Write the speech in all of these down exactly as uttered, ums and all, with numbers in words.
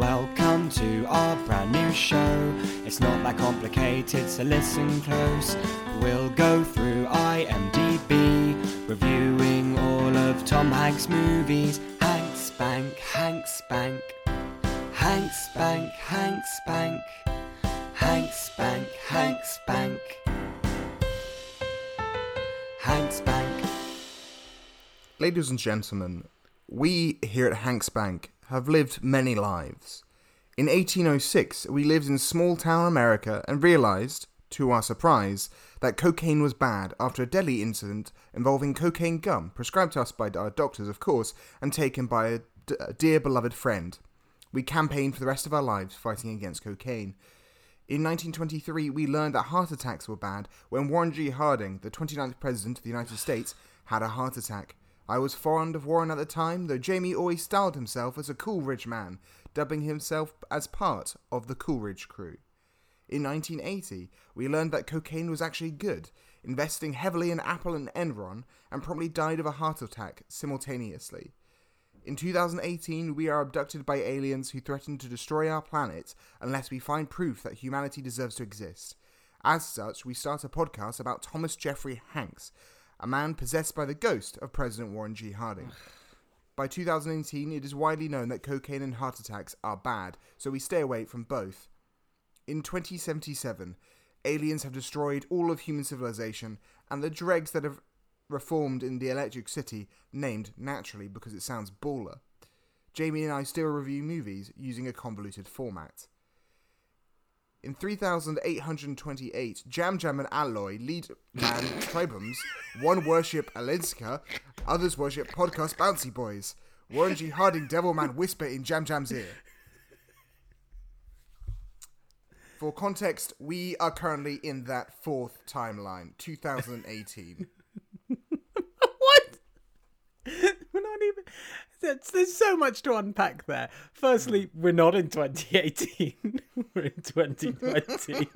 Welcome to our brand new show. It's not that complicated, so listen close. We'll go through I M D B, reviewing all of Tom Hanks' movies. Hank Spank, Hank Spank, Hank Spank, Hank Spank, Hank Spank, Hank Spank, Hank Spank. Ladies and gentlemen, we here at Hank Spank have lived many lives. In eighteen oh six, we lived in small-town America and realised, to our surprise, that cocaine was bad after a Delhi incident involving cocaine gum, prescribed to us by our doctors, of course, and taken by a, d- a dear beloved friend. We campaigned for the rest of our lives fighting against cocaine. In nineteen twenty-three, we learned that heart attacks were bad when Warren G. Harding, the twenty-ninth President of the United States, had a heart attack. I was fond of Warren at the time, though Jamie always styled himself as a Coolidge man, dubbing himself as part of the Coolidge crew. In nineteen eighty, we learned that cocaine was actually good, investing heavily in Apple and Enron, and promptly died of a heart attack simultaneously. In two thousand eighteen, we are abducted by aliens who threaten to destroy our planet unless we find proof that humanity deserves to exist. As such, we start a podcast about Thomas Jeffrey Hanks, a man possessed by the ghost of President Warren G. Harding. By two thousand eighteen, it is widely known that cocaine and heart attacks are bad, so we stay away from both. In twenty seventy-seven, aliens have destroyed all of human civilization, and the dregs that have reformed in the Electric City, named naturally because it sounds baller. Jamie and I still review movies using a convoluted format. In three thousand eight hundred twenty-eight, Jam Jam and Alloy lead man Tribums. One worship Alinska, others worship podcast Bouncy Boys. Warren G. Harding Devil Man whisper in Jam Jam's ear. For context, we are currently in that fourth timeline, two thousand eighteen. What? We're not even... There's so much to unpack there. Firstly, we're not in twenty eighteen. We're in twenty twenty.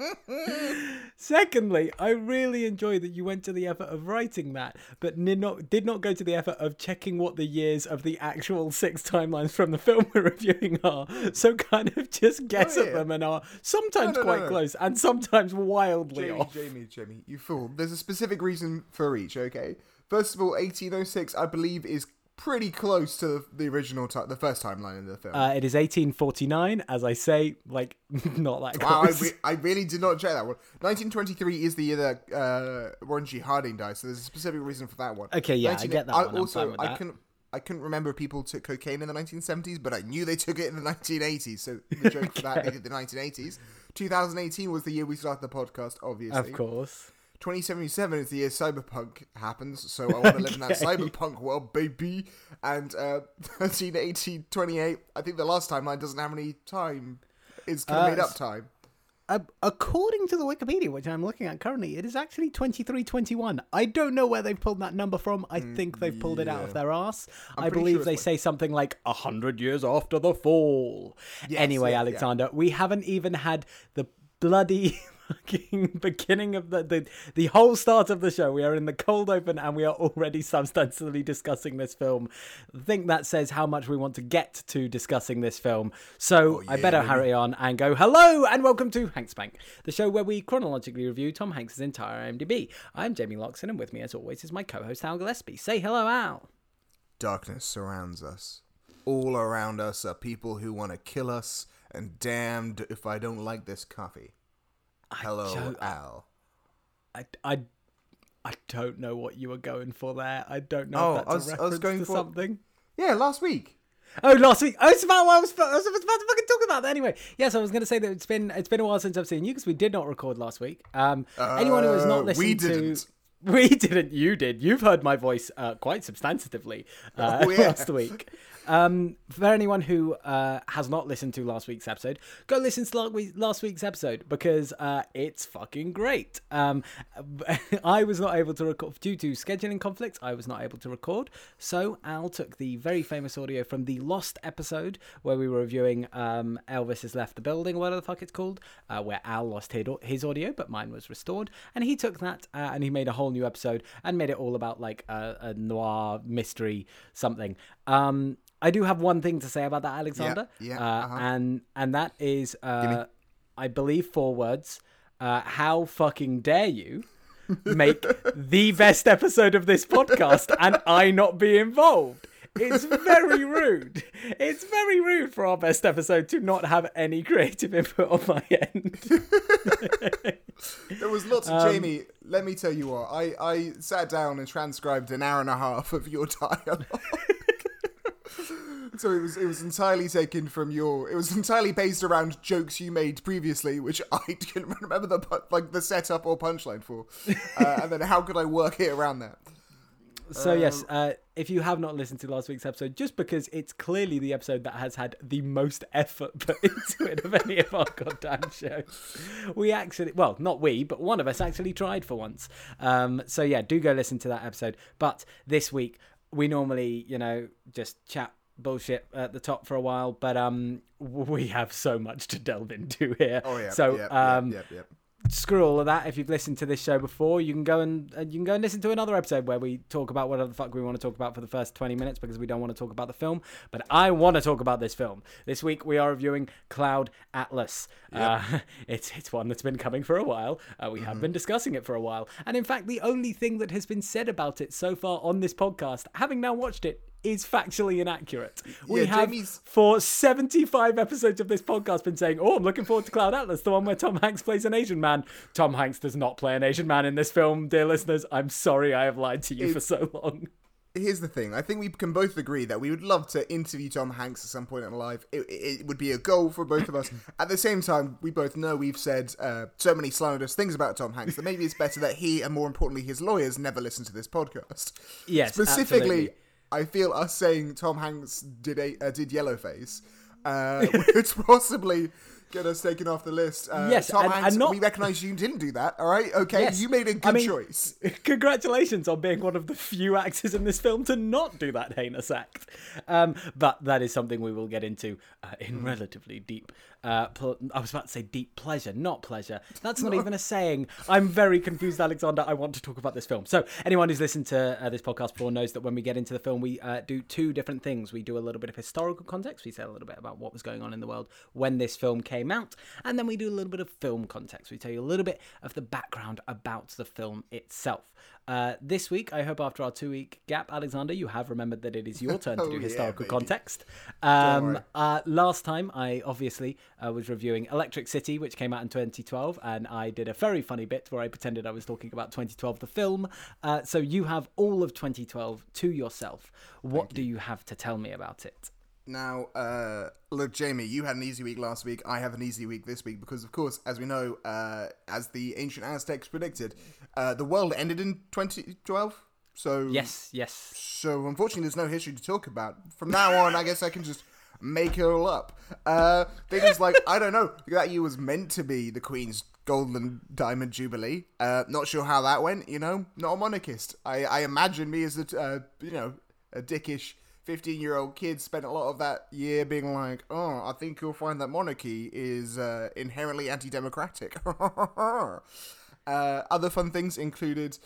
Secondly, I really enjoy that you went to the effort of writing that, but did not, did not go to the effort of checking what the years of the actual six timelines from the film we're reviewing are. So kind of just guess oh, yeah. at them and are sometimes no, no, quite no, no. close and sometimes wildly Jamie, off. Jamie, Jamie, you fool. There's a specific reason for each, okay? First of all, eighteen oh six, I believe, is pretty close to the, the original, t- the first timeline in the film. Uh, it is eighteen forty-nine, as I say, like, not that close. Wow, I, re- I really did not check that one. nineteen twenty-three is the year that uh, Warren G. Harding died, so there's a specific reason for that one. Okay, yeah, nineteen- I get that I, one. Also, I couldn't, I couldn't remember if people took cocaine in the nineteen seventies, but I knew they took it in the nineteen eighties, so the joke okay. for that, they did the nineteen eighties. twenty eighteen was the year we started the podcast, obviously. Of course. twenty seventy-seven is the year Cyberpunk happens, so I want to okay. live in that Cyberpunk world, baby. And uh, thirteen, eighteen, twenty-eight, I think the last timeline doesn't have any time. It's kind of uh, made up time. Uh, according to the Wikipedia, which I'm looking at currently, it is actually twenty-three twenty-one. I don't know where they've pulled that number from. I think they've pulled yeah. it out of their arse. I'm I believe sure they like... say something like one hundred years after the fall. Yes, anyway, yeah, Alexander, yeah. we haven't even had the bloody... fucking beginning of the, the the whole start of the show. We are in the cold open and we are already substantially discussing this film. I think that says how much we want to get to discussing this film. So oh, yeah, I better yeah. hurry on and go, hello and welcome to Hank Spank, the show where we chronologically review Tom Hanks' entire I M D B. I'm Jamie Loxon and with me as always is my co-host Al Gillespie. Say hello, Al. Darkness surrounds us. All around us are people who want to kill us, and damned if I don't like this coffee. Hello, I Al. I, I, I don't know what you were going for there. I don't know oh, if that's I was, a reference I was going to for... something. Yeah, last week. Oh, last week. Oh, it's about what I was, I was about to fucking talk about that. Anyway, yes, I was going to say that it's been it's been a while since I've seen you because we did not record last week. Um, uh, anyone who has not listened we didn't. to... We didn't. You did. You've heard my voice uh, quite substantively uh, oh, yeah. last week. Um, for anyone who uh, has not listened to last week's episode, go listen to last week's episode because uh, it's fucking great. Um, I was not able to record due to scheduling conflicts. I was not able to record, so Al took the very famous audio from the Lost episode where we were reviewing um, Elvis Has Left the Building, whatever the fuck it's called, uh, where Al lost his audio, but mine was restored, and he took that uh, and he made a whole new episode and made it all about like a, a noir mystery something. Um, I do have one thing to say about that, Alexander. Yeah. yeah uh, uh-huh. And and that is, uh, I believe, four words. Uh, how fucking dare you make the best episode of this podcast and I not be involved? It's very rude. It's very rude for our best episode to not have any creative input on my end. There was lots of um, Jamie. Let me tell you what. I, I sat down and transcribed an hour and a half of your dialogue. So it was it was entirely taken from your. It was entirely based around jokes you made previously, which I didn't remember the like the setup or punchline for. Uh, and then how could I work it around that? So um, yes, uh, if you have not listened to last week's episode, just because it's clearly the episode that has had the most effort put into it of any of our goddamn shows, we actually, well, not we, but one of us actually tried for once. Um, so yeah, do go listen to that episode. But this week, we normally, you know, just chat bullshit at the top for a while, but um, we have so much to delve into here. Oh yeah. So yeah, um. Yeah, yeah, yeah. Screw all of that. If you've listened to this show before, you can go and uh, you can go and listen to another episode where we talk about whatever the fuck we want to talk about for the first twenty minutes, because we don't want to talk about the film. But I want to talk about this film. This week we are reviewing Cloud Atlas. Yep. Uh, it's it's one that's been coming for a while. Uh, we mm-hmm. have been discussing it for a while, and in fact, the only thing that has been said about it so far on this podcast, having now watched it, is factually inaccurate. We yeah, have, Jamie's... for seventy-five episodes of this podcast, been saying, oh, I'm looking forward to Cloud Atlas, the one where Tom Hanks plays an Asian man. Tom Hanks does not play an Asian man in this film, dear listeners. I'm sorry I have lied to you it's... for so long. Here's the thing. I think we can both agree that we would love to interview Tom Hanks at some point in our life. It, it, it would be a goal for both of us. At the same time, we both know we've said uh, so many slanderous things about Tom Hanks that maybe it's better that he, and more importantly, his lawyers, never listen to this podcast. Yes, specifically. Absolutely. I feel us saying Tom Hanks did a, uh, did Yellowface, uh, which possibly get us taken off the list. Uh, yes, Tom and, Hanks, and not... we recognise you didn't do that, all right? Okay, yes. You made a good I mean, choice. Congratulations on being one of the few actors in this film to not do that heinous act. Um, but that is something we will get into uh, in mm. relatively deep... Uh, pl- I was about to say deep pleasure, not pleasure. That's not even a saying. I'm very confused, Alexander. I want to talk about this film. So anyone who's listened to uh, this podcast before knows that when we get into the film, we uh, do two different things. We do a little bit of historical context. We say a little bit about what was going on in the world when this film came out. And then we do a little bit of film context. We tell you a little bit of the background about the film itself. Uh, this week, I hope after our two-week gap, Alexander, you have remembered that it is your turn to do oh, historical yeah, context. Um, uh, last time, I obviously uh, was reviewing Electric City, which came out in twenty twelve, and I did a very funny bit where I pretended I was talking about twenty twelve, the film. Uh, so you have all of twenty twelve to yourself. What Thank do you. you have to tell me about it? Now, uh, look, Jamie, you had an easy week last week. I have an easy week this week because, of course, as we know, uh, as the ancient Aztecs predicted, uh, the world ended in twenty twelve. So yes, yes. So unfortunately, there's no history to talk about. From now on, I guess I can just make it all up. Uh, things like, I don't know, that year was meant to be the Queen's Golden Diamond Jubilee. Uh, not sure how that went, you know, not a monarchist. I, I imagine me as a, uh, you know, a dickish fifteen-year-old kids spent a lot of that year being like, oh, I think you'll find that monarchy is uh, inherently anti-democratic. uh, other fun things included,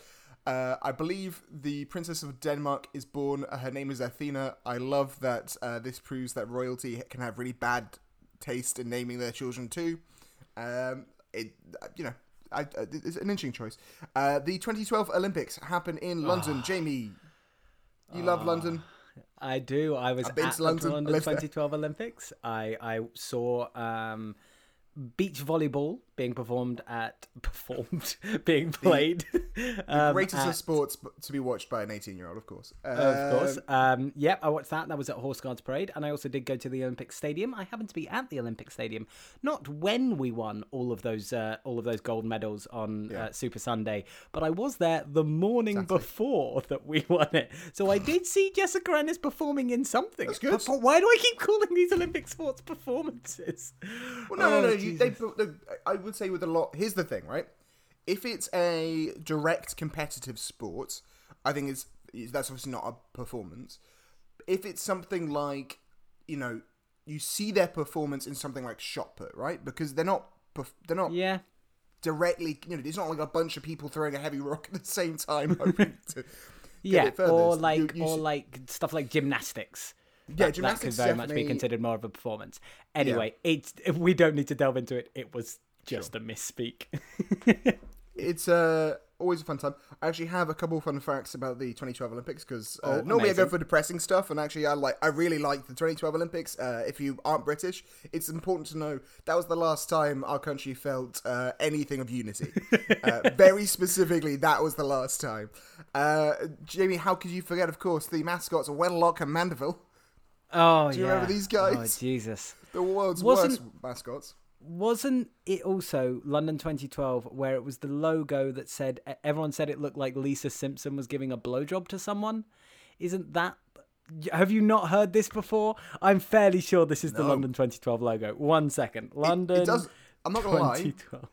uh, I believe the Princess of Denmark is born. Uh, her name is Athena. I love that uh, this proves that royalty can have really bad taste in naming their children too. Um, it, you know, I, I, it's an interesting choice. Uh, the twenty twelve Olympics happened in London. Oh. Jamie, you oh. love London. I do. I was at the London, London twenty twelve Olympics. I, I saw um, beach volleyball being performed at, performed, being played. The, the um, greatest at, of sports to be watched by an eighteen-year-old, of course. Uh, of course. Um, yep, I watched that. That was at Horse Guards Parade. And I also did go to the Olympic Stadium. I happened to be at the Olympic Stadium, not when we won all of those uh, all of those gold medals on yeah. uh, Super Sunday, but I was there the morning exactly. before that we won it. So I did see Jessica Ennis performing in something. That's good. But why do I keep calling these Olympic sports performances? Well, no, oh, no, no. You, they, they, I would say with a lot... Here's the thing, right? If it's a direct competitive sport, I think it's that's obviously not a performance. If it's something like, you know, you see their performance in something like shot put, right? Because they're not... They're not yeah. directly... You know, it's not like a bunch of people throwing a heavy rock at the same time. Hoping to yeah, it or like you, you or should... like stuff like gymnastics. That, yeah, gymnastics that could very definitely... much be considered more of a performance. Anyway, yeah. it's we don't need to delve into it. It was just sure. a misspeak. It's uh, always a fun time. I actually have a couple of fun facts about the twenty twelve Olympics because uh, oh, normally amazing. I go for depressing stuff, and actually I like I really like the twenty twelve Olympics. Uh, if you aren't British, it's important to know that was the last time our country felt uh, anything of unity. uh, very specifically, that was the last time. Uh, Jamie, how could you forget? Of course, the mascots Wenlock and Mandeville. Oh, do you yeah. remember these guys? Oh, Jesus. The world's wasn't, worst mascots. Wasn't it also London twenty twelve where it was the logo that said, everyone said it looked like Lisa Simpson was giving a blowjob to someone? Isn't that, have you not heard this before? I'm fairly sure this is no. the London twenty twelve logo. One second. London it, it does, I'm not gonna twenty twelve. Lie.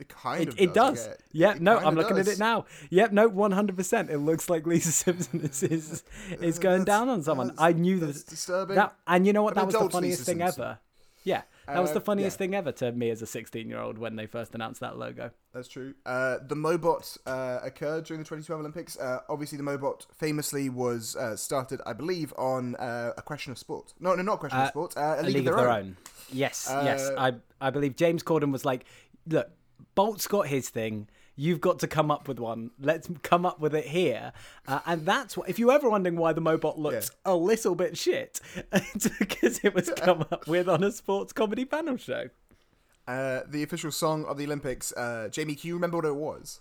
It kind of it, does. It does. Yeah, yeah it no, I'm looking does. At it now. Yep, no, one hundred percent. It looks like Lisa Simpson is is, is going down on someone. I knew that's that, disturbing. That. And you know what? That was the funniest Lisa thing Simpson. Ever. Yeah, that uh, was the funniest yeah. thing ever to me as a sixteen-year-old when they first announced that logo. That's true. Uh, the Mobot uh, occurred during the twenty twelve Olympics. Uh, obviously, the Mobot famously was uh, started, I believe, on uh, A Question of Sport. No, no, not A Question uh, of Sport. Uh, a, a League, League of Their, of their own. own. Yes, uh, yes. I, I believe James Corden was like, look, Bolt's got his thing. You've got to come up with one. Let's come up with it here. Uh, and that's what, if you're ever wondering why the Mobot looks yeah. a little bit shit, it's because it was come up with on a sports comedy panel show. Uh, the official song of the Olympics. Uh, Jamie, can you remember what it was?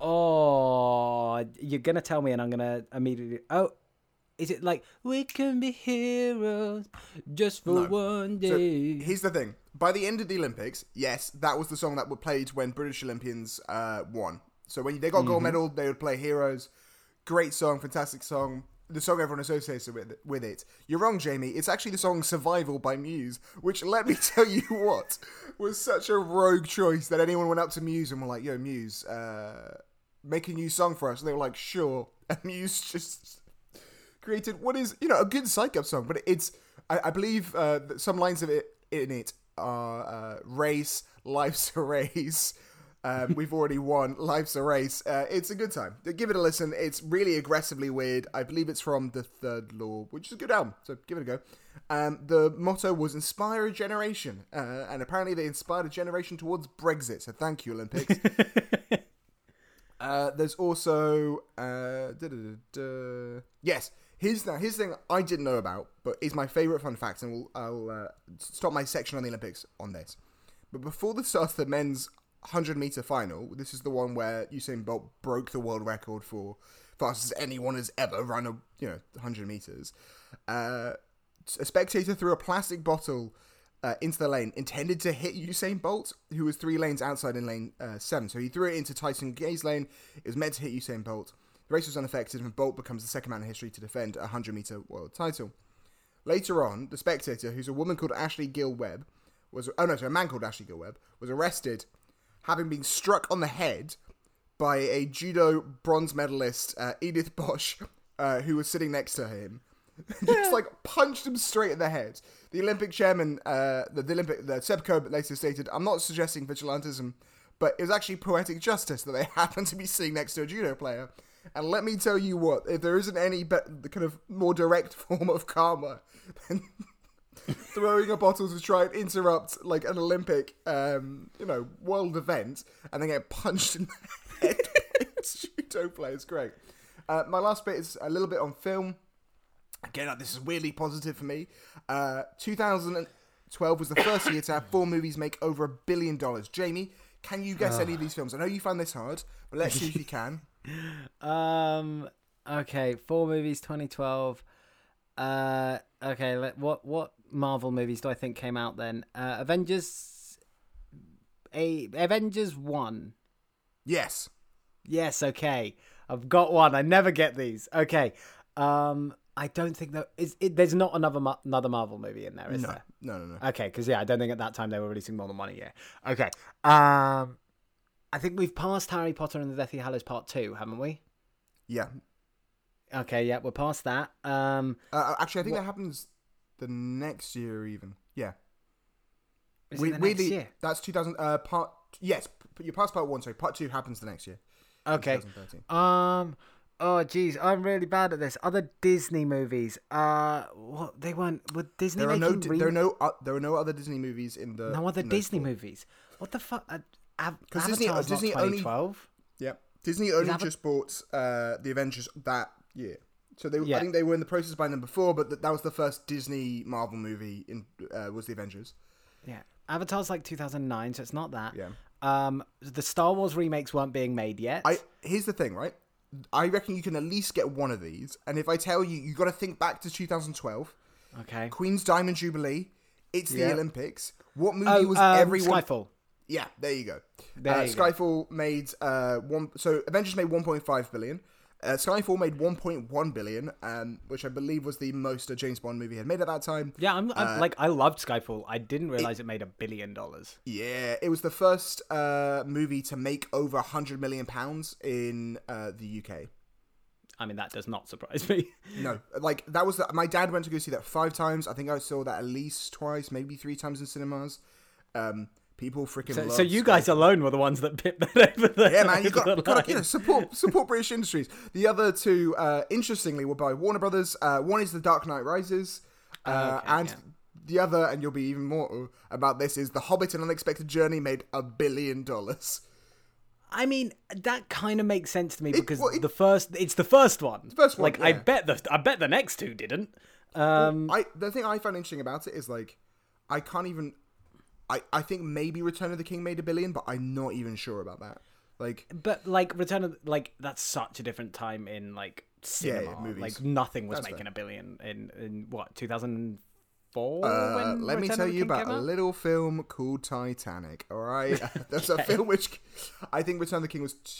Oh, you're going to tell me and I'm going to immediately... Oh, is it like, we can be heroes just for no. one day? So, here's the thing. By the end of the Olympics, yes, that was the song that were played when British Olympians uh, won. So when they got mm-hmm. gold medal, they would play Heroes. Great song, fantastic song. The song everyone associates with with it. You're wrong, Jamie. It's actually the song Survival by Muse, which, let me tell you what, was such a rogue choice that anyone went up to Muse and were like, yo, Muse, uh, make a new song for us. And they were like, sure. And Muse just created what is, you know, a good psych-up song. But it's, I, I believe uh, some lines of it in it are uh, race, life's a race, um, we've already won, life's a race. Uh, it's a good time. Give it a listen. It's really aggressively weird. I believe it's from The Third Law, which is a good album, so give it a go. Um, the motto was inspire a generation, uh, and apparently they inspired a generation towards Brexit, so thank you, Olympics. uh, there's also... Uh, yes, Here's the, here's the thing I didn't know about, but is my favourite fun fact, and we'll, I'll uh, stop my section on the Olympics on this. But before the start of the men's one hundred metre final, this is the one where Usain Bolt broke the world record for fastest anyone has ever run a, you know, one hundred metres. Uh, a spectator threw a plastic bottle uh, into the lane intended to hit Usain Bolt, who was three lanes outside in lane uh, seven. So he threw it into Tyson Gay's lane. It was meant to hit Usain Bolt. The race was unaffected, and Bolt becomes the second man in history to defend a one hundred metre world title. Later on, the spectator, who's a woman called Ashley Gill Webb, was oh no, sorry, a man called Ashley Gill Webb, was arrested, having been struck on the head by a judo bronze medalist, uh, Edith Bosch, uh, who was sitting next to him. Just like punched him straight in the head. The Olympic chairman, uh, the, the Olympic, the Seb Cobb later stated, "I'm not suggesting vigilantism, but it was actually poetic justice that they happened to be sitting next to a judo player." And let me tell you what, if there isn't any be- kind of more direct form of karma than throwing a bottle to try and interrupt like an Olympic, um, you know, world event, and then get punched in the head, it's judo play. It's great. Uh, my last bit is a little bit on film. Again, this is weirdly positive for me. Uh, two thousand twelve was the first year to have four movies make over a billion dollars. Jamie, can you guess oh. any of these films? I know you found this hard, but let's see if you can. Um. Okay, four movies, twenty twelve. Uh. Okay. Let, what What Marvel movies do I think came out then? Uh, Avengers. A Avengers one. Yes. Yes. Okay. I've got one. I never get these. Okay. Um. I don't think that is. It, there's not another another Marvel movie in there, is no. there? No. No. No. Okay. Because yeah, I don't think at that time they were releasing more than one a year. Okay. Um. I think we've passed Harry Potter and the Deathly Hallows Part two, haven't we? Yeah. Okay, yeah, we're past that. Um, uh, actually, I think wh- that happens the next year even. Yeah. Is we, it the next year? That's two thousand... Uh, part... Yes, you're past Part one, sorry. Part two happens the next year. Okay. twenty thirteen. Um, Oh, geez, I'm really bad at this. Other Disney movies. Uh, what they weren't. Were Disney there are no. Re- there are no. Uh, there are no other Disney movies in the. No other Disney four. movies. What the fuck? Because uh, Av- Disney, uh, Disney only. Yeah, Disney only Ava- just bought uh, the Avengers that year. So they, yeah. I think they were in the process of buying them before, but th- that was the first Disney Marvel movie. In uh, was the Avengers. Yeah, Avatar's like two thousand nine, so it's not that. Yeah. Um, the Star Wars remakes weren't being made yet. I here's the thing, right? I reckon you can at least get one of these. And if I tell you, you got to think back to two thousand twelve. Okay. Queen's Diamond Jubilee. It's yeah. the Olympics. What movie oh, was um, everyone... Skyfall. Yeah, there you go. There uh, you Skyfall go. made... Uh, one. So Avengers made one point five billion. Uh, Skyfall made one point one billion, um, which I believe was the most a James Bond movie had made at that time. Yeah, I'm, I'm uh, like I loved Skyfall. I didn't realize it, it made a billion dollars. Yeah, it was the first uh, movie to make over one hundred million pounds in uh, the U K. I mean, that does not surprise me. No, like that was the, my dad went to go see that five times. I think I saw that at least twice, maybe three times in cinemas. Um, People freaking so, love So you Skyfall. guys alone were the ones that pipped that over there. Yeah, man, you got to you know, support support British industries. The other two, uh, interestingly, were by Warner Brothers. Uh, one is The Dark Knight Rises, uh, okay, and yeah. the other, and you'll be even more about this, is The Hobbit and Unexpected Journey made a billion dollars. I mean, that kind of makes sense to me because it, well, it, the first, it's the first one. The first one, like yeah. I bet the I bet the next two didn't. Um, well, I the thing I found interesting about it is like I can't even. I, I think maybe Return of the King made a billion, but I'm not even sure about that. Like, but like Return of like that's such a different time in like cinema. Yeah, yeah, movies. Like nothing was that's making fair. a billion in, in what two thousand four. Uh, let Return me tell you about a little film called Titanic. All right, that's okay. a film which I think Return of the King was t-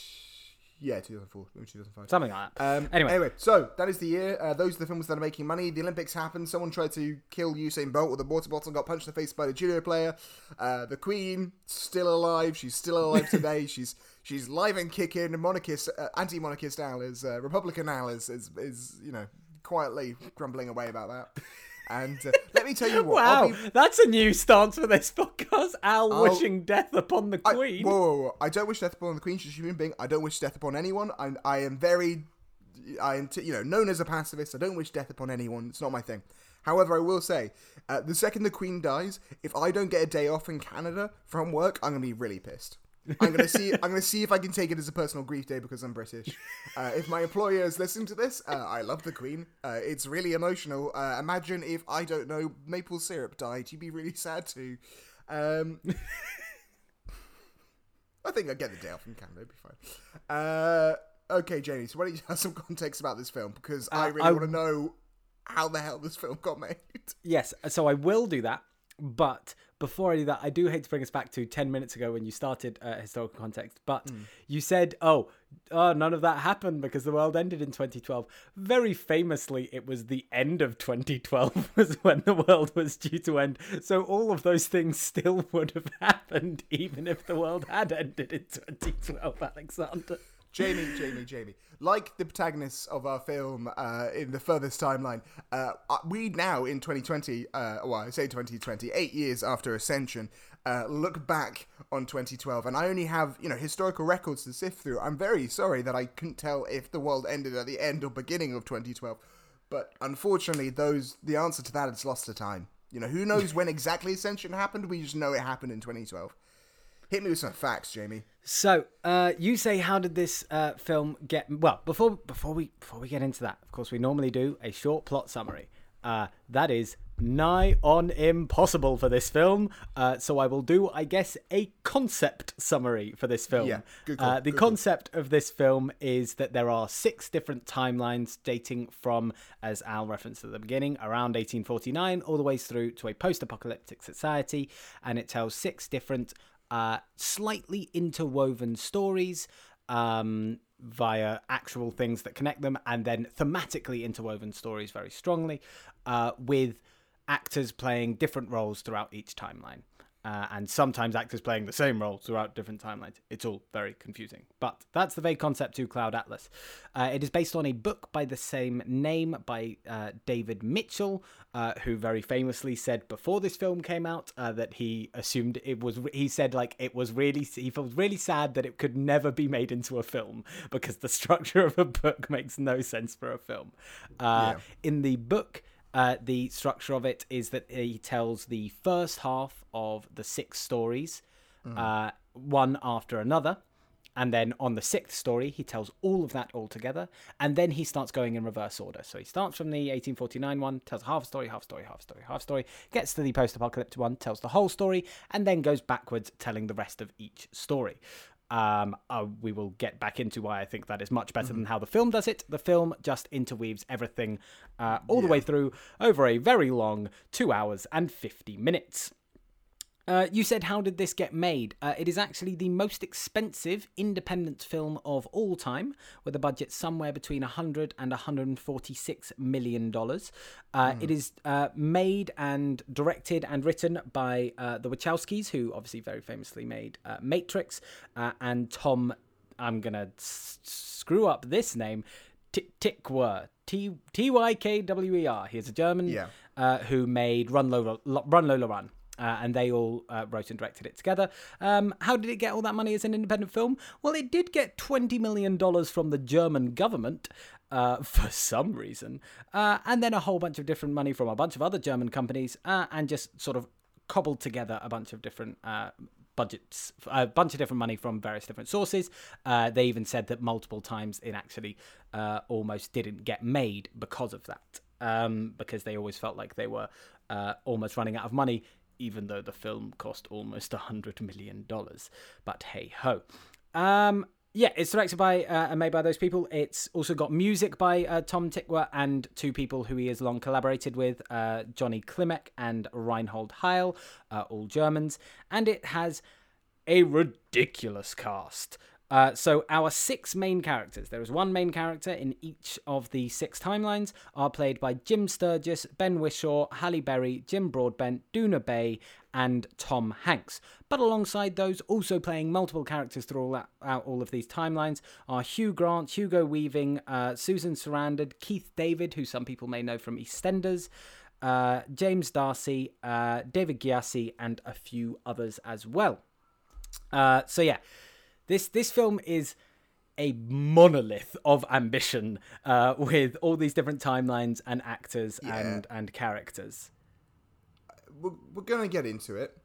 yeah two thousand four, maybe two thousand five, something like that. Um, anyway, anyway, so that is the year. Uh, those are the films that are making money. The Olympics happened. Someone tried to kill Usain Bolt with a water bottle and got punched in the face by the judo player. Uh, the Queen still alive. She's still alive today. she's she's live and kicking. Monarchist, uh, anti-monarchist Al is uh, Republican Al is, is is you know quietly grumbling away about that. And uh, let me tell you what. Wow, be... that's a new stance for this podcast. Al I'll... wishing death upon the Queen. I... Whoa, whoa, whoa, I don't wish death upon the Queen. She's a human being. I don't wish death upon anyone. I'm, I am very, I am, t- you know, known as a pacifist. I don't wish death upon anyone. It's not my thing. However, I will say, uh, the second the Queen dies, if I don't get a day off in Canada from work, I'm gonna be really pissed. I'm gonna see. I'm gonna see if I can take it as a personal grief day because I'm British. Uh, if my employer is listening to this, uh, I love the Queen. Uh, it's really emotional. Uh, imagine if I don't know maple syrup died. You'd be really sad too. Um, I think I get the day off in Canada. It'd be fine. Uh, okay, Jamie. So why don't you have some context about this film because uh, I really I... want to know how the hell this film got made. Yes. So I will do that, but. Before I do that, I do hate to bring us back to ten minutes ago when you started uh, historical context, but mm. you said, oh, oh, none of that happened because the world ended in twenty twelve. Very famously, it was the end of twenty twelve was when the world was due to end. So all of those things still would have happened even if the world had ended in twenty twelve, Alexander. Jamie, Jamie, Jamie. Like the protagonists of our film uh, in the furthest timeline, uh, we now in twenty twenty, uh, well, I say twenty twenty, eight years after Ascension, uh, look back on twenty twelve. And I only have, you know, historical records to sift through. I'm very sorry that I couldn't tell if the world ended at the end or beginning of twenty twelve. But unfortunately, those the answer to that is lost to time. You know, who knows when exactly Ascension happened? We just know it happened in twenty twelve. Hit me with some facts, Jamie. So, uh, you say, how did this uh, film get... Well, before before we before we get into that, of course, we normally do a short plot summary. Uh, that is nigh on impossible for this film. Uh, so I will do, I guess, a concept summary for this film. Yeah, good call, uh, the good concept call. of this film is that there are six different timelines dating from, as Al referenced at the beginning, around eighteen forty-nine, all the way through to a post-apocalyptic society. And it tells six different... Uh, slightly interwoven stories um, via actual things that connect them, and then thematically interwoven stories very strongly uh, with actors playing different roles throughout each timeline. Uh, and sometimes actors playing the same role throughout different timelines. It's all very confusing. But that's the vague concept to Cloud Atlas. Uh, it is based on a book by the same name by uh, David Mitchell, uh, who very famously said before this film came out uh, that he assumed it was... He said, like, it was really... He felt really sad that it could never be made into a film because the structure of a book makes no sense for a film. Uh, yeah. In the book... Uh, the structure of it is that he tells the first half of the six stories, mm. uh, one after another. And then on the sixth story, he tells all of that all together. And then he starts going in reverse order. So he starts from the eighteen forty-nine one, tells half story, half story, half story, half story, gets to the post-apocalyptic one, tells the whole story, and then goes backwards, telling the rest of each story. Um, uh, we will get back into why I think that is much better mm-hmm. than how the film does it. The film just interweaves everything uh, all yeah. the way through over a very long two hours and fifty minutes. Uh, you said, how did this get made? Uh, it is actually the most expensive independent film of all time, with a budget somewhere between one hundred and one hundred forty-six million dollars. Uh, mm. It is uh, made and directed and written by uh, the Wachowskis, who obviously very famously made uh, Matrix, uh, and Tom, I'm going to s- screw up this name, Tykwer. T Y K W E R. He is a German yeah. uh, who made Run, Lola, Run, Lola, Run. Uh, and they all uh, wrote and directed it together. Um, how did it get all that money as an independent film? Well, it did get twenty million dollars from the German government uh, for some reason, uh, and then a whole bunch of different money from a bunch of other German companies, uh, and just sort of cobbled together a bunch of different uh, budgets, a bunch of different money from various different sources. Uh, they even said that multiple times it actually uh, almost didn't get made because of that, um, because they always felt like they were uh, almost running out of money, even though the film cost almost one hundred million dollars. But hey-ho. Um, yeah, it's directed by uh, and made by those people. It's also got music by uh, Tom Tykwer and two people who he has long collaborated with, uh, Johnny Klimek and Reinhold Heil, uh, all Germans. And it has a ridiculous cast. Uh, so our six main characters, there is one main character in each of the six timelines, are played by Jim Sturgess, Ben Whishaw, Halle Berry, Jim Broadbent, Doona Bae, and Tom Hanks. But alongside those, also playing multiple characters throughout all of these timelines, are Hugh Grant, Hugo Weaving, uh, Susan Sarandon, Keith David, who some people may know from EastEnders, uh, James Darcy, uh, David Gyasi, and a few others as well. Uh, so yeah. This this film is a monolith of ambition uh, with all these different timelines and actors yeah. and, and characters. We're, we're going to get into it.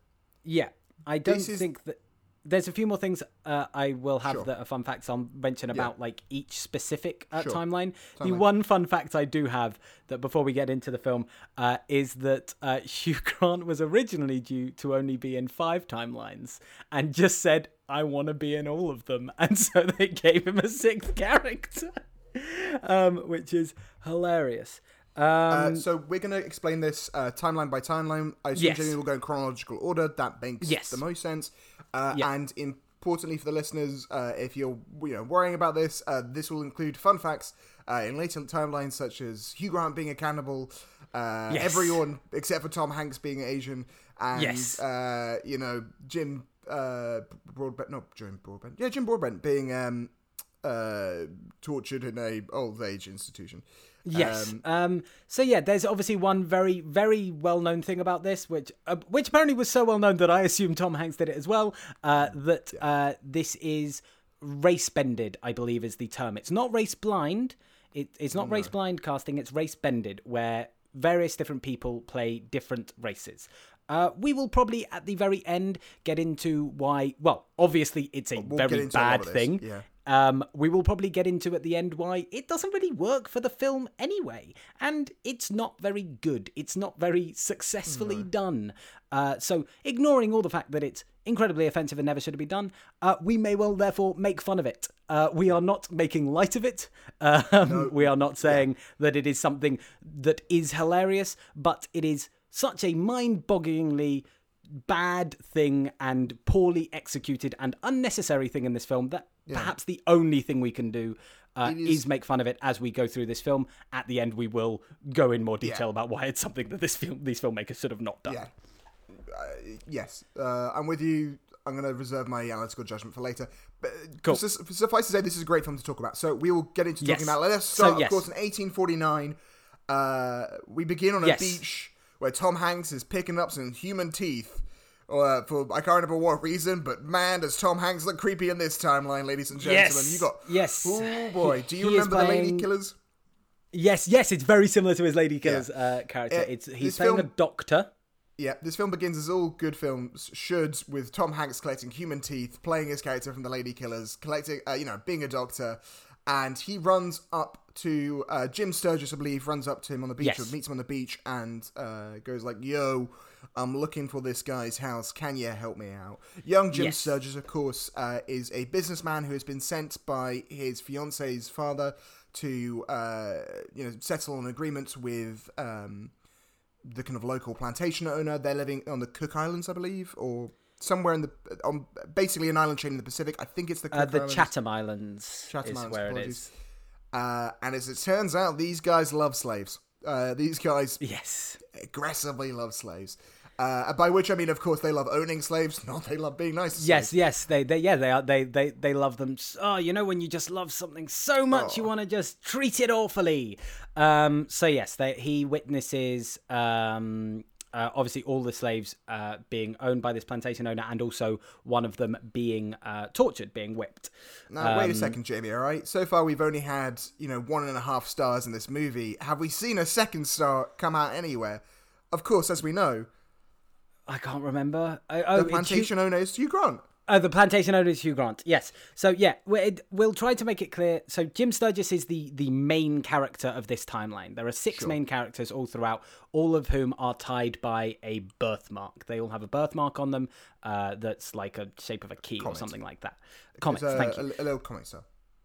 Yeah. I don't is... think that... There's a few more things uh, I will have sure. that are fun facts I'll mention about yeah. like each specific uh, sure. timeline. timeline. The one fun fact I do have that before we get into the film uh, is that uh, Hugh Grant was originally due to only be in five timelines and just said, I want to be in all of them. And so they gave him a sixth character, um, which is hilarious. Um, uh, so we're going to explain this uh, timeline by timeline. I assume yes. Jamie will go in chronological order. That makes yes. the most sense. Uh, yeah. And importantly for the listeners, uh, if you're you know worrying about this, uh, this will include fun facts uh, in later timelines, such as Hugh Grant being a cannibal, uh, yes. everyone except for Tom Hanks being Asian, and yes. uh, you know Jim uh, Broadbent, not Jim Broadbent, yeah Jim Broadbent being um, uh, tortured in a old age institution. Yes. Um, um, so yeah, there's obviously one very, very well-known thing about this, which uh, which apparently was so well-known that I assume Tom Hanks did it as well. Uh, that yeah. uh, this is race-bended, I believe, is the term. It's not race-blind. It, it's not oh, race-blind no. casting. It's race-bended, where various different people play different races. Uh, we will probably at the very end get into why. Well, obviously, it's a we'll very bad thing. Yeah. Um, we will probably get into at the end why it doesn't really work for the film anyway. And it's not very good. It's not very successfully no. done. Uh, so ignoring all the fact that it's incredibly offensive and never should have been done, uh, we may well therefore make fun of it. Uh, we are not making light of it. Um, no. We are not saying yeah. that it is something that is hilarious, but it is such a mind-bogglingly bad thing and poorly executed and unnecessary thing in this film that yeah. perhaps the only thing we can do uh, is... is make fun of it as we go through this film. At the end, we will go in more detail yeah. about why it's something that this film, these filmmakers should have not done. Yeah. uh, yes, uh, I'm with you. I'm going to reserve my analytical judgment for later. But cool. su- suffice to say, this is a great film to talk about. So we will get into talking yes. about. Let us start, so, yes. of course, in eighteen forty-nine. Uh, we begin on a yes. beach where Tom Hanks is picking up some human teeth. Uh, for I can't remember what reason, but man, does Tom Hanks look creepy in this timeline, ladies and gentlemen. Yes. You got... Yes. Oh, boy. Do you he remember playing... the Lady Killers? Yes, yes. It's very similar to his Lady Killers yeah. uh, character. It, it's He's playing film... a doctor. Yeah, this film begins, as all good films should, with Tom Hanks collecting human teeth, playing his character from the Lady Killers, collecting, uh, you know, being a doctor, and he runs up to uh, Jim Sturgess, I believe, runs up to him on the beach, yes. or meets him on the beach, and uh, goes like, "Yo, I'm looking for this guy's house. Can you help me out?" Young Jim yes. Sturgess, of course, uh, is a businessman who has been sent by his fiance's father to, uh, you know, settle an agreement with. Um, the kind of local plantation owner. They're living on the Cook Islands, I believe, or somewhere in the, on basically an island chain in the Pacific. I think it's the Cook uh, the Islands. Chatham Islands. Chatham is Islands, where apologies. It is. Uh, and as it turns out, these guys love slaves. Uh, these guys yes. aggressively love slaves. Uh, by which I mean, of course, they love owning slaves. Not they love being nice to yes, slaves. Yes, they, they, yeah, they are. They, they, they love them. Oh, you know, when you just love something so much, oh. you want to just treat it awfully. Um, so yes, they, he witnesses um, uh, obviously all the slaves uh, being owned by this plantation owner, and also one of them being uh, tortured, being whipped. Now, um, wait a second, Jamie. All right. So far, we've only had you know one and a half stars in this movie. Have we seen a second star come out anywhere? Of course, as we know. I can't remember. Oh, oh, the plantation owner is Hugh Grant. Oh, the plantation owner is Hugh Grant, yes. So, yeah, we'll try to make it clear. So, Jim Sturgess is the, the main character of this timeline. There are six sure. main characters all throughout, all of whom are tied by a birthmark. They all have a birthmark on them uh, that's like a shape of a key comet. Or something like that. Comet, uh, thank you. A, a little comet, sir.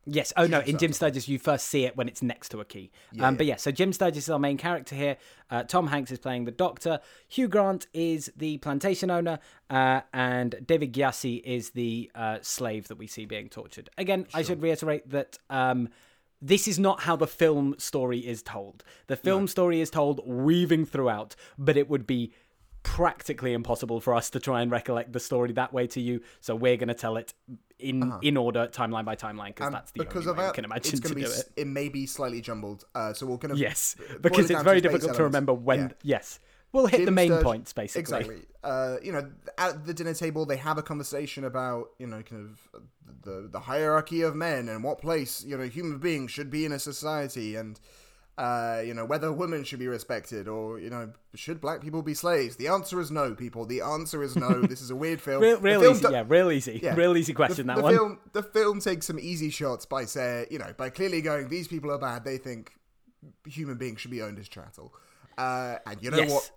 Yes. Oh, no. In Jim Sturgess, you first see it when it's next to a key. Yeah, um, but yeah, so Jim Sturgess is our main character here. Uh, Tom Hanks is playing the doctor. Hugh Grant is the plantation owner. Uh, and David Gyasi is the uh, slave that we see being tortured. Again, sure. I should reiterate that um, this is not how the film story is told. The film no. story is told weaving throughout, but it would be practically impossible for us to try and recollect the story that way to you. So we're going to tell it in uh-huh. in order, timeline by timeline, because that's the because only of way that, I can imagine it's to be, do it. It may be slightly jumbled, uh, so we'll kind of yes, because it it's very difficult to remember when. Yeah. Yes, we'll hit Jim the main Sturge, points basically. Exactly. Uh, you know, at the dinner table, they have a conversation about you know kind of the the hierarchy of men and what place you know human beings should be in a society and. Uh, you know, whether women should be respected or, you know, should black people be slaves? The answer is no, people. The answer is no. This is a weird film. real real film easy, do- yeah, real easy. Yeah. Real easy question, the, that the one. Film, the film takes some easy shots by, say, you know, by clearly going, these people are bad. They think human beings should be owned as chattel. Uh, and you know yes. what?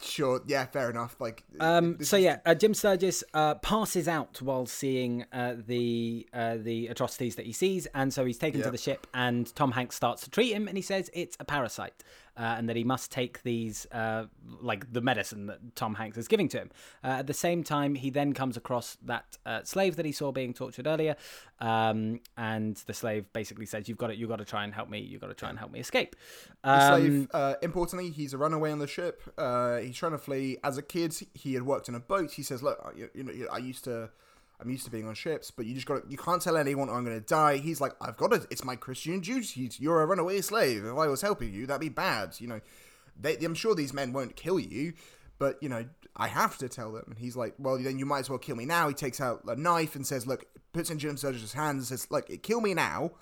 Sure, yeah, fair enough. Like, um, so is... yeah, uh, Jim Sturgess uh, passes out while seeing uh, the uh, the atrocities that he sees, and so he's taken yeah. to the ship. And Tom Hanks starts to treat him, and he says it's a parasite, uh, and that he must take these uh, like the medicine that Tom Hanks is giving to him. Uh, at the same time, he then comes across that uh, slave that he saw being tortured earlier, um, and the slave basically says, "You've got it. You've got to try and help me. You've got to try and help me escape." Um, the slave, uh, importantly, he's a runaway on the ship. Uh, He's trying to flee. As a kid, he had worked in a boat. He says, "Look, you, you know, I used to, I'm used to being on ships, but you just got, you can't tell anyone, or I'm going to die." He's like, "I've got it. It's my Christian duty. You're a runaway slave. If I was helping you, that'd be bad. You know, they, I'm sure these men won't kill you, but you know, I have to tell them." And he's like, "Well, then you might as well kill me now." He takes out a knife and says, "Look," puts in Jim Sturgess's hands and says, "Look, kill me now."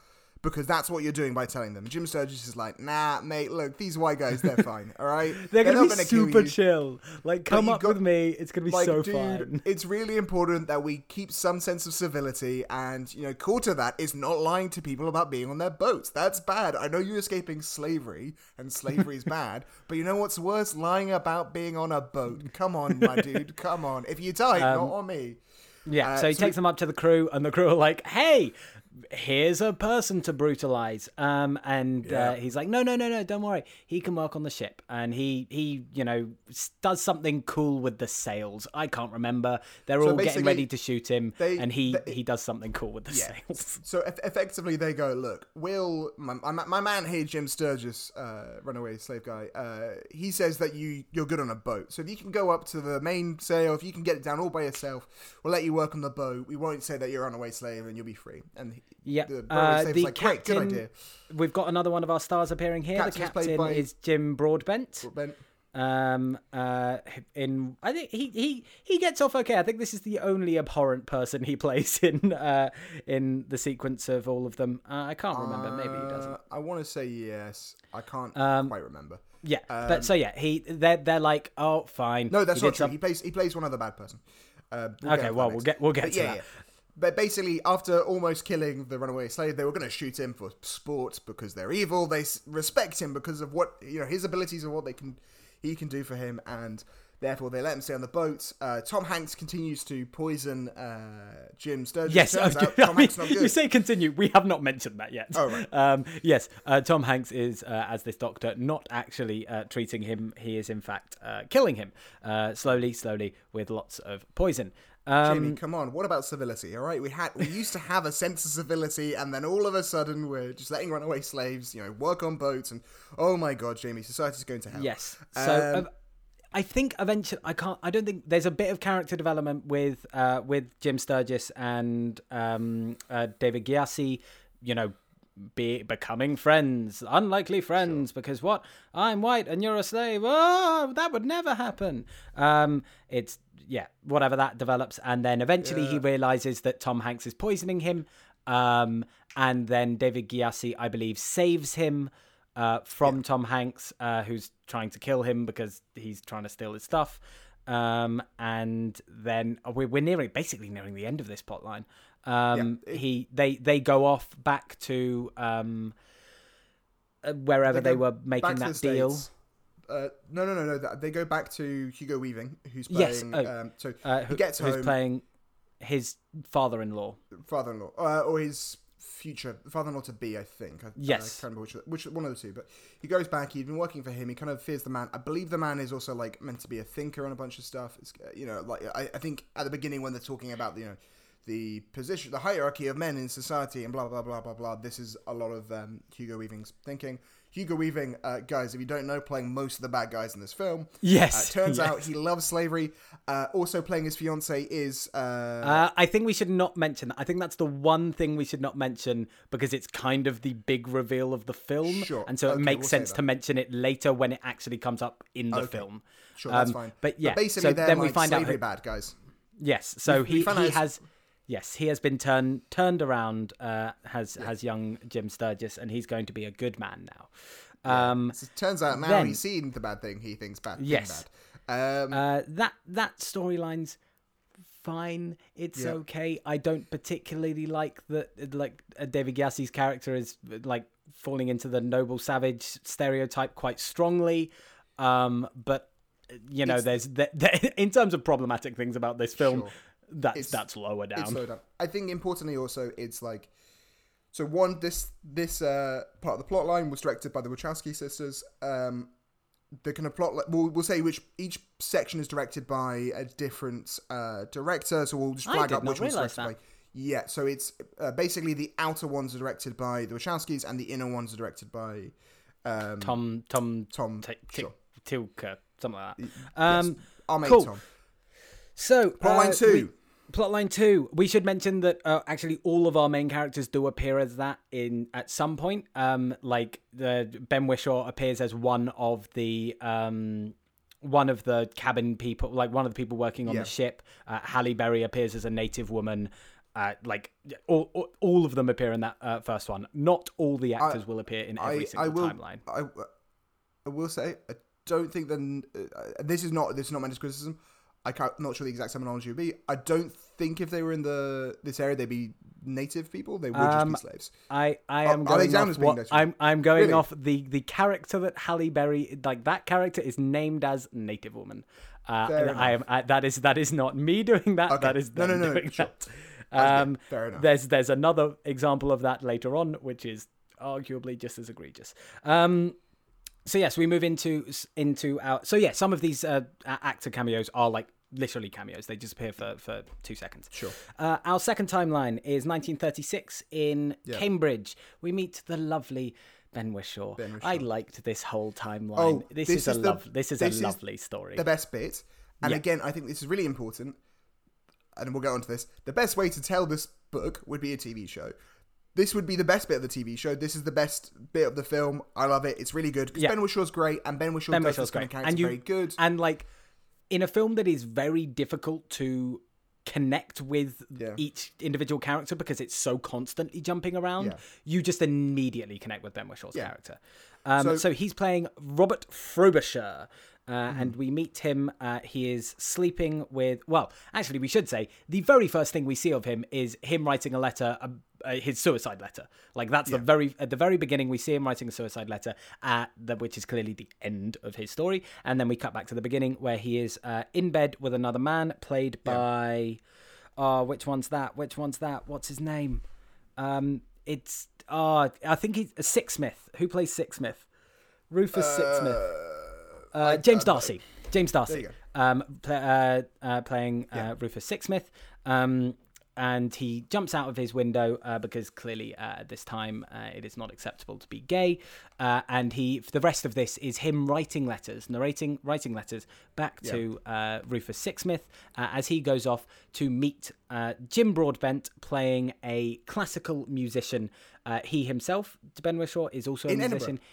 Because that's what you're doing by telling them. Jim Sturgess is like, "Nah, mate, look, these white guys, they're fine, all right? they're going to be gonna super chill. Like, come up got, with me. It's going to be like, so dude, fun." It's really important that we keep some sense of civility. And, you know, core to that is not lying to people about being on their boats. That's bad. I know you're escaping slavery, and slavery is bad. But you know what's worse? Lying about being on a boat. Come on, my dude. Come on. If you die, um, not on me. Yeah, uh, so he so takes we, them up to the crew, and the crew are like, "Hey, here's a person to brutalize. Um, and yeah. uh, he's like, no, no, no, no, don't worry. He can work on the ship. And he, he, you know, does something cool with the sails. I can't remember. They're so all getting ready to shoot him. They, and he, they, he does something cool with the yeah. sails. So effectively they go, look, Will, my, my, my man here, Jim Sturgess, uh, runaway slave guy, uh, he says that you, you're good on a boat. So if you can go up to the main sail, if you can get it down all by yourself, we'll let you work on the boat. We won't say that you're a runaway slave and you'll be free. And he, yeah, the, uh, the like, captain. Great, good idea. We've got another one of our stars appearing here. Captain's the captain by... is Jim Broadbent. Broadbent. Um, uh, in I think he, he he gets off okay. I think this is the only abhorrent person he plays in uh, in the sequence of all of them. Uh, I can't remember. Uh, Maybe he doesn't. I want to say yes. I can't um, quite remember. Yeah, um, but so yeah, he they're they're like, oh, fine. No, that's he not true. Some... He plays he plays one other bad person. Uh, we'll okay, well we'll get we'll get but to yeah, that. Yeah. But basically, after almost killing the runaway slave, they were going to shoot him for sport because they're evil. They respect him because of what, you know, his abilities and what they can, he can do for him, and therefore they let him stay on the boat. Uh, Tom Hanks continues to poison uh, Jim Sturgess. Yes, Turns out Tom I Hanks mean, not good. You say continue. We have not mentioned that yet. Oh right. Um, yes, uh, Tom Hanks is, uh, as this doctor, not actually uh, treating him. He is in fact uh, killing him uh, slowly, slowly with lots of poison. Um, Jamie, come on! What about civility? All right, we had we used to have a sense of civility, and then all of a sudden we're just letting runaway slaves, you know, work on boats, and oh my God, Jamie, society's going to hell. Yes. So um, um, I think eventually I can't. I don't think there's a bit of character development with uh, with Jim Sturgess and um, uh, David Gyasi, you know, be becoming friends, unlikely friends, sure. because what? I'm white and you're a slave. Oh, that would never happen. Um, it's. Yeah, whatever that develops. And then eventually yeah. he realizes that Tom Hanks is poisoning him. Um, and then David Gyasi, I believe, saves him uh, from yeah. Tom Hanks, uh, who's trying to kill him because he's trying to steal his stuff. Um, and then we're, we're nearing, basically nearing the end of this plotline. Um, yeah. he, they, they go off back to um, wherever they, they were making that deal. States. Uh, no, no, no, no. They go back to Hugo Weaving, who's playing. Yes. Oh. Um, so uh, who, he gets who's home. Who's playing his father-in-law? Father-in-law, uh, or his future father-in-law to be, I think. I, yes. I can't remember which, which one of the two. But he goes back. He'd been working for him. He kind of fears the man. I believe the man is also like meant to be a thinker on a bunch of stuff. It's, you know, like I, I think at the beginning when they're talking about, you know, the position, the hierarchy of men in society, and blah blah blah blah blah. This is a lot of um, Hugo Weaving's thinking. Hugo Weaving, uh, guys, if you don't know, playing most of the bad guys in this film. Yes. Uh, turns yes. out he loves slavery. Uh, also playing his fiancée is... Uh... Uh, I think we should not mention that. I think that's the one thing we should not mention because it's kind of the big reveal of the film. Sure. And so okay, it makes we'll sense to mention it later when it actually comes up in the okay. film. Sure, um, that's fine. But yeah, but basically so they're then like we find slavery out who... bad guys. Yes, so we, he, we he out... has... Yes, he has been turned turned around, uh, has yeah. has young Jim Sturgess, and he's going to be a good man now. Um, yeah. So it turns out now then, he's seen the bad thing he thinks bad. Yes. Bad. Um, uh, that that storyline's fine. It's yeah. okay. I don't particularly like that. Like uh, David Gyasi's character is like falling into the noble savage stereotype quite strongly, um, but you know, it's, there's there, there, in terms of problematic things about this film. Sure. That's it's, that's lower down. It's lower down. I think importantly also it's like so one this this uh, part of the plot line was directed by the Wachowski sisters. Um, the kind of plot li- we'll we'll say which each section is directed by a different uh, director. So we'll just flag up which one's directed by. Yeah. So it's uh, basically the outer ones are directed by the Wachowskis and the inner ones are directed by um, Tom Tom Tom T- T- sure. Tilker something like that. Um, yes. Our mate cool. Tom. So plotline uh, two. Plotline two. We should mention that uh, actually all of our main characters do appear as that in at some point. Um, like the Ben Whishaw appears as one of the um, one of the cabin people, like one of the people working on yeah. the ship. Uh, Halle Berry appears as a native woman. Uh, like all, all, all of them appear in that uh, first one. Not all the actors I, will appear in every I, single I will, timeline. I, I will say I don't think then uh, this is not this is not meant as criticism. I'm not sure the exact terminology would be. I don't think if they were in the this area, they'd be native people. They would um, just be slaves. I, I am are, going are off. What, I'm I'm going really? off the, the character that Halle Berry like that character is named as native woman. Uh, I am I, that is that is not me doing that. Okay. That is them no no no. Doing sure. that. Um, Fair enough. There's there's another example of that later on, which is arguably just as egregious. Um, so yes, we move into into our. So yeah, some of these uh, actor cameos are like literally cameos; they just appear for for two seconds. Sure. Uh, our second timeline is nineteen thirty-six in yeah. Cambridge. We meet the lovely Ben Whishaw. Ben Whishaw. I liked this whole timeline. Oh, this, this is, is a the, lov- This is this a lovely is story. The best bit, and yeah. again, I think this is really important. And we'll get onto this. The best way to tell this book would be a T V show. This would be the best bit of the T V show. This is the best bit of the film. I love it. It's really good because yeah. Ben Whishaw's great, and Ben Whishaw does this kind of character very good. And like in a film that is very difficult to connect with yeah. each individual character because it's so constantly jumping around, yeah. you just immediately connect with Ben Whishaw's yeah. character. Um, so, so he's playing Robert Frobisher. Uh, mm-hmm. And we meet him. Uh, he is sleeping with. Well, actually, we should say the very first thing we see of him is him writing a letter, uh, uh, his suicide letter. Like that's yeah. the very at the very beginning. We see him writing a suicide letter, at the, which is clearly the end of his story. And then we cut back to the beginning where he is uh, in bed with another man, played yeah. by. Oh, which one's that? Which one's that? What's his name? Um, it's. Oh, I think he's uh, Sixsmith. Who plays Sixsmith? Rufus uh... Sixsmith. Uh, James Darcy, James Darcy, um, pl- uh, uh, playing uh, yeah. Rufus Sixsmith, um, and he jumps out of his window uh, because clearly uh, at this time uh, it is not acceptable to be gay, uh, and he the rest of this is him writing letters, narrating, writing letters back yeah. to uh, Rufus Sixsmith uh, as he goes off to meet uh, Jim Broadbent, playing a classical musician. Uh, he himself, Ben Whishaw, is also In a musician. Edinburgh.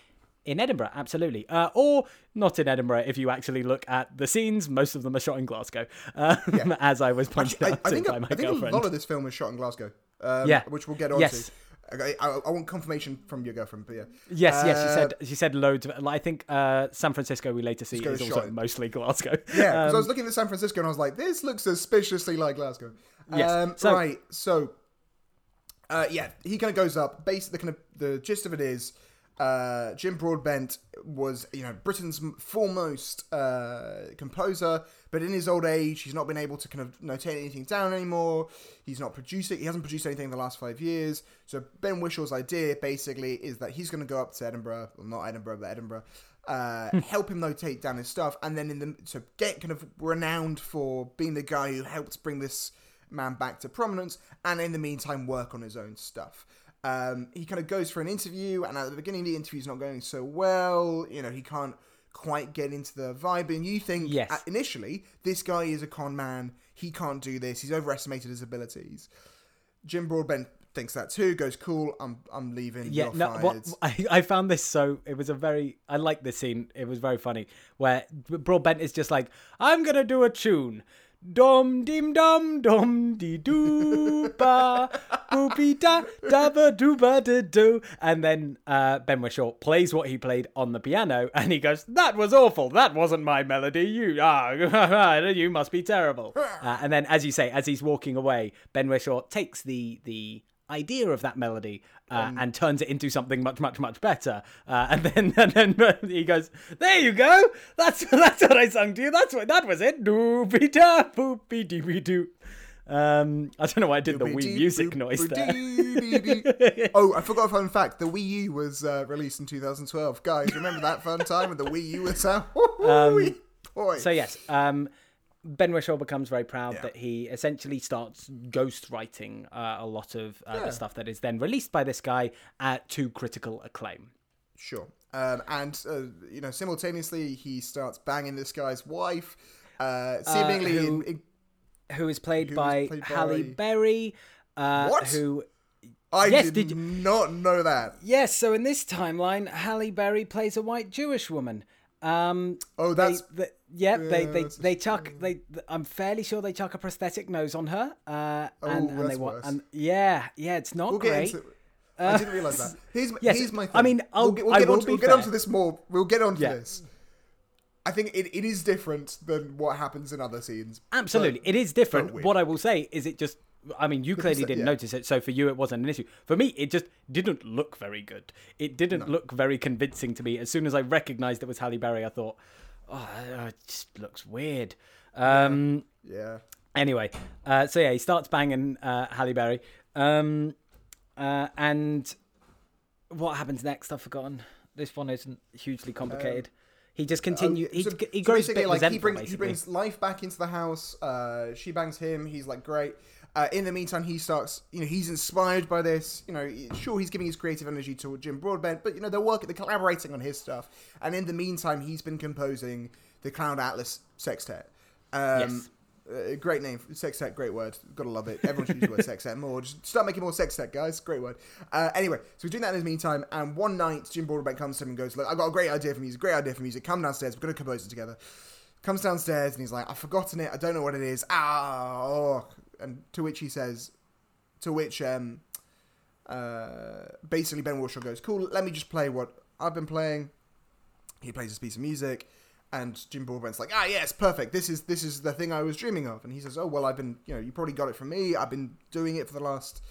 In Edinburgh, absolutely. Uh, or not in Edinburgh, if you actually look at the scenes. Most of them are shot in Glasgow, uh, yeah. as I was pointed Actually, out I, I think by a, my I girlfriend. I think a lot of this film was shot in Glasgow, um, yeah. which we'll get onto. Yes. I, I, I want confirmation from your girlfriend, but yeah. Yes, uh, yes, she said she said loads. Of, I think uh, San Francisco, we later see, is also in. mostly Glasgow. Yeah, because um, I was looking at San Francisco and I was like, this looks suspiciously like Glasgow. Yes. Um, so, right, so, uh, yeah, he kind of goes up. Basically, the, kind of, the gist of it is... Uh, Jim Broadbent was, you know, Britain's foremost uh, composer, but in his old age, he's not been able to kind of notate anything down anymore. He's not producing; he hasn't produced anything in the last five years. So Ben Whishaw's idea basically is that he's going to go up to Edinburgh, well, not Edinburgh, but Edinburgh, uh, help him notate down his stuff, and then in the to get kind of renowned for being the guy who helped bring this man back to prominence, and in the meantime, work on his own stuff. Um, he kind of goes for an interview, and at the beginning the interview's not going so well. You know, he can't quite get into the vibe, and you think yes. uh, initially this guy is a con man. He can't do this. He's overestimated his abilities. Jim Broadbent thinks that too. Goes, cool. I'm I'm leaving. Yeah, You're no. Fired. What, I I found this so it was a very I like this scene. It was very funny where Broadbent is just like, I'm gonna do a tune. Dom dim dom dom dee doo ba boopy da da ba doo ba da doo, and then uh, Ben Whishaw plays what he played on the piano, and he goes, "That was awful. That wasn't my melody. You ah, you must be terrible." Uh, and then, as you say, as he's walking away, Ben Whishaw takes the the. idea of that melody uh, um, and turns it into something much much much better uh, and then and then he goes, there you go, that's that's what I sung to you, that's what that was it. Doopy da boopy doopy doo. um I don't know why I did the Wii music noise there. Oh, I forgot a fun fact. The Wii U was uh, released in two thousand twelve, guys. Remember that fun time when the Wii U was out? Um, boy. So yes, um Ben Whishaw becomes very proud yeah. that he essentially starts ghostwriting uh, a lot of uh, yeah. the stuff that is then released by this guy uh, to critical acclaim. Sure. Um, and, uh, you know, simultaneously, he starts banging this guy's wife, uh, seemingly... Uh, who, in, in, who is played who by played Halle by... Berry. Uh, what? Who... I yes, did, did you... not know that. Yes, so in this timeline, Halle Berry plays a white Jewish woman. Um, oh, that's... They, they, Yeah, yeah, they they they chuck they. I'm fairly sure they chuck a prosthetic nose on her. Uh, oh, and, and that's they want, worse. And yeah, yeah, it's not we'll great. Get into, uh, I didn't realize that. Here's, yes, here's my thing. I mean, I'll, we'll get, we'll I get will onto, we'll get onto this more. We'll get onto yeah. this. I think it, it is different than what happens in other scenes. Absolutely, but, it is different. What I will say is, it just. I mean, you clearly didn't yeah. notice it, so for you it wasn't an issue. For me, it just didn't look very good. It didn't no. look very convincing to me. As soon as I recognized it was Halle Berry, I thought. Oh, it just looks weird. Um, yeah. Anyway, uh, so yeah, he starts banging uh, Halle Berry. Um, uh, and what happens next? I've forgotten. This one isn't hugely complicated. Um, he just continues. Um, so, he he so grows basically, like, he, bring, basically. he brings life back into the house. Uh, she bangs him. He's like, great. Uh, in the meantime, he starts, you know, he's inspired by this. You know, sure, he's giving his creative energy to Jim Broadbent, but, you know, they're working, they're collaborating on his stuff. And in the meantime, he's been composing the Cloud Atlas Sextet. Um, yes. Uh, great name. Sextet, great word. Gotta love it. Everyone should use the word sextet more. Just start making more sextet, guys. Great word. Uh, anyway, so we're doing that in the meantime, and one night, Jim Broadbent comes to him and goes, look, I've got a great idea for music, great idea for music. Come downstairs. We're going to compose it together. Comes downstairs, and he's like, I've forgotten it. I don't know what it is. Ah, oh. And to which he says, to which um, uh, basically Ben Whishaw goes, cool, let me just play what I've been playing. He plays this piece of music, and Jim Broadbent's like, ah, yes, perfect. This is this is the thing I was dreaming of. And he says, oh, well, I've been, you know, you probably got it from me. I've been doing it for the last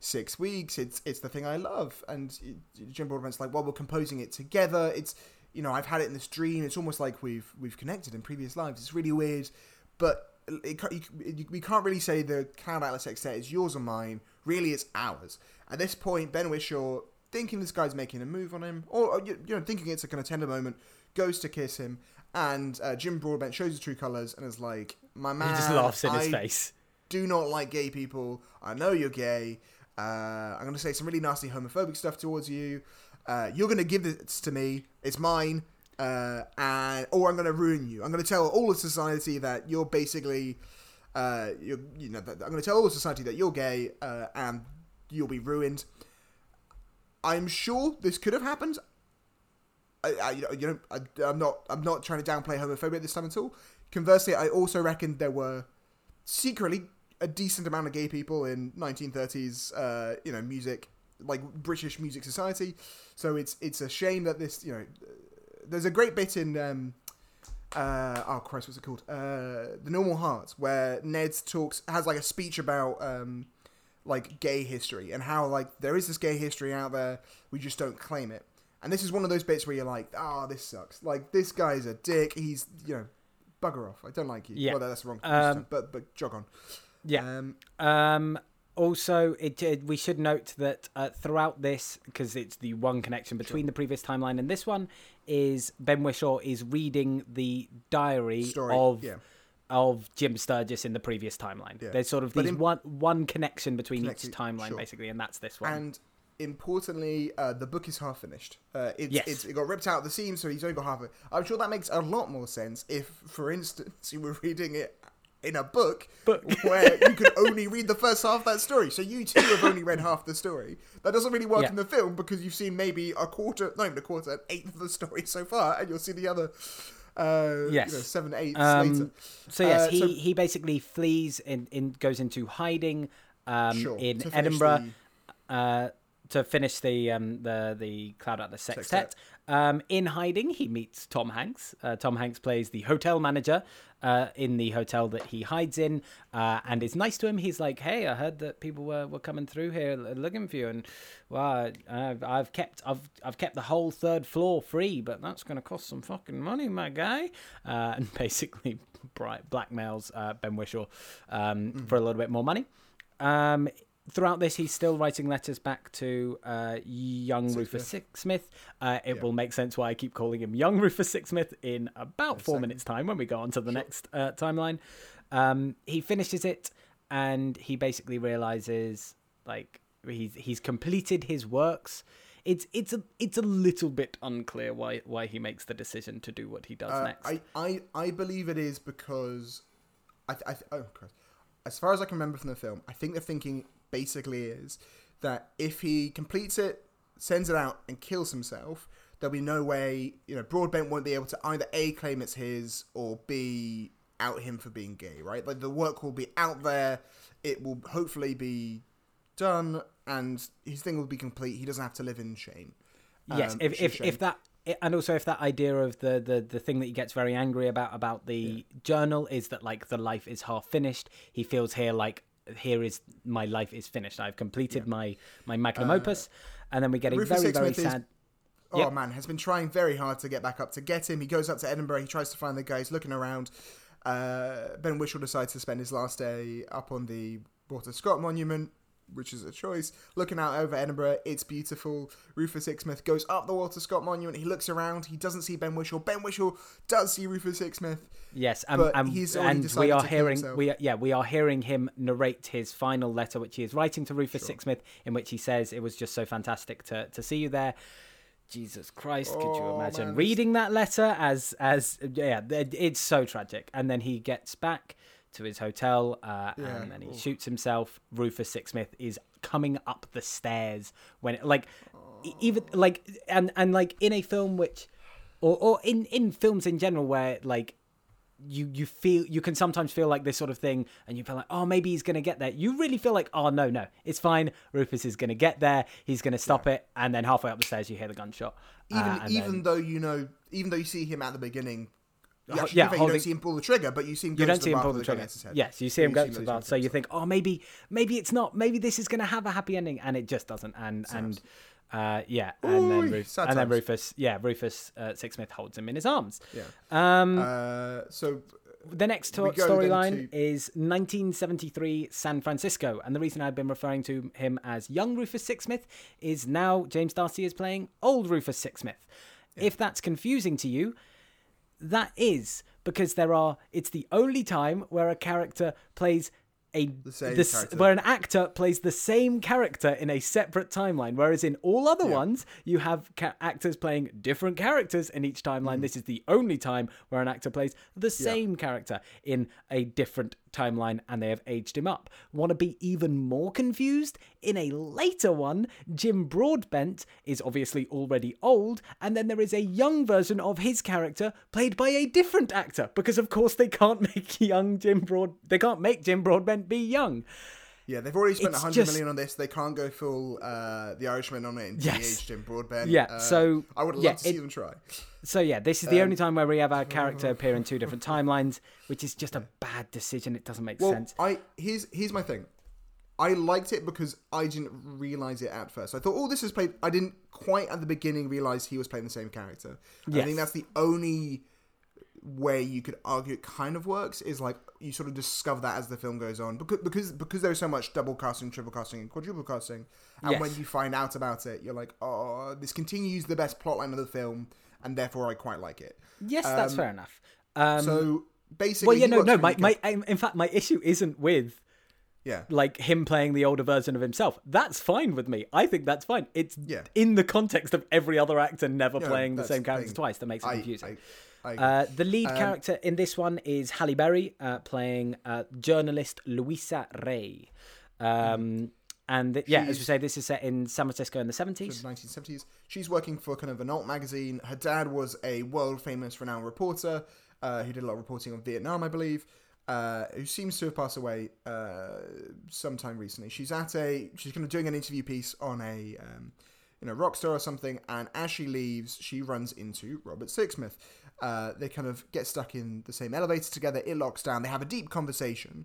six weeks. It's it's the thing I love. And it, Jim Broadbent's like, well, we're composing it together. It's, you know, I've had it in this dream. It's almost like we've we've connected in previous lives. It's really weird, but It, it, it, we can't really say the Cloud Atlas Sextet is yours or mine. Really, it's ours. At this point, Ben Whishaw, thinking this guy's making a move on him, or, you know, thinking it's a kind of tender moment, goes to kiss him, and uh, Jim Broadbent shows his true colours and is like, my man, he just laughs in his I face. Do not like gay people. I know you're gay. Uh, I'm going to say some really nasty homophobic stuff towards you. Uh, you're going to give this to me. It's mine. Uh, and or I'm going to ruin you. I'm going to tell all of society that you're basically, uh, you're, you know, I'm going to tell all of society that you're gay, uh, and you'll be ruined. I'm sure this could have happened. I, I you know, I, I'm not, I'm not trying to downplay homophobia this time at all. Conversely, I also reckon there were secretly a decent amount of gay people in nineteen thirties, uh, you know, music, like British music society. So it's it's a shame that this, you know. There's a great bit in, um, uh, oh Christ, what's it called? Uh, The Normal Heart, where Ned talks, has like a speech about, um, like gay history and how like there is this gay history out there, we just don't claim it. And this is one of those bits where you're like, ah, oh, this sucks. Like this guy's a dick. He's, you know, bugger off. I don't like you. Yeah. Well, that's the wrong question, um, but but jog on. Yeah. Um. um Also, it, it, we should note that uh, throughout this, because it's the one connection between sure. the previous timeline and this one, is Ben Whishaw is reading the diary Story. of yeah. of Jim Sturgess in the previous timeline. Yeah. There's sort of these in, one one connection between connected, each timeline, sure. basically, and that's this one. And importantly, uh, the book is half finished. Uh, it's, yes. it's, it got ripped out of the seams, so he's only got half of it. I'm sure that makes a lot more sense if, for instance, you were reading it in a book, book. where you could only read the first half of that story. So you too have only read half the story. That doesn't really work yeah. in the film because you've seen maybe a quarter, not even a quarter, an eighth of the story so far, and you'll see the other uh, yes. you know, seven eighths um, later. So yes, uh, he, so, he basically flees and in, in, goes into hiding um, sure, in Edinburgh the... uh, to finish the um, the the Cloud Atlas Sextet. Um, in hiding, he meets Tom Hanks. Uh, Tom Hanks plays the hotel manager uh, in the hotel that he hides in, uh, and is nice to him. He's like, "Hey, I heard that people were, were coming through here looking for you, and well, I've, I've kept I've I've kept the whole third floor free, but that's going to cost some fucking money, my guy." Uh, and basically, bright blackmails uh, Ben Whishaw um, mm. for a little bit more money. Um, Throughout this, he's still writing letters back to uh, young Sixsmith. Rufus Sixsmith. Uh, it yeah. will make sense why I keep calling him young Rufus Sixsmith in about four minutes' time when we go on to the sure. next uh, timeline. Um, he finishes it, and he basically realizes like he's he's completed his works. It's it's a it's a little bit unclear why why he makes the decision to do what he does uh, next. I, I I believe it is because I th- I th- oh Christ. As far as I can remember from the film, I think they're thinking. Basically is that if he completes it, sends it out, and kills himself, there'll be no way, you know, Broadbent won't be able to either A, claim it's his, or B, out him for being gay, right? Like, the work will be out there, it will hopefully be done, and his thing will be complete, he doesn't have to live in shame. Yes, um, if, if, shame. if that... And also, if that idea of the, the, the thing that he gets very angry about, about the yeah. journal, is that, like, the life is half finished, he feels here, like, here is my life is finished. I've completed yeah. my my magnum uh, opus, and then we get a very very sad. Is, oh yep. man, has been trying very hard to get back up to get him. He goes up to Edinburgh. He tries to find the guy. He's looking around. Uh, Ben Whishaw decides to spend his last day up on the Walter Scott Monument, which is a choice, looking out over Edinburgh. It's beautiful. Rufus Sixsmith goes up the Walter Scott Monument. He looks around. He doesn't see Ben Whishaw. Ben Whishaw does see Rufus Sixsmith. Yes, um, but um, he's already and we are to hearing we are, yeah we are hearing him narrate his final letter, which he is writing to Rufus sure. Sixsmith, in which he says, "It was just so fantastic to to see you there." Jesus Christ, oh, could you imagine man. reading that letter? As as yeah, it's so tragic. And then he gets back to his hotel, uh, yeah. and then he Ooh. shoots himself. Rufus Sixsmith is coming up the stairs when, like, Aww. even like, and and like in a film which, or or in in films in general where like, you you feel you can sometimes feel like this sort of thing, and you feel like, oh, maybe he's gonna get there. You really feel like, oh no no, it's fine. Rufus is gonna get there. He's gonna stop yeah. it, and then halfway up the stairs, you hear the gunshot. Even uh, even then, though you know, even though you see him at the beginning. You, actually, yeah, you holding, don't see him pull the trigger, but you see him go you don't to the see bar him pull the trigger. Yes, you see him you go see to the bar, so you think, oh, maybe, maybe it's not. Maybe this is going to have a happy ending, and it just doesn't. And Sounds. and uh, yeah, and Ooh, then Ruf- and times. then Rufus, yeah, Rufus uh, Sixsmith holds him in his arms. Yeah. Um. Uh, so the next to- storyline to... is nineteen seventy-three San Francisco, and the reason I've been referring to him as young Rufus Sixsmith is now James Darcy is playing old Rufus Sixsmith. Yeah. If that's confusing to you. That is because there are. It's the only time where a character plays a the same this, character. where an actor plays the same character in a separate timeline. Whereas in all other yeah. ones, you have ca- actors playing different characters in each timeline. Mm. This is the only time where an actor plays the same yeah. character in a different timeline, and they have aged him up. Want to be even more confused? In a later one, Jim Broadbent is obviously already old, and then there is a young version of his character played by a different actor, because of course they can't make young Jim Broad they can't make Jim Broadbent be young. Yeah, they've already spent one hundred just... million on this. They can't go full uh, The Irishman on it and yes. de-age Jim Broadbent. Yeah, uh, so... I would love yeah, to see it... them try. So, yeah, this is the um, only time where we have our character appear in two different timelines, which is just a bad decision. It doesn't make well, sense. I here's here's my thing. I liked it because I didn't realise it at first. I thought, oh, this is played... I didn't quite at the beginning realise he was playing the same character. Yes. I think that's the only... way you could argue it kind of works is like you sort of discover that as the film goes on, because because because there's so much double casting, triple casting, and quadruple casting, and yes. when you find out about it, you're like, oh, this continues the best plotline of the film, and therefore I quite like it. Yes, um, that's fair enough. Um, so basically, well, yeah, no, no, my, my in fact, my issue isn't with. Yeah, like him playing the older version of himself. That's fine with me. I think that's fine. It's yeah. in the context of every other actor never yeah, playing the same character twice that makes it I, confusing. I, I, uh, the lead um, character in this one is Halle Berry, uh, playing uh, journalist Louisa Ray. Um, and th- yeah, as we say, this is set in San Francisco in the seventies. nineteen seventies. She's working for kind of an alt magazine. Her dad was a world-famous, renowned reporter uh, who did a lot of reporting on Vietnam, I believe. Uh, who seems to have passed away uh, sometime recently. She's at a she's kind of doing an interview piece on a um, you know rock star or something, and as she leaves, she runs into Robert Sixsmith. Uh, they kind of get stuck in the same elevator together. It locks down. They have a deep conversation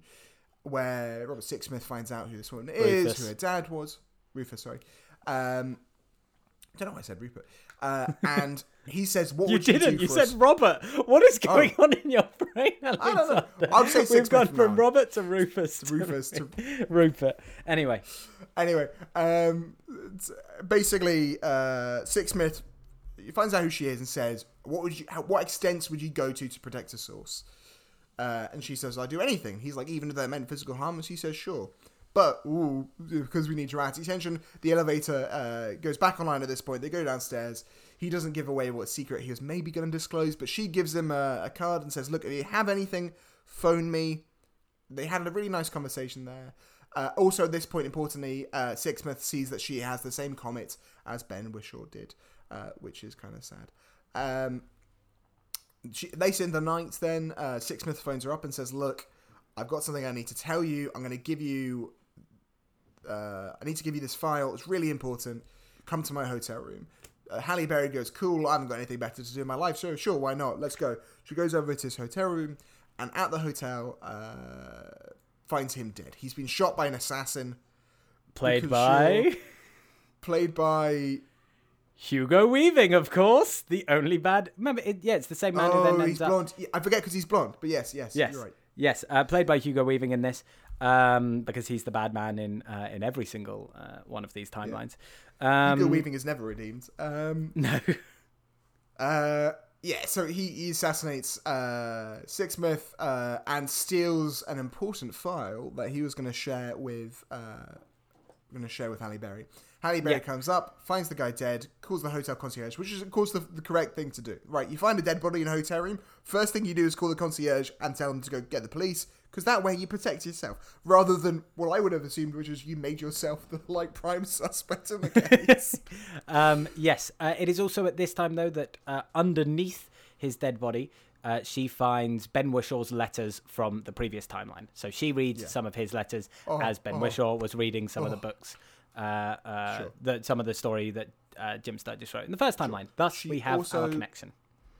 where Robert Sixsmith finds out who this woman is, Rufus. who her dad was, Rufus. Sorry, um, I don't know why I said Rupert. Uh, and he says, "What you would didn't. you do?" You for said us? Robert. What is going oh. on in your brain? Alexander? I don't know. I'll say six We've gone from, from Robert to Rufus, to Rufus to Rupert. Anyway, anyway, um, basically, uh, Sixsmith finds out who she is and says, "What would you? How, what extents would you go to to protect a source?" Uh, and she says, "I'll do anything." He's like, "Even if that meant physical harm," and she says, "Sure." But, ooh, because we need dramatic tension, the elevator uh, goes back online at this point. They go downstairs. He doesn't give away what secret he was maybe going to disclose, but she gives him a, a card and says, look, if you have anything, phone me. They had a really nice conversation there. Uh, also, at this point, importantly, uh, Sixsmith sees that she has the same comet as Ben Whishaw did, uh, which is kind of sad. Um, she, they spend the night then. Uh, Sixsmith phones her up and says, look, I've got something I need to tell you. I'm going to give you... Uh, I need to give you this file. It's really important. Come to my hotel room. Uh, Halle Berry goes, cool, I haven't got anything better to do in my life. So sure, why not? Let's go. She goes over to his hotel room and at the hotel uh, finds him dead. He's been shot by an assassin. Played by? Sure, played by Hugo Weaving, of course, the only bad. Remember, it, yeah, it's the same man oh, who then ends up. Oh, he's blonde. I forget because he's blonde, but yes, yes, yes, you're right. Yes, uh, played by Hugo Weaving in this, um, because he's the bad man in uh, in every single uh, one of these timelines. Yeah. Um, Hugo Weaving is never redeemed. Um, no. uh, yeah, so he, he assassinates uh, Sixsmith uh, and steals an important file that he was going to share with uh, going to share with Halle Berry. Halle Berry yeah. comes up, finds the guy dead, calls the hotel concierge, which is, of course, the, the correct thing to do. Right, you find a dead body in a hotel room, first thing you do is call the concierge and tell them to go get the police, because that way you protect yourself, rather than what I would have assumed, which is you made yourself the, like, prime suspect in the case. um, yes, uh, it is also at this time, though, that uh, underneath his dead body, uh, she finds Ben Wishaw's letters from the previous timeline. So she reads yeah. some of his letters oh, as Ben oh, Wishaw was reading some oh. of the books. Uh, uh, sure. that some of the story that uh, Jim Sturgess wrote in the first timeline. Sure. Thus, she we have also, our connection.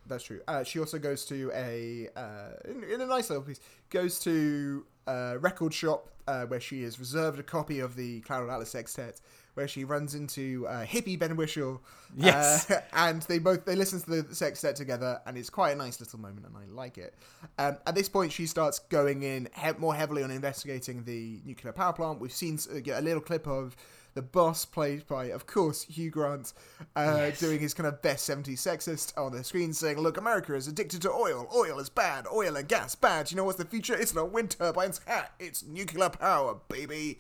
That's true. Uh, she also goes to a uh, in, in a nice little piece. Goes to a record shop uh, where she is reserved a copy of the Cloud Atlas Sextet, where she runs into uh, hippie Ben Whishaw. Yes, uh, and they both they listen to the sextet together, and it's quite a nice little moment, and I like it. Um, at this point, she starts going in he- more heavily on investigating the nuclear power plant. We've seen a little clip of. The boss, played by, of course, Hugh Grant, uh, yes. doing his kind of best seventies sexist on the screen, saying, look, America is addicted to oil. Oil is bad. Oil and gas bad. You know what's the future? It's not wind turbines. Ha! It's nuclear power, baby.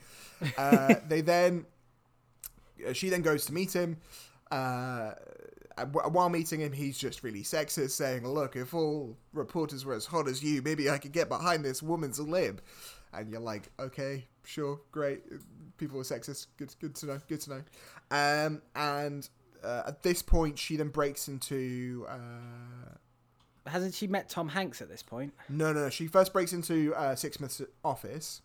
Uh, they then... She then goes to meet him. Uh, while meeting him, he's just really sexist, saying, look, if all reporters were as hot as you, maybe I could get behind this woman's lib. And you're like, okay, sure, great. People are sexist. Good, good to know. Good to know. Um, and uh, at this point, she then breaks into. Uh... Hasn't she met Tom Hanks at this point? No, no, no. She first breaks into uh, Sixsmith's office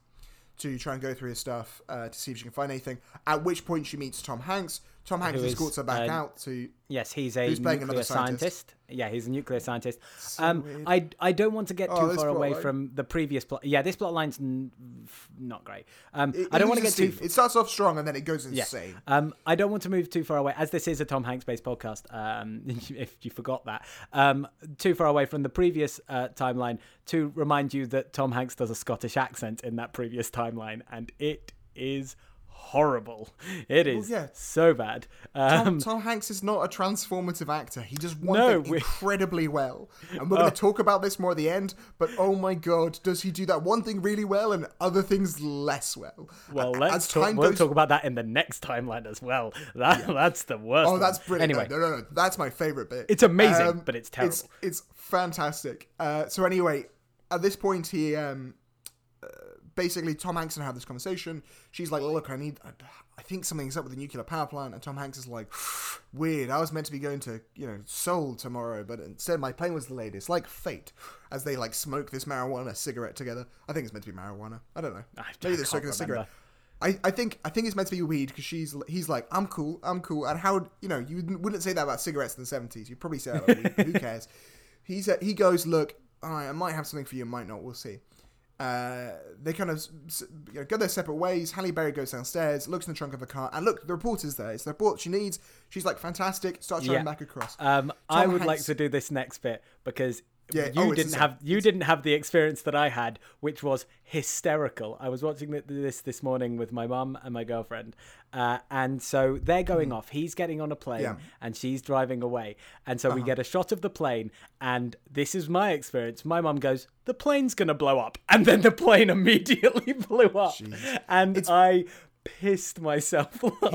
to try and go through his stuff uh, to see if she can find anything. At which point, she meets Tom Hanks. Tom Hanks who escorts is, her back uh, out to. Yes, he's a nuclear scientist. scientist. Yeah, he's a nuclear scientist. So um, I I don't want to get oh, too far away line. From the previous plot. Yeah, this plot line's n- f- not great. Um, it, I don't want to get too. F- it starts off strong and then it goes insane. Yeah. Um, I don't want to move too far away, as this is a Tom Hanks based podcast. Um, if you forgot that, um, too far away from the previous uh, timeline to remind you that Tom Hanks does a Scottish accent in that previous timeline, and it is. Horrible. It is well, yeah. so bad. Um, Tom, Tom Hanks is not a transformative actor. He does one no, thing incredibly we... well. And we're oh. going to talk about this more at the end, but oh my God, does he do that one thing really well and other things less well? Well, let's talk, we'll goes... talk about that in the next timeline as well. That, yeah. That's the worst. Oh, that's brilliant. Anyway. No, no, no, no. That's my favorite bit. It's amazing, um, but it's terrible. It's, it's fantastic. Uh, so anyway, at this point, he... Um, Basically, Tom Hanks and I have this conversation. She's like, look, I need, I, I think something's up with the nuclear power plant. And Tom Hanks is like, weird. I was meant to be going to, you know, Seoul tomorrow, but instead my plane was delayed. It's like fate. As they, like, smoke this marijuana cigarette together. I think it's meant to be marijuana. I don't know. I, Maybe they're smoking a cigarette. I, I think I think it's meant to be weed because she's he's like, I'm cool, I'm cool. And how, you know, you wouldn't say that about cigarettes in the seventies. You'd probably say that about weed. Who cares? He's a, he goes, look, all right, I might have something for you, might not. We'll see. Uh, they kind of you know, go their separate ways. Halle Berry goes downstairs, looks in the trunk of a car, and look, the reporter's there. It's the report she needs. She's like, fantastic. Starts running yeah. back across. Um, I would Hanks... like to do this next bit because yeah. you oh, didn't have you it's... didn't have the experience that I had, which was hysterical. I was watching this this morning with my mum and my girlfriend, uh, and so they're going mm. off. He's getting on a plane, yeah. and she's driving away, and so uh-huh. we get a shot of the plane. And this is my experience. My mum goes, the plane's going to blow up. And then the plane immediately blew up. Jeez. And it's, I pissed myself laughing.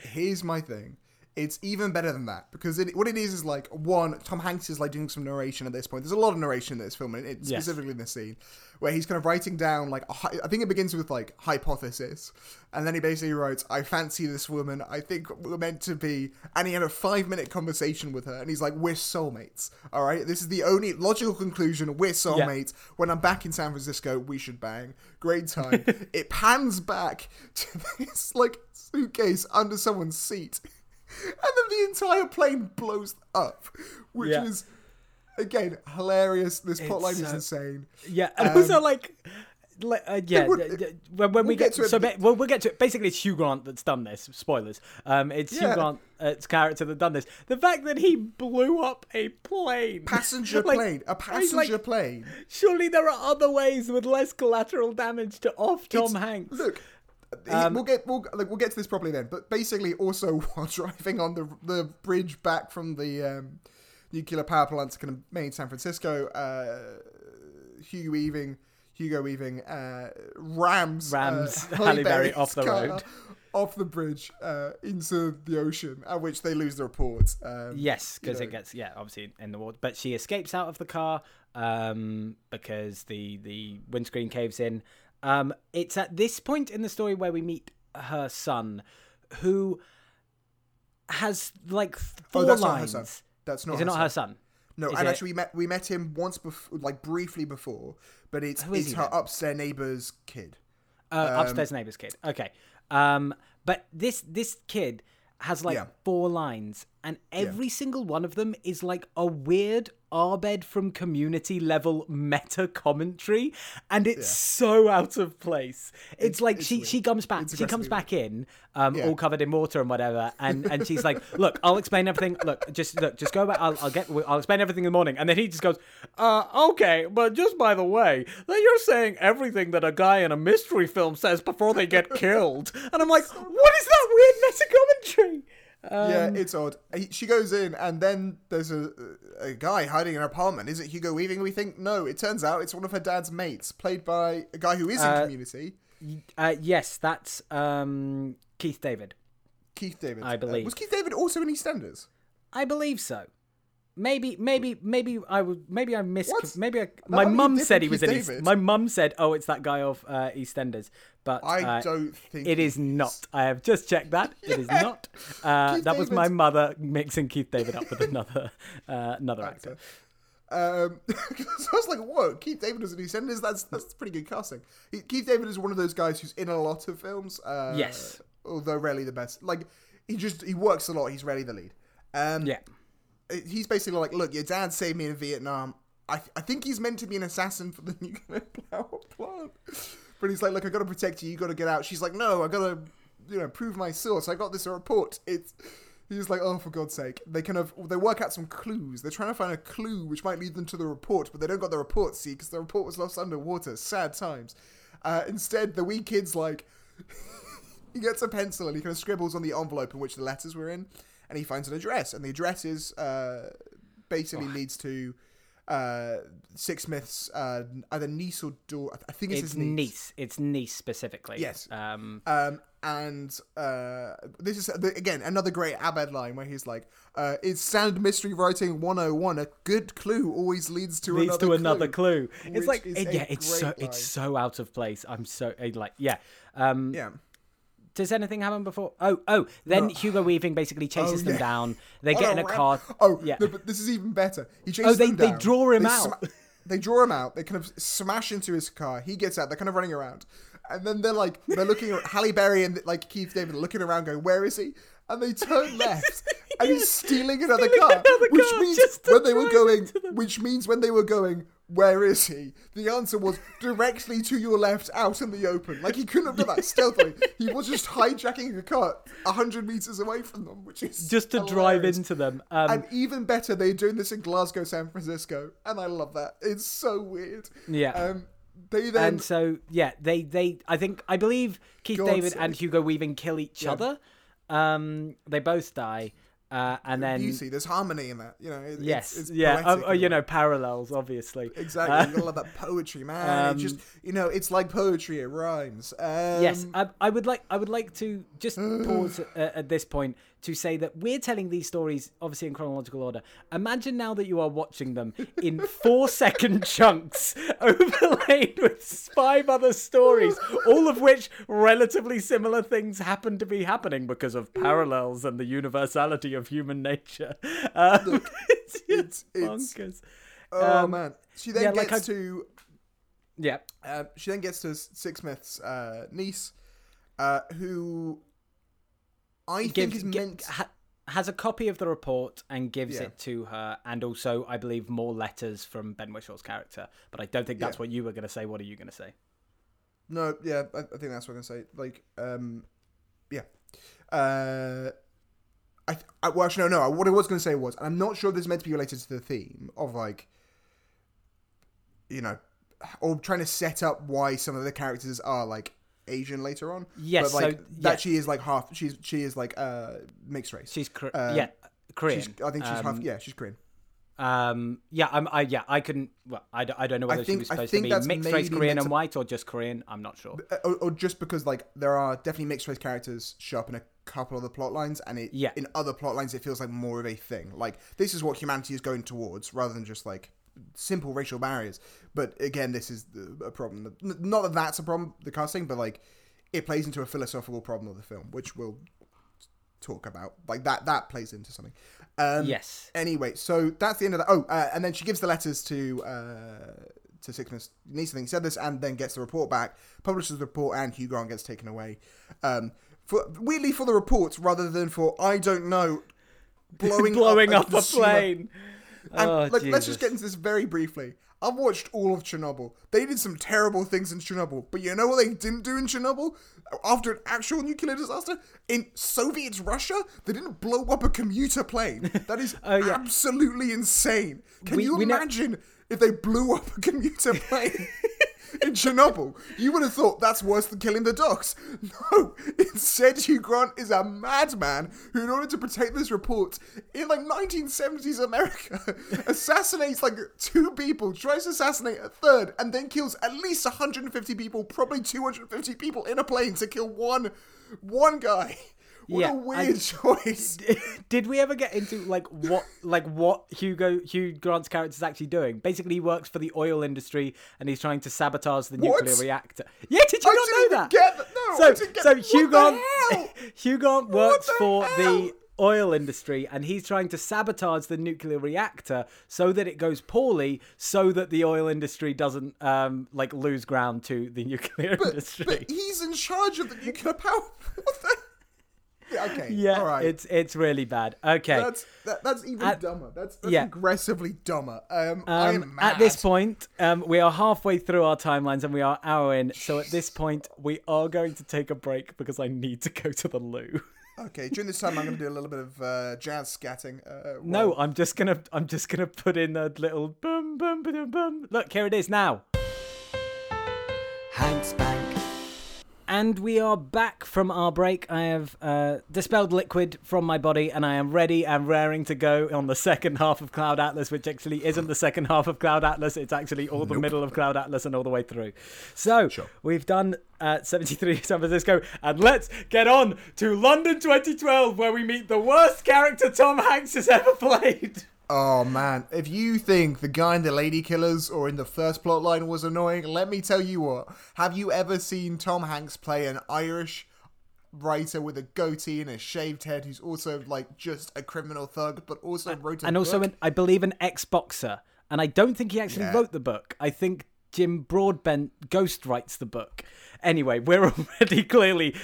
Here's, here's my thing. It's even better than that. Because it, what it is is like, one, Tom Hanks is like doing some narration at this point. There's a lot of narration in this film, and it, specifically yes. in this scene, where he's kind of writing down, like, a, I think it begins with, like, hypothesis. And then he basically writes, I fancy this woman. I think we're meant to be. And he had a five-minute conversation with her. And he's like, we're soulmates. All right? This is the only logical conclusion. We're soulmates. Yeah. When I'm back in San Francisco, we should bang. Great time. It pans back to this, like, suitcase under someone's seat. And then the entire plane blows up, which yeah. is, again, hilarious. This plotline so, is insane. Yeah, and um, also, like... uh, yeah, when, when we'll we get, get to so it. We'll, we'll get to it. Basically, it's Hugh Grant that's done this. Spoilers. Um, it's yeah. Hugh Grant's uh, character that's done this. The fact that he blew up a plane, passenger like, plane, a passenger like, plane. Surely there are other ways with less collateral damage to off Tom it's, Hanks. Look. Um, we'll get we'll, like, we'll get to this probably then, but basically also while driving on the the bridge back from the um, nuclear power plant to main San Francisco, uh, Hugh Weaving, Hugo Weaving uh, rams rams uh, Halle Berry off the road, off the bridge uh, into the ocean, at which they lose the report. Um, yes, because it gets yeah obviously in the water, but she escapes out of the car um, because the the windscreen caves in. Um, it's at this point in the story where we meet her son, who has like four oh, that's lines. Not her son. That's not. Is her it not son. her son? No, is and it... actually, we met we met him once before, like briefly before, but it's it's her then? upstairs neighbor's kid. Uh, um, upstairs neighbor's kid. Okay, um, but this this kid has like yeah. four lines, and every yeah. single one of them is like a weird Abed from Community level meta commentary, and it's yeah. so out of place. It's, it's like it's she, she comes back she comes back in um, yeah. all covered in water and whatever, and, and she's like, "Look, I'll explain everything. Look, just look, just go back. I'll, I'll get. I'll explain everything in the morning." And then he just goes, "Uh, okay, but just by the way, that you're saying everything that a guy in a mystery film says before they get killed." And I'm like, "What is that weird meta commentary?" Um, yeah, it's odd. She goes in, and then there's a a guy hiding in an apartment. Is it Hugo Weaving? We think no. It turns out it's one of her dad's mates, played by a guy who is in uh, Community. Uh, yes, that's um, Keith David. Keith David, I believe. Uh, was Keith David also in EastEnders? I believe so. Maybe, maybe, maybe I would. Maybe I missed. What? Maybe I, my mum said he was Keith in. East, my mum said, "Oh, it's that guy off uh, EastEnders." But I uh, don't think it is not. I have just checked that. yeah. It is not. Uh, that David. was my mother mixing Keith David up with another uh, another actor. actor. Um, so I was like, "Whoa, Keith David was in EastEnders. That's that's pretty good casting." Keith David is one of those guys who's in a lot of films. Uh, yes, although rarely the best. Like he just he works a lot. He's rarely the lead. Um, yeah. He's basically like, look, your dad saved me in Vietnam. I th- I think he's meant to be an assassin for the nuclear power plant. But he's like, look, I got to protect you. You got to get out. She's like, no, I got to, you know, prove my source. I got this report. It's he's like, oh, for God's sake. They kind of they work out some clues. They're trying to find a clue which might lead them to the report, but they don't got the report, see, because the report was lost underwater. Sad times. Uh, instead, the wee kid's like, he gets a pencil and he kind of scribbles on the envelope in which the letters were in. And he finds an address, and the address is uh, basically oh. leads to uh, Sixsmith's uh, either niece or daughter. I think it's, it's his niece. niece. It's niece specifically. Yes. Um. um and uh, this is again another great Abed line where he's like, uh, "It's standard mystery writing one oh one. A good clue always leads to leads another to clue, another clue." It's like it, yeah, it's so line. it's so out of place. I'm so like yeah. Um, yeah. Does anything happen before? Oh, oh! Then no. Hugo Weaving basically chases oh, yeah. them down. They oh, get in a car. Oh, yeah. No, but this is even better. He chases oh, they, them down. Oh, they draw him they out. Sm- they draw him out. They kind of smash into his car. He gets out. They're kind of running around, and then they're like, they're looking at Halle Berry and like Keith David looking around, going, "Where is he?" And they turn left, and he's stealing another stealing car, another which car means when they were going, which means when they were going. Where is he? The answer was directly to your left, out in the open. Like, he couldn't have done that stealthily. He was just hijacking a car one hundred meters away from them, which is just to hilarious. drive into them. Um, and even better, they're doing this in Glasgow, San Francisco. And I love that. It's so weird. Yeah. Um, they then... And so, yeah, they, they, I think, I believe Keith God David sake. and Hugo Weaving kill each yeah. other. Um, they both die. Uh, and then you see there's harmony in that, you know. It, yes, it's, it's yeah, oh, oh, you know, parallels, obviously. Exactly, uh, you gotta love that poetry, man. Um, it just you know, it's like poetry; it rhymes. Um, yes, I, I would like, I would like to just pause uh, at this point to say that we're telling these stories obviously in chronological order. Imagine now that you are watching them in four-second chunks, overlaid with five other stories, all of which relatively similar things happen to be happening because of parallels and the universality of human nature. Um, Look, it's, it's, it's oh um, man! She then yeah, gets like I, to yeah. Uh, she then gets to Sixsmith's uh, niece, uh, who I gives, think is gives, meant ha, has a copy of the report and gives yeah. it to her, and also I believe more letters from Ben Wishaw's character. But I don't think that's yeah. what you were going to say. What are you going to say? No, yeah, I, I think that's what I'm going to say. Like, um, yeah. Uh, I, I, well, actually, no, no. What I was going to say was, and I'm not sure if this is meant to be related to the theme of, like, you know, or trying to set up why some of the characters are, like, Asian later on. Yes. But, like, so, yeah. that she is, like, half... She's, she is, like, uh, mixed race. She's... Cr- uh, yeah, Korean. She's, I think she's um, half... Yeah, she's Korean. Um. Yeah. I'm. I. Yeah. I couldn't. Well. I. I don't know whether think, she was supposed to be mixed race Korean and white, or just Korean. I'm not sure. Or, or just because like there are definitely mixed race characters show up in a couple of the plot lines, and it. Yeah. In other plot lines, it feels like more of a thing. Like this is what humanity is going towards, rather than just like simple racial barriers. But again, this is a problem. Not that that's a problem, the casting, but like it plays into a philosophical problem of the film, which we'll talk about. Like that. That plays into something. Um, yes. Anyway, so that's the end of that. Oh, uh, and then she gives the letters to uh, to Sixpence Niece, I think he said this, and then gets the report back, publishes the report, and Hugh Grant gets taken away. Um, for weirdly for the reports rather than for I don't know blowing blowing up, up a, a plane. And oh, like, let's just get into this very briefly. I've watched all of Chernobyl. They did some terrible things in Chernobyl, but you know what they didn't do in Chernobyl? After an actual nuclear disaster? In Soviet Russia? They didn't blow up a commuter plane. That is oh, yeah. absolutely insane. Can we, you we imagine know- if they blew up a commuter plane in Chernobyl? You would have thought that's worse than killing the dogs. No, instead Hugh Grant is a madman who, in order to protect this report, in like nineteen seventies America, assassinates like two people, tries to assassinate a third, and then kills at least one hundred fifty people, probably two hundred fifty people in a plane to kill one, one guy. What yeah, a weird I, choice. Did we ever get into like what like what Hugo Hugh Grant's character is actually doing? Basically, he works for the oil industry and he's trying to sabotage the what? nuclear reactor. Yeah, did you I not know that? Get, no, so I didn't get, so Hugh Grant Hugh Grant works the for hell? the oil industry and he's trying to sabotage the nuclear reactor so that it goes poorly, so that the oil industry doesn't um like lose ground to the nuclear but, industry. But he's in charge of the nuclear power. What the Okay. Yeah. All right. It's it's really bad. Okay. That's that, that's even at, dumber. That's, that's yeah. aggressively dumber. Um, um, I am mad. At this point, um, we are halfway through our timelines and we are hour in. Jeez. So at this point, we are going to take a break because I need to go to the loo. Okay. During this time, I'm going to do a little bit of uh, jazz scatting. Uh, well, no, I'm just gonna I'm just gonna put in a little boom boom boom boom. Look, here it is now. Hank Spank. And we are back from our break. I have uh, dispelled liquid from my body and I am ready and raring to go on the second half of Cloud Atlas, which actually isn't the second half of Cloud Atlas. It's actually all the nope. middle of Cloud Atlas and all the way through. So sure. we've done uh, seventy-three San Francisco, and let's get on to London twenty twelve, where we meet the worst character Tom Hanks has ever played. Oh, man. If you think the guy in The Lady Killers or in the first plotline was annoying, let me tell you what. Have you ever seen Tom Hanks play an Irish writer with a goatee and a shaved head who's also, like, just a criminal thug, but also and, wrote a And book? also, an, I believe, an ex-boxer. And I don't think he actually yeah. wrote the book. I think Jim Broadbent ghostwrites the book. Anyway, we're already clearly...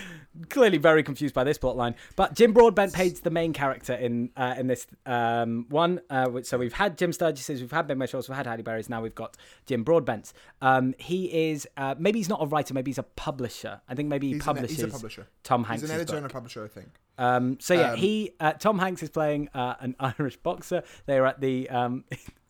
Clearly very confused by this plotline. But Jim Broadbent plays the main character in uh, in this um, one. Uh, so we've had Jim Sturgess, we've had Ben Whishaw, we've had Halle Berry's, now we've got Jim Broadbent's. Um, he is, uh, maybe he's not a writer, maybe he's a publisher. I think maybe he he's publishes an, publisher. Tom Hanks' He's an editor book. and a publisher, I think. Um, so yeah, um, he uh, Tom Hanks is playing uh, an Irish boxer. They're at the, um,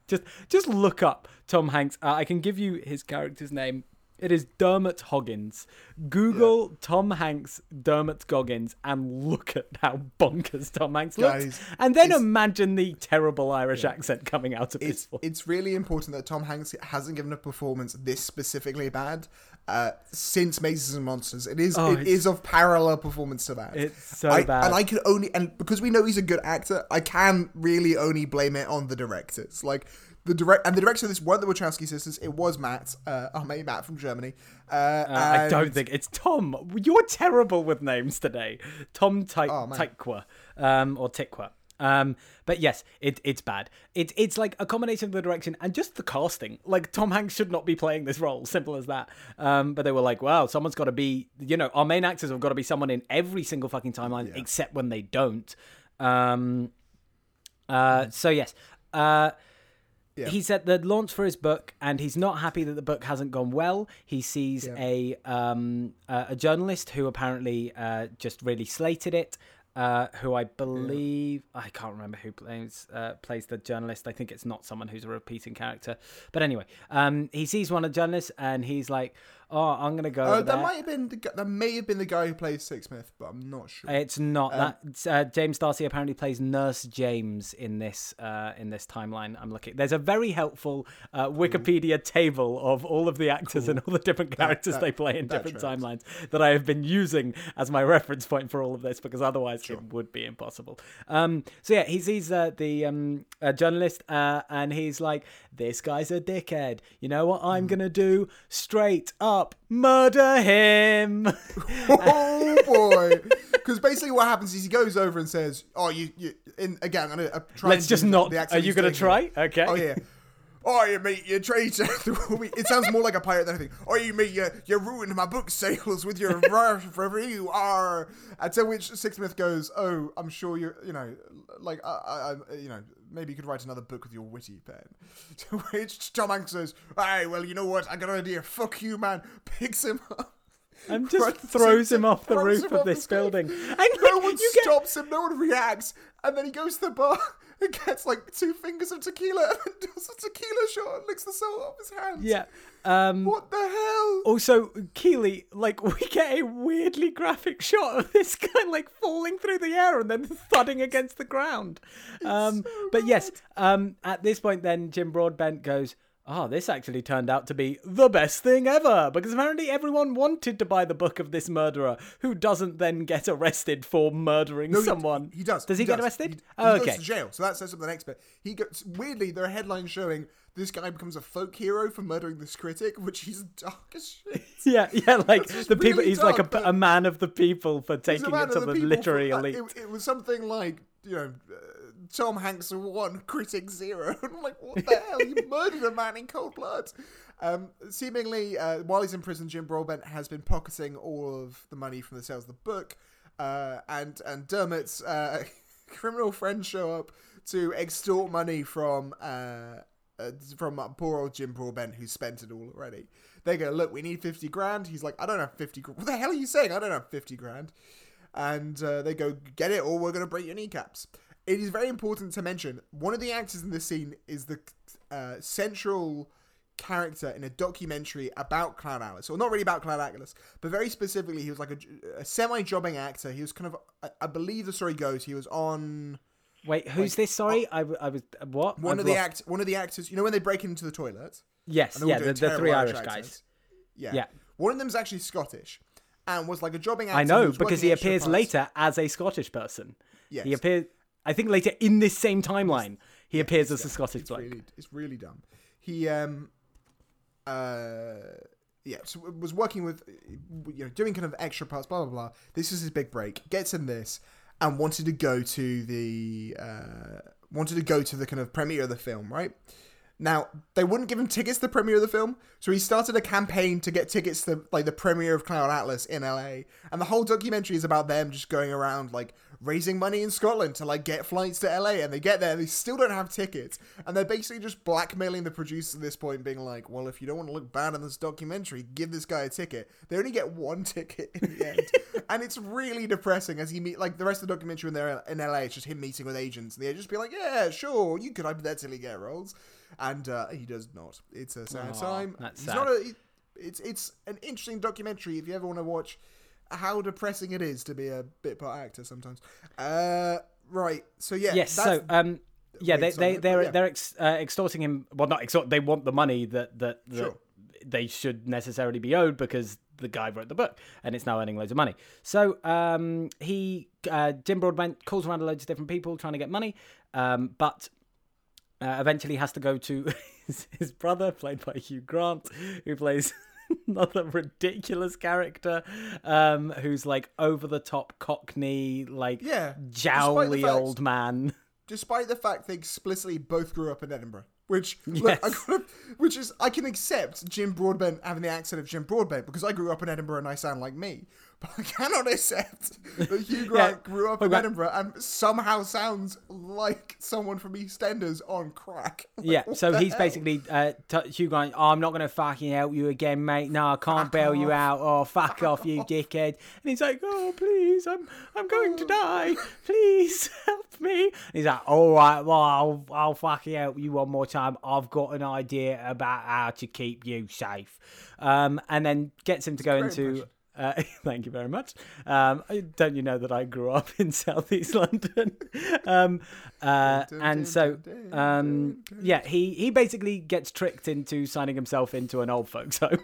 just, just look up Tom Hanks. Uh, I can give you his character's name. It is Dermot Hoggins. Google yeah. Tom Hanks, Dermot Goggins, and look at how bonkers Tom Hanks Guys, looks. And then imagine the terrible Irish yeah. accent coming out of it's, his voice. It's really important that Tom Hanks hasn't given a performance this specifically bad uh, since Mazes and Monsters. It is oh, it is of parallel performance to that. It's so I, bad. And I can only, and because we know he's a good actor, I can really only blame it on the directors. Like, The direct and the director of this weren't the Wachowski sisters. It was Matt, uh, our mate Matt from Germany. Uh, uh, and... I don't think it's Tom. You're terrible with names today. Tom Ty- oh, Tykwer, um or Tykwer. Um, but yes, it, it's bad. It, it's like a combination of the direction and just the casting. Like, Tom Hanks should not be playing this role. Simple as that. Um, but they were like, wow, someone's got to be, you know, our main actors have got to be someone in every single fucking timeline yeah. except when they don't. Um, uh, so yes. Uh, Yeah. He's at the launch for his book, and he's not happy that the book hasn't gone well. He sees yeah. a um, uh, a journalist who apparently uh, just really slated it. Uh, who I believe yeah. I can't remember who plays uh, plays the journalist. I think it's not someone who's a repeating character. But anyway, um, he sees one of the journalists, and he's like, "Oh, I'm gonna go." Oh, over that there. might have been the, that may have been the guy who plays Sixsmith, but I'm not sure. It's not um, that uh, James Darcy apparently plays Nurse James in this uh, in this timeline. I'm looking. There's a very helpful uh, Wikipedia cool. table of all of the actors cool. and all the different characters that, that, they play in different tracks. timelines that I have been using as my reference point for all of this, because otherwise. Sure. It would be impossible. Um, so yeah, he sees uh, the um, uh, journalist uh, and he's like, this guy's a dickhead. You know what I'm going to do? Straight up murder him. Oh, boy. Because basically what happens is he goes over and says, oh, you, you in, again, I'm going to try. Let's just not. Are you going to try? Okay. Oh, yeah. Oh, you mate, you traitor. It sounds more like a pirate than anything. Oh, you mate, you, you ruined my book sales with your review. Arr. And to which Sixsmith goes, oh, I'm sure you, you know, like, I, I, you know, maybe you could write another book with your witty pen. To which Tom Hanks says, aye, well, you know what? I got an idea. Fuck you, man. Picks him up. And just throws him off the roof of this building. And no one stops him. No one reacts. And then he goes to the bar and gets like two fingers of tequila and does a tequila shot and licks the salt off his hands. Yeah. Um, what the hell? Also, Keely, like, we get a weirdly graphic shot of this guy like falling through the air and then thudding against the ground. Um, so but bad. yes, um, at this point, then Jim Broadbent goes, oh, this actually turned out to be the best thing ever, because apparently everyone wanted to buy the book of this murderer who doesn't then get arrested for murdering no, someone. He, he does. Does he, he does. get arrested? He, he oh, goes okay. to jail. So that says something the next bit. He gets, weirdly, there are headlines showing this guy becomes a folk hero for murdering this critic, which he's dark as shit. Yeah, yeah, like the really people. He's dark, like a, a man of the people for taking it to the, the literary elite. It, it was something like, you know, uh, Tom Hanks one, critic zero. And I'm like, what the hell? You murdered a man in cold blood. Um, seemingly, uh, while he's in prison, Jim Broadbent has been pocketing all of the money from the sales of the book. Uh, and, and Dermot's uh, criminal friends show up to extort money from uh, uh, from uh, poor old Jim Broadbent, who's spent it all already. They go, look, we need fifty grand. He's like, I don't have fifty grand. What the hell are you saying? I don't have fifty grand. And uh, they go, get it or we're going to break your kneecaps. It is very important to mention, one of the actors in this scene is the uh, central character in a documentary about Cloud Atlas. Or not really about Cloud Atlas, but very specifically, he was like a, a semi-jobbing actor. He was kind of, I, I believe the story goes, he was on... Wait, who's like, this? Sorry, I, I was... What? One I've of the act, one of the actors, you know when they break into the toilet? Yes, yeah, the, the three Irish, Irish guys. Yeah. yeah. One of them's actually Scottish. And was like a jobbing actor. I know, because he appears parts. later as a Scottish person. Yes. He appears, I think later in this same timeline, he yeah, appears as dumb. a Scottish bloke. Really, it's really dumb. He, um, uh, yeah, so was working with, you know, doing kind of extra parts, blah, blah, blah. This is his big break. Gets in this and wanted to go to the, uh, wanted to go to the kind of premiere of the film, right? Now, they wouldn't give him tickets to the premiere of the film, so he started a campaign to get tickets to, like, the premiere of Cloud Atlas in L A. And the whole documentary is about them just going around, like, raising money in Scotland to, like, get flights to L A. And they get there, they still don't have tickets. And they're basically just blackmailing the producers at this point, being like, well, if you don't want to look bad in this documentary, give this guy a ticket. They only get one ticket in the end. And it's really depressing as he meet, like, the rest of the documentary in, there, in L A, it's just him meeting with agents. And they just be like, yeah, sure, you could hypothetically get roles. And uh, he does not. It's a sad Aww, time. That's sad. Not a, it's it's an interesting documentary if you ever want to watch how depressing it is to be a bit part actor sometimes. Uh, right. So yeah. Yes. So um, yeah, they they it, they're yeah. they're ex- uh, extorting him. Well, not extort. They want the money that that, that sure. they should necessarily be owed because the guy wrote the book and it's now earning loads of money. So um, he uh, Jim Broadbent calls around to loads of different people trying to get money, um, but. Uh, eventually has to go to his, his brother, played by Hugh Grant, who plays another ridiculous character, um, who's like over-the-top cockney, like yeah, jowly fact, old man. Despite the fact they explicitly both grew up in Edinburgh, which yes. look, I gotta, which is I can accept Jim Broadbent having the accent of Jim Broadbent because I grew up in Edinburgh and I sound like me. But I cannot accept that Hugh Grant yeah, grew up in Edinburgh and somehow sounds like someone from EastEnders on crack. Like, yeah, so he's hell? basically uh, t- Hugh Grant, oh, I'm not going to fucking help you again, mate. No, I can't fuck bail off. you out. Oh, fuck, fuck off, off, you dickhead. And he's like, oh, please, I'm I'm going oh. to die. Please help me. And he's like, all right, well, I'll, I'll fucking help you one more time. I've got an idea about how to keep you safe. Um, and then gets him to go That's into... Uh, thank you very much. Um, don't you know that I grew up in Southeast London? um, uh, and so, um, yeah, he, he basically gets tricked into signing himself into an old folks home.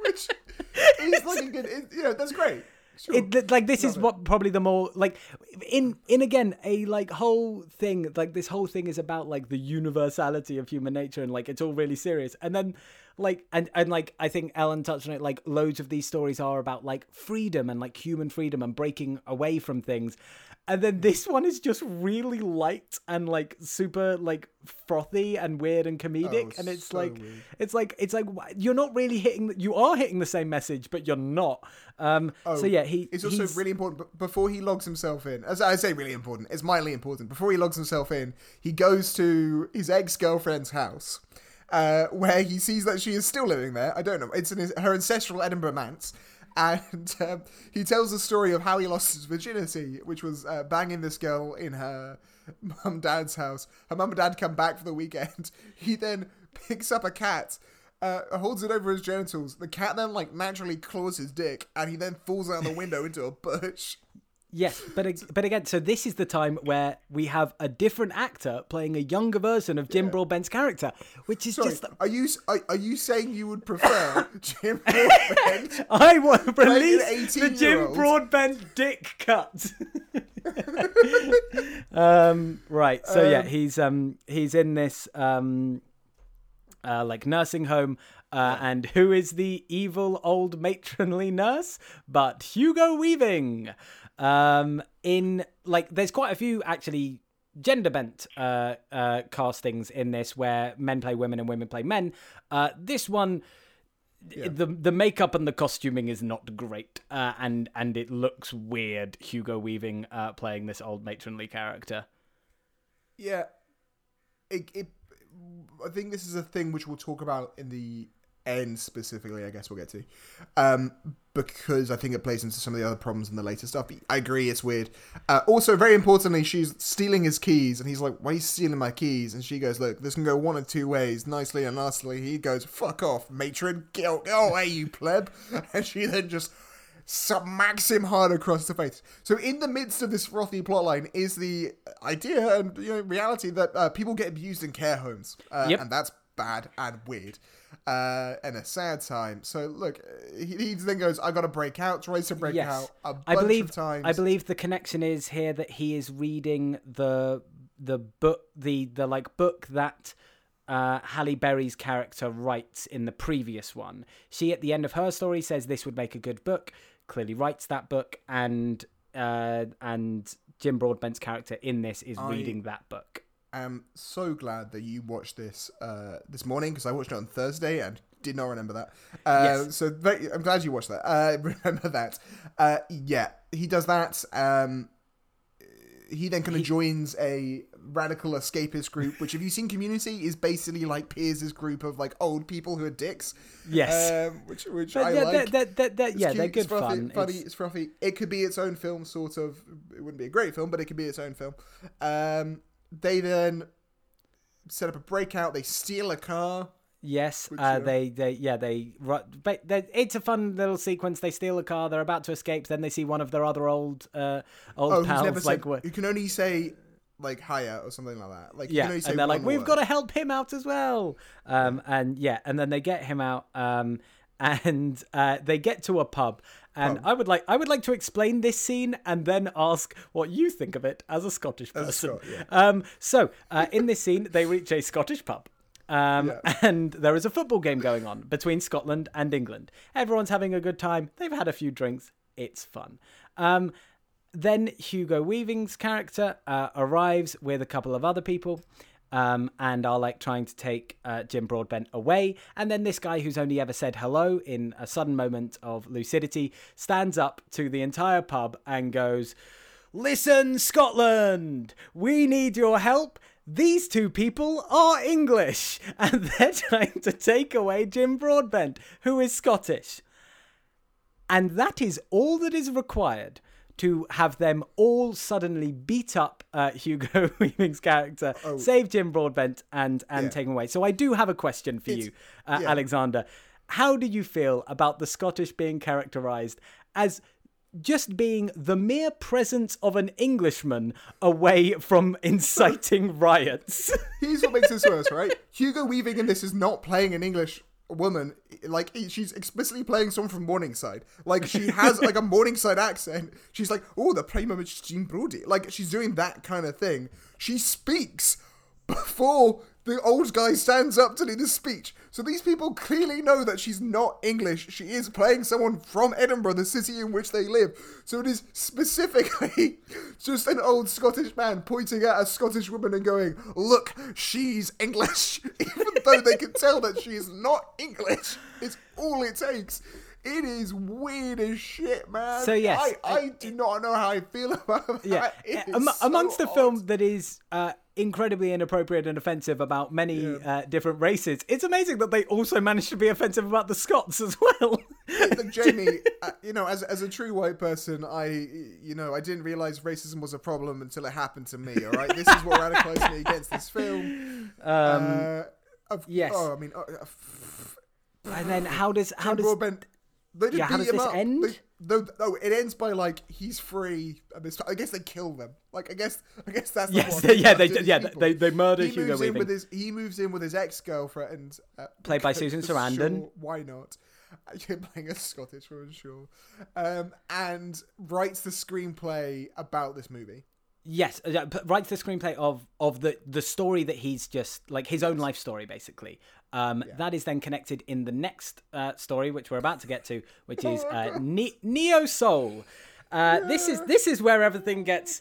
Which is like a good, it, you know, that's great. Sure. It, like this Love is it. what probably the more like in in again a like whole thing like this whole thing is about like the universality of human nature and like it's all really serious and then like and and like I think Ellen touched on it, like loads of these stories are about like freedom and like human freedom and breaking away from things, and then this one is just really light and like super like frothy and weird and comedic, oh, and it's so like weird. it's like it's like you're not really hitting you are hitting the same message but you're not. Um oh, so yeah he it's also really important before he logs himself in, as I say really important it's mildly important before he logs himself in, he goes to his ex-girlfriend's house uh where he sees that she is still living there. I don't know, it's in her ancestral Edinburgh manse. And um, he tells the story of how he lost his virginity, which was uh, banging this girl in her mum and dad's house. Her mum and dad come back for the weekend. He then picks up a cat, uh, holds it over his genitals. The cat then, like, naturally claws his dick, and he then falls out the window into a bush. Yes, but but again, so this is the time where we have a different actor playing a younger version of Jim yeah. Broadbent's character, which is Sorry, just... Are you are, are you saying you would prefer Jim Broadbent? I want to release the Jim Broadbent dick cut. um, right, so um, yeah, he's um he's in this um uh, like nursing home. Uh, and who is the evil old matronly nurse? But Hugo Weaving. Um, in like, there's quite a few actually gender bent uh, uh, castings in this, where men play women and women play men. Uh, this one, yeah. the the makeup and the costuming is not great, uh, and and it looks weird. Hugo Weaving uh, playing this old matronly character. Yeah, it, it. I think this is a thing which we'll talk about in the end specifically. I guess we'll get to. Um, because I think it plays into some of the other problems in the later stuff. But I agree, it's weird. Uh, also, very importantly, she's stealing his keys, and he's like, why are you stealing my keys? And she goes, look, this can go one of two ways, nicely and nastily. He goes, fuck off, matron, go away, you pleb. And she then just smacks him hard across the face. So in the midst of this frothy plotline is the idea and you know, reality that uh, people get abused in care homes. Uh, yep. And that's bad and weird. Uh, and a sad time. So look, he, he then goes, I got to break out, tries to break yes. out a bunch I believe, of times. I believe the connection is here that he is reading the the book, the, the like book that uh, Halle Berry's character writes in the previous one. She, at the end of her story, says this would make a good book, clearly writes that book, and uh, and Jim Broadbent's character in this is I... reading that book. I'm so glad that you watched this uh, this morning, because I watched it on Thursday and did not remember that. Uh, yes. So very, I'm glad you watched that. Uh, remember that. Uh, yeah, he does that. Um, he then kind of he... joins a radical escapist group, which, if you've seen Community, is basically like Piers' group of like old people who are dicks. Yes. Um, which which but I yeah, like. They're, they're, they're, yeah, cute, they're good it's frothy, fun. Funny, it's... it's frothy. It could be its own film, sort of. It wouldn't be a great film, but it could be its own film. Um... They then set up a breakout. They steal a car. Yes, which, uh, you know, they they yeah they. But it's a fun little sequence. They steal a car. They're about to escape. Then they see one of their other old uh, old oh, pals. Never like said, you can only say like hiya or something like that. Like yeah, you say and they're like, we've got to help him out as well. Um, and yeah, and then they get him out. Um, and uh, they get to a pub. And um, I would like I would like to explain this scene and then ask what you think of it as a Scottish person. A Scot, yeah. um, so uh, in this scene, they reach a Scottish pub um, yeah. and there is a football game going on between Scotland and England. Everyone's having a good time. They've had a few drinks. It's fun. Um, then Hugo Weaving's character uh, arrives with a couple of other people. um, and are like trying to take uh, Jim Broadbent away. And then this guy who's only ever said hello in a sudden moment of lucidity stands up to the entire pub and goes, "Listen, Scotland, we need your help. These two people are English and they're trying to take away Jim Broadbent, who is Scottish." And that is all that is required to have them all suddenly beat up uh, Hugo Weaving's character, oh. save Jim Broadbent and, and yeah. take him away. So I do have a question for it's, you, uh, yeah. Alexander. How do you feel about the Scottish being characterised as just being the mere presence of an Englishman away from inciting riots? Here's what makes this worse, right? Hugo Weaving in this is not playing an English woman. Like, she's explicitly playing someone from Morningside. Like, she has like a Morningside accent. She's like, "Oh, the prime minister Jim Brodie." Like, she's doing that kind of thing. She speaks before the old guy stands up to do the speech. So these people clearly know that she's not English. She is playing someone from Edinburgh, the city in which they live. So it is specifically just an old Scottish man pointing at a Scottish woman and going, "Look, she's English." Even though they can tell that she is not English. It's all it takes. It is weird as shit, man. So yes. I, I do not know how I feel about that. Yeah. It is Am- so amongst the odd. film that is... Uh, incredibly inappropriate and offensive about many yeah. uh, different races. It's amazing that they also managed to be offensive about the Scots as well. Look, Jamie, uh, you know, as as a true white person, I, you know, I didn't realise racism was a problem until it happened to me, all right? This is what radicalised me against this film. Um, uh, of, yes. Oh, I mean... Uh, f- and then how does... how Jim does Broadbent, they just yeah, beat how does him this up. end? They, No, no, it ends by like he's free. I guess they kill them. Like I guess, I guess that's the yes, one. yeah, they, yeah, people. they they murder he Hugo moves Weaving. In with his, he moves in with his ex-girlfriend, uh, played by Susan Sarandon. Sure, why not? You're playing a Scottish woman, sure. Um, and writes the screenplay about this movie. Yes, uh, writes the screenplay of of the, the story that he's just, like, his own life story, basically. Um, yeah. That is then connected in the next uh, story, which we're about to get to, which is uh, ne- Neo Soul. Uh, yeah. This is this is where everything gets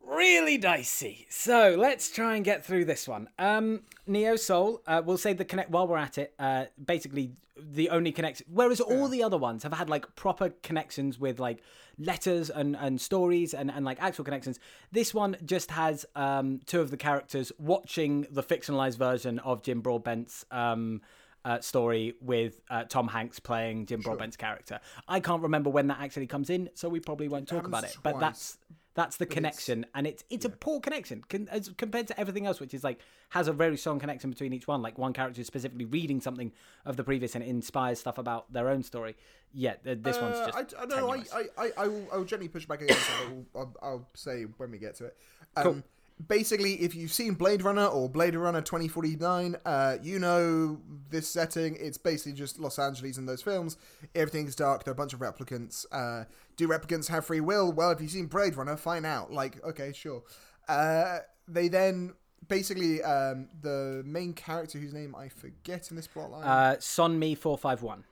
really dicey. So let's try and get through this one. Um, Neo Soul, uh, we'll say the connect while we're at it. Uh, basically, the only connection, whereas all yeah. the other ones have had like proper connections with like letters and, and stories and, and like actual connections. This one just has um, two of the characters watching the fictionalized version of Jim Broadbent's um, uh, story with uh, Tom Hanks playing Jim sure. Broadbent's character. I can't remember when that actually comes in, so we probably won't talk about it. Twice. But that's. That's the but connection, it's, and it's it's yeah. a poor connection con- as compared to everything else, which is like has a very strong connection between each one. Like one character is specifically reading something of the previous, and it inspires stuff about their own story. Yeah, this uh, one's just. I, I know. I, I I I will I'll gently push back against it. I'll, I'll, I'll say when we get to it. Um, cool. Basically, if you've seen Blade Runner or Blade Runner twenty forty-nine, uh, you know this setting. It's basically just Los Angeles in those films. Everything's dark. There are a bunch of replicants. Uh, do replicants have free will? Well, if you've seen Blade Runner, find out. Like, okay, sure. Uh, they then... Basically, um, the main character, whose name I forget in this plotline... Uh, Sonmi four fifty-one.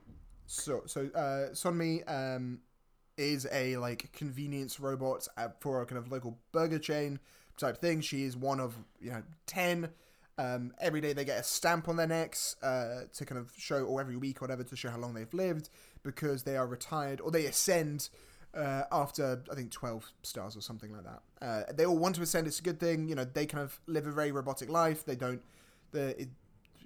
So, so uh, Sonmi... Um, is a, like, convenience robot for a kind of local burger chain... type thing. She is one of, you know, ten. Um, every day they get a stamp on their necks uh, to kind of show, or every week or whatever, to show how long they've lived, because they are retired, or they ascend uh, after, I think, twelve stars or something like that. Uh, they all want to ascend. It's a good thing. You know, they kind of live a very robotic life. They don't... the. It,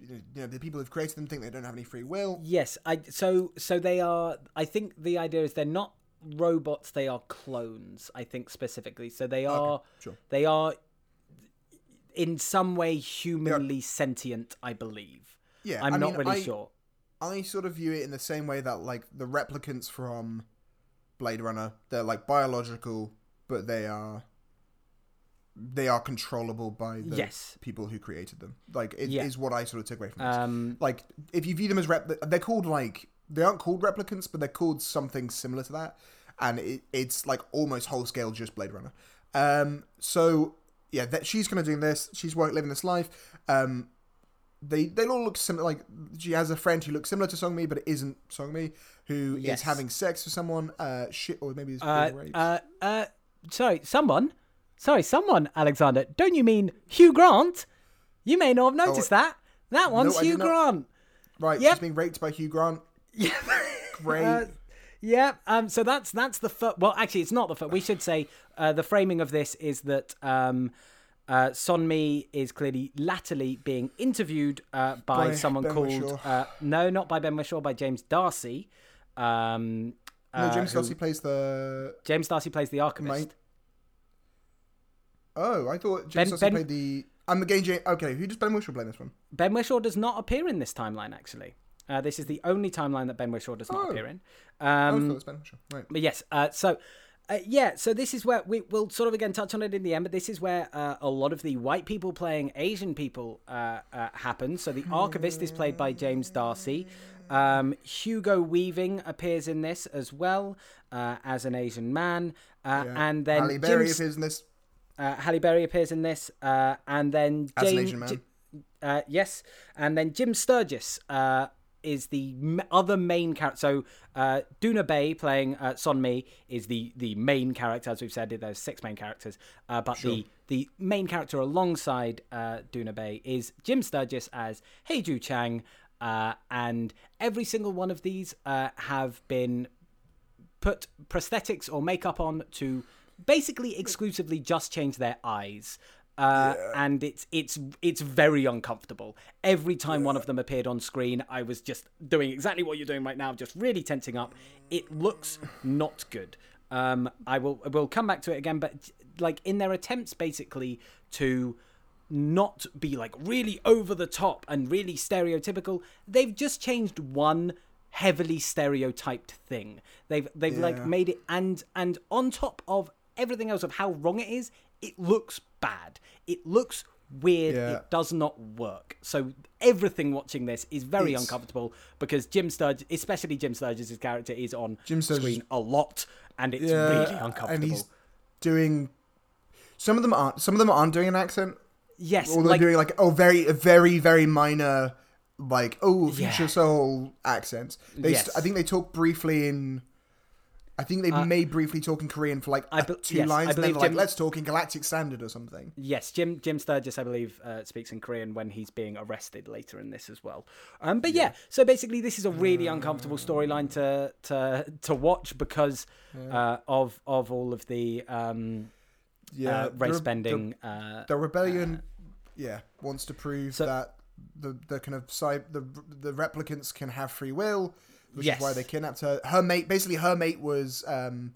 You know, the people who've created them think they don't have any free will. Yes. I so So they are... I think the idea is they're not robots, they are clones, I think, specifically. So they are okay, sure. they are in some way humanly sentient, I believe. Yeah, I'm I not mean, really I, sure. I sort of view it in the same way that, like, the replicants from Blade Runner, they're like biological, but they are they are controllable by the yes. people who created them. Like, it yeah. is what I sort of took away from this. Um, like, if you view them as rep, they're called like. They aren't called replicants, but they're called something similar to that. And it, it's like almost whole scale, just Blade Runner. Um, so, yeah, that, she's kind of doing this. She's work, living this life. Um, they they all look similar. Like, she has a friend who looks similar to Sonmi, but it isn't Sonmi, who yes. is having sex with someone. Uh, shit, or maybe it's uh, rape. Uh, uh, sorry, someone. Sorry, someone, Alexander. Don't you mean Hugh Grant? You may not have noticed oh, that. That one's no, Hugh Grant. Not. Right, yep. She's being raped by Hugh Grant. Yeah. Great. Uh, yeah, um, so that's that's the... Fir- well, actually, it's not the... Fir- we should say uh, the framing of this is that... Um, Uh, Sonmi is clearly latterly being interviewed uh, by, by someone Ben called uh, no, not by Ben Whishaw, by James Darcy. Um, no, James uh, who, Darcy plays the James Darcy plays the Archivist. My... Oh, I thought James ben, Darcy ben... played the. I'm again. James... Okay, who does Ben Whishaw play in this one? Ben Whishaw does not appear in this timeline. Actually, uh, this is the only timeline that Ben Whishaw does not oh. appear in. Um, I thought it was Ben Whishaw. Right. But yes, uh, so. Uh, yeah, so this is where we will sort of again touch on it in the end, but this is where uh, a lot of the white people playing Asian people uh, uh, happen. So the Archivist is played by James Darcy. Um, Hugo Weaving appears in this as well uh, as an Asian man, uh, yeah. and then Halle Berry Jim's, appears in this. Uh, Halle Berry appears in this, uh, and then James, as an Asian man. J- uh, yes, and then Jim Sturgess. Uh, is the other main character. So uh, Doona Bae playing uh, Sonmi is the, the main character, as we've said, there's six main characters, uh, but sure. the, the main character alongside uh, Doona Bae is Jim Sturgess as Hey Ju Chang, uh, and every single one of these uh, have been put prosthetics or makeup on to basically exclusively just change their eyes. Uh, yeah. And it's it's it's very uncomfortable. Every time yeah. one of them appeared on screen, I was just doing exactly what you're doing right now, just really tensing up. It looks not good. Um, I will we'll come back to it again, but like in their attempts basically to not be like really over the top and really stereotypical, they've just changed one heavily stereotyped thing. They've they've yeah. like made it and and on top of everything else of how wrong it is. It looks bad. It looks weird. Yeah. It does not work. So everything watching this is very it's... uncomfortable because Jim Sturgess, especially Jim Sturgess's character, is on Jim screen a lot, and it's yeah, really uncomfortable. And he's doing some of them aren't. Some of them aren't doing an accent. Yes, or they're like... doing like oh, very, very, very minor, like oh, future yeah. soul accents. They, yes. st- I think they talk briefly in. I think they uh, may briefly talk in Korean for like I be- two yes, lines, and then like, Jim, let's talk in Galactic Standard or something. Yes, Jim Jim Sturgess, I believe, uh, speaks in Korean when he's being arrested later in this as well. Um, but yeah. yeah, so basically this is a really uh, uncomfortable storyline to to to watch because yeah. uh, of of all of the um, yeah, uh, race the re- bending. The, uh, the rebellion, uh, yeah, wants to prove so, that the the kind of side the the replicants can have free will. Which yes. is why they kidnapped her. Her mate, basically, her mate was um,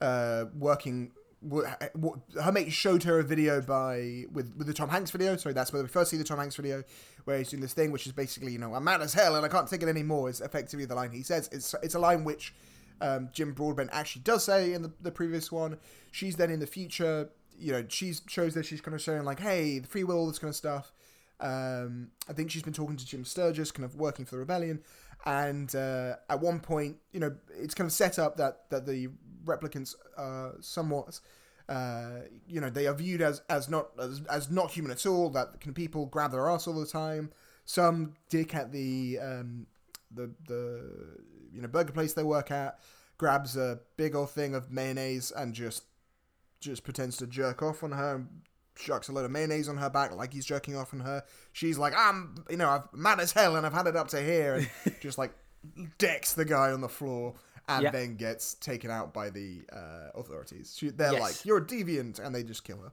uh, working. Her mate showed her a video by with, with the Tom Hanks video. Sorry, that's where we first see the Tom Hanks video, where he's doing this thing, which is basically, you know, I'm mad as hell and I can't take it anymore. Is effectively the line he says. It's it's a line which um, Jim Broadbent actually does say in the, the previous one. She's then in the future, you know, she shows that she's kind of showing like, hey, the free will, all this kind of stuff. Um, I think she's been talking to Jim Sturgess, kind of working for the rebellion. And uh, at one point, you know, it's kind of set up that, that the replicants are somewhat, uh, you know, they are viewed as, as not as, as not human at all. That can people grab their ass all the time. Some dick at the um, the the you know burger place they work at grabs a big old thing of mayonnaise and just just pretends to jerk off on her. And chucks a load of mayonnaise on her back like he's jerking off on her. She's like, I'm, you know, I'm mad as hell and I've had it up to here. And just like decks the guy on the floor and yep. then gets taken out by the uh, authorities. She, they're yes. like, you're a deviant. And they just kill her.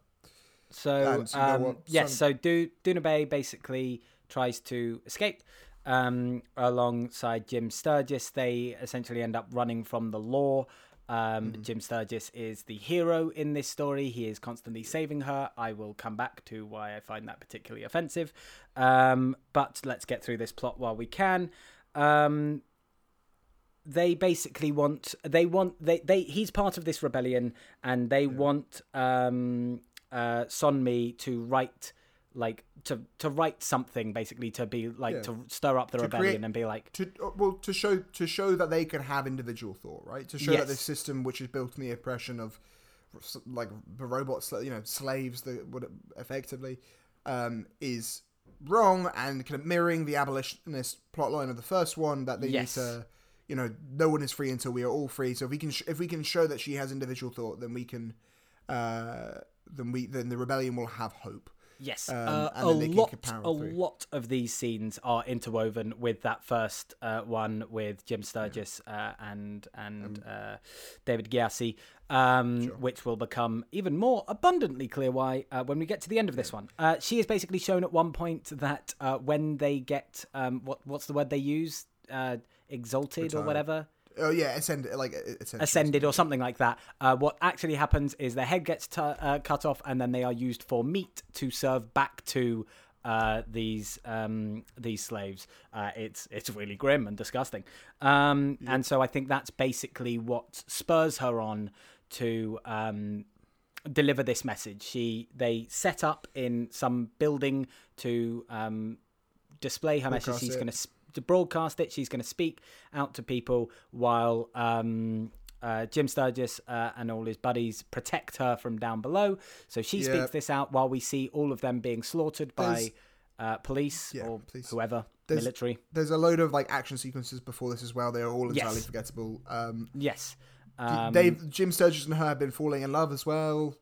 So, and, you um, know what, yes. Some... So Do- Doona Bae basically tries to escape um, alongside Jim Sturgess. They essentially end up running from the law. Um, mm-hmm. Jim Sturgess is the hero in this story. He is constantly saving her. I will come back to why I find that particularly offensive. Um, but let's get through this plot while we can. Um, they basically want, they want, they, they, he's part of this rebellion and they yeah. want, um, uh, Sonmi to write, like to, to write something basically to be like, yeah. to stir up the to rebellion create, and be like, to, well, to show, to show that they can have individual thought, right? To show yes. that this system, which is built on the oppression of like the robots, you know, slaves that would effectively, um, is wrong and kind of mirroring the abolitionist plotline of the first one that they yes. need to, you know, no one is free until we are all free. So if we can, sh- if we can show that she has individual thought, then we can, uh, then we, then the rebellion will have hope. Yes, um, uh, a lot, a lot of these scenes are interwoven with that first uh, one with Jim Sturgess yeah. uh, and and um, uh, David Gyasi, um, sure. which will become even more abundantly clear why uh, when we get to the end of this yeah. one. Uh, she is basically shown at one point that uh, when they get um, what what's the word they use, uh, exalted Retire. or whatever. Oh yeah, ascend, like, ascend, ascended or something like that. Uh, what actually happens is their head gets t- uh, cut off, and then they are used for meat to serve back to uh, these um, these slaves. Uh, it's it's really grim and disgusting. Um, yeah. And so I think that's basically what spurs her on to um, deliver this message. She they set up in some building to um, display her message. She's going to. Sp- to broadcast it. She's going to speak out to people while um, uh, Jim Sturgess uh, and all his buddies protect her from down below. So she yeah. speaks this out while we see all of them being slaughtered there's, by uh, police yeah, or police. whoever, there's, military. There's a load of like action sequences before this as well. They are all entirely yes. forgettable. Um, yes. Um, Dave, Jim Sturgess and her have been falling in love as well,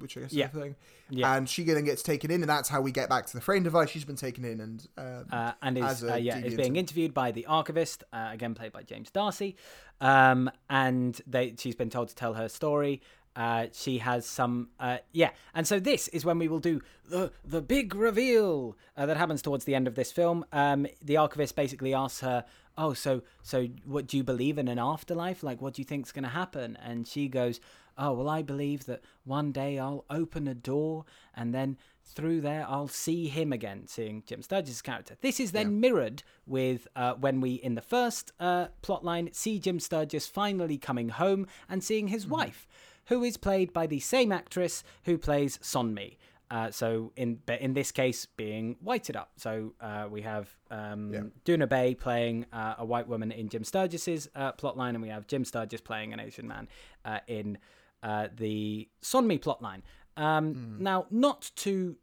which I guess yeah. is the thing. Yeah. And she then gets taken in, and that's how we get back to the frame device. She's been taken in and um, uh, and is, uh, yeah, is being interviewed by the archivist, uh, again played by James Darcy. Um, and they, she's been told to tell her story. Uh, she has some, uh, yeah. And so this is when we will do the the big reveal uh, that happens towards the end of this film. Um, the archivist basically asks her, oh, so so what do you believe in an afterlife? Like, what do you think's going to happen? And she goes, oh, well, I believe that one day I'll open a door and then through there I'll see him again, seeing Jim Sturgess' character. This is then yeah. mirrored with uh, when we, in the first uh, plotline, see Jim Sturgess finally coming home and seeing his mm-hmm. wife, who is played by the same actress who plays Sonmi. Uh, so in but in this case being whited up. So uh, we have um, yeah. Doona Bae playing uh, a white woman in Jim Sturgess's uh, plotline, and we have Jim Sturgess playing an Asian man uh, in uh, the Sonmi plotline. Um, mm. Now, not to,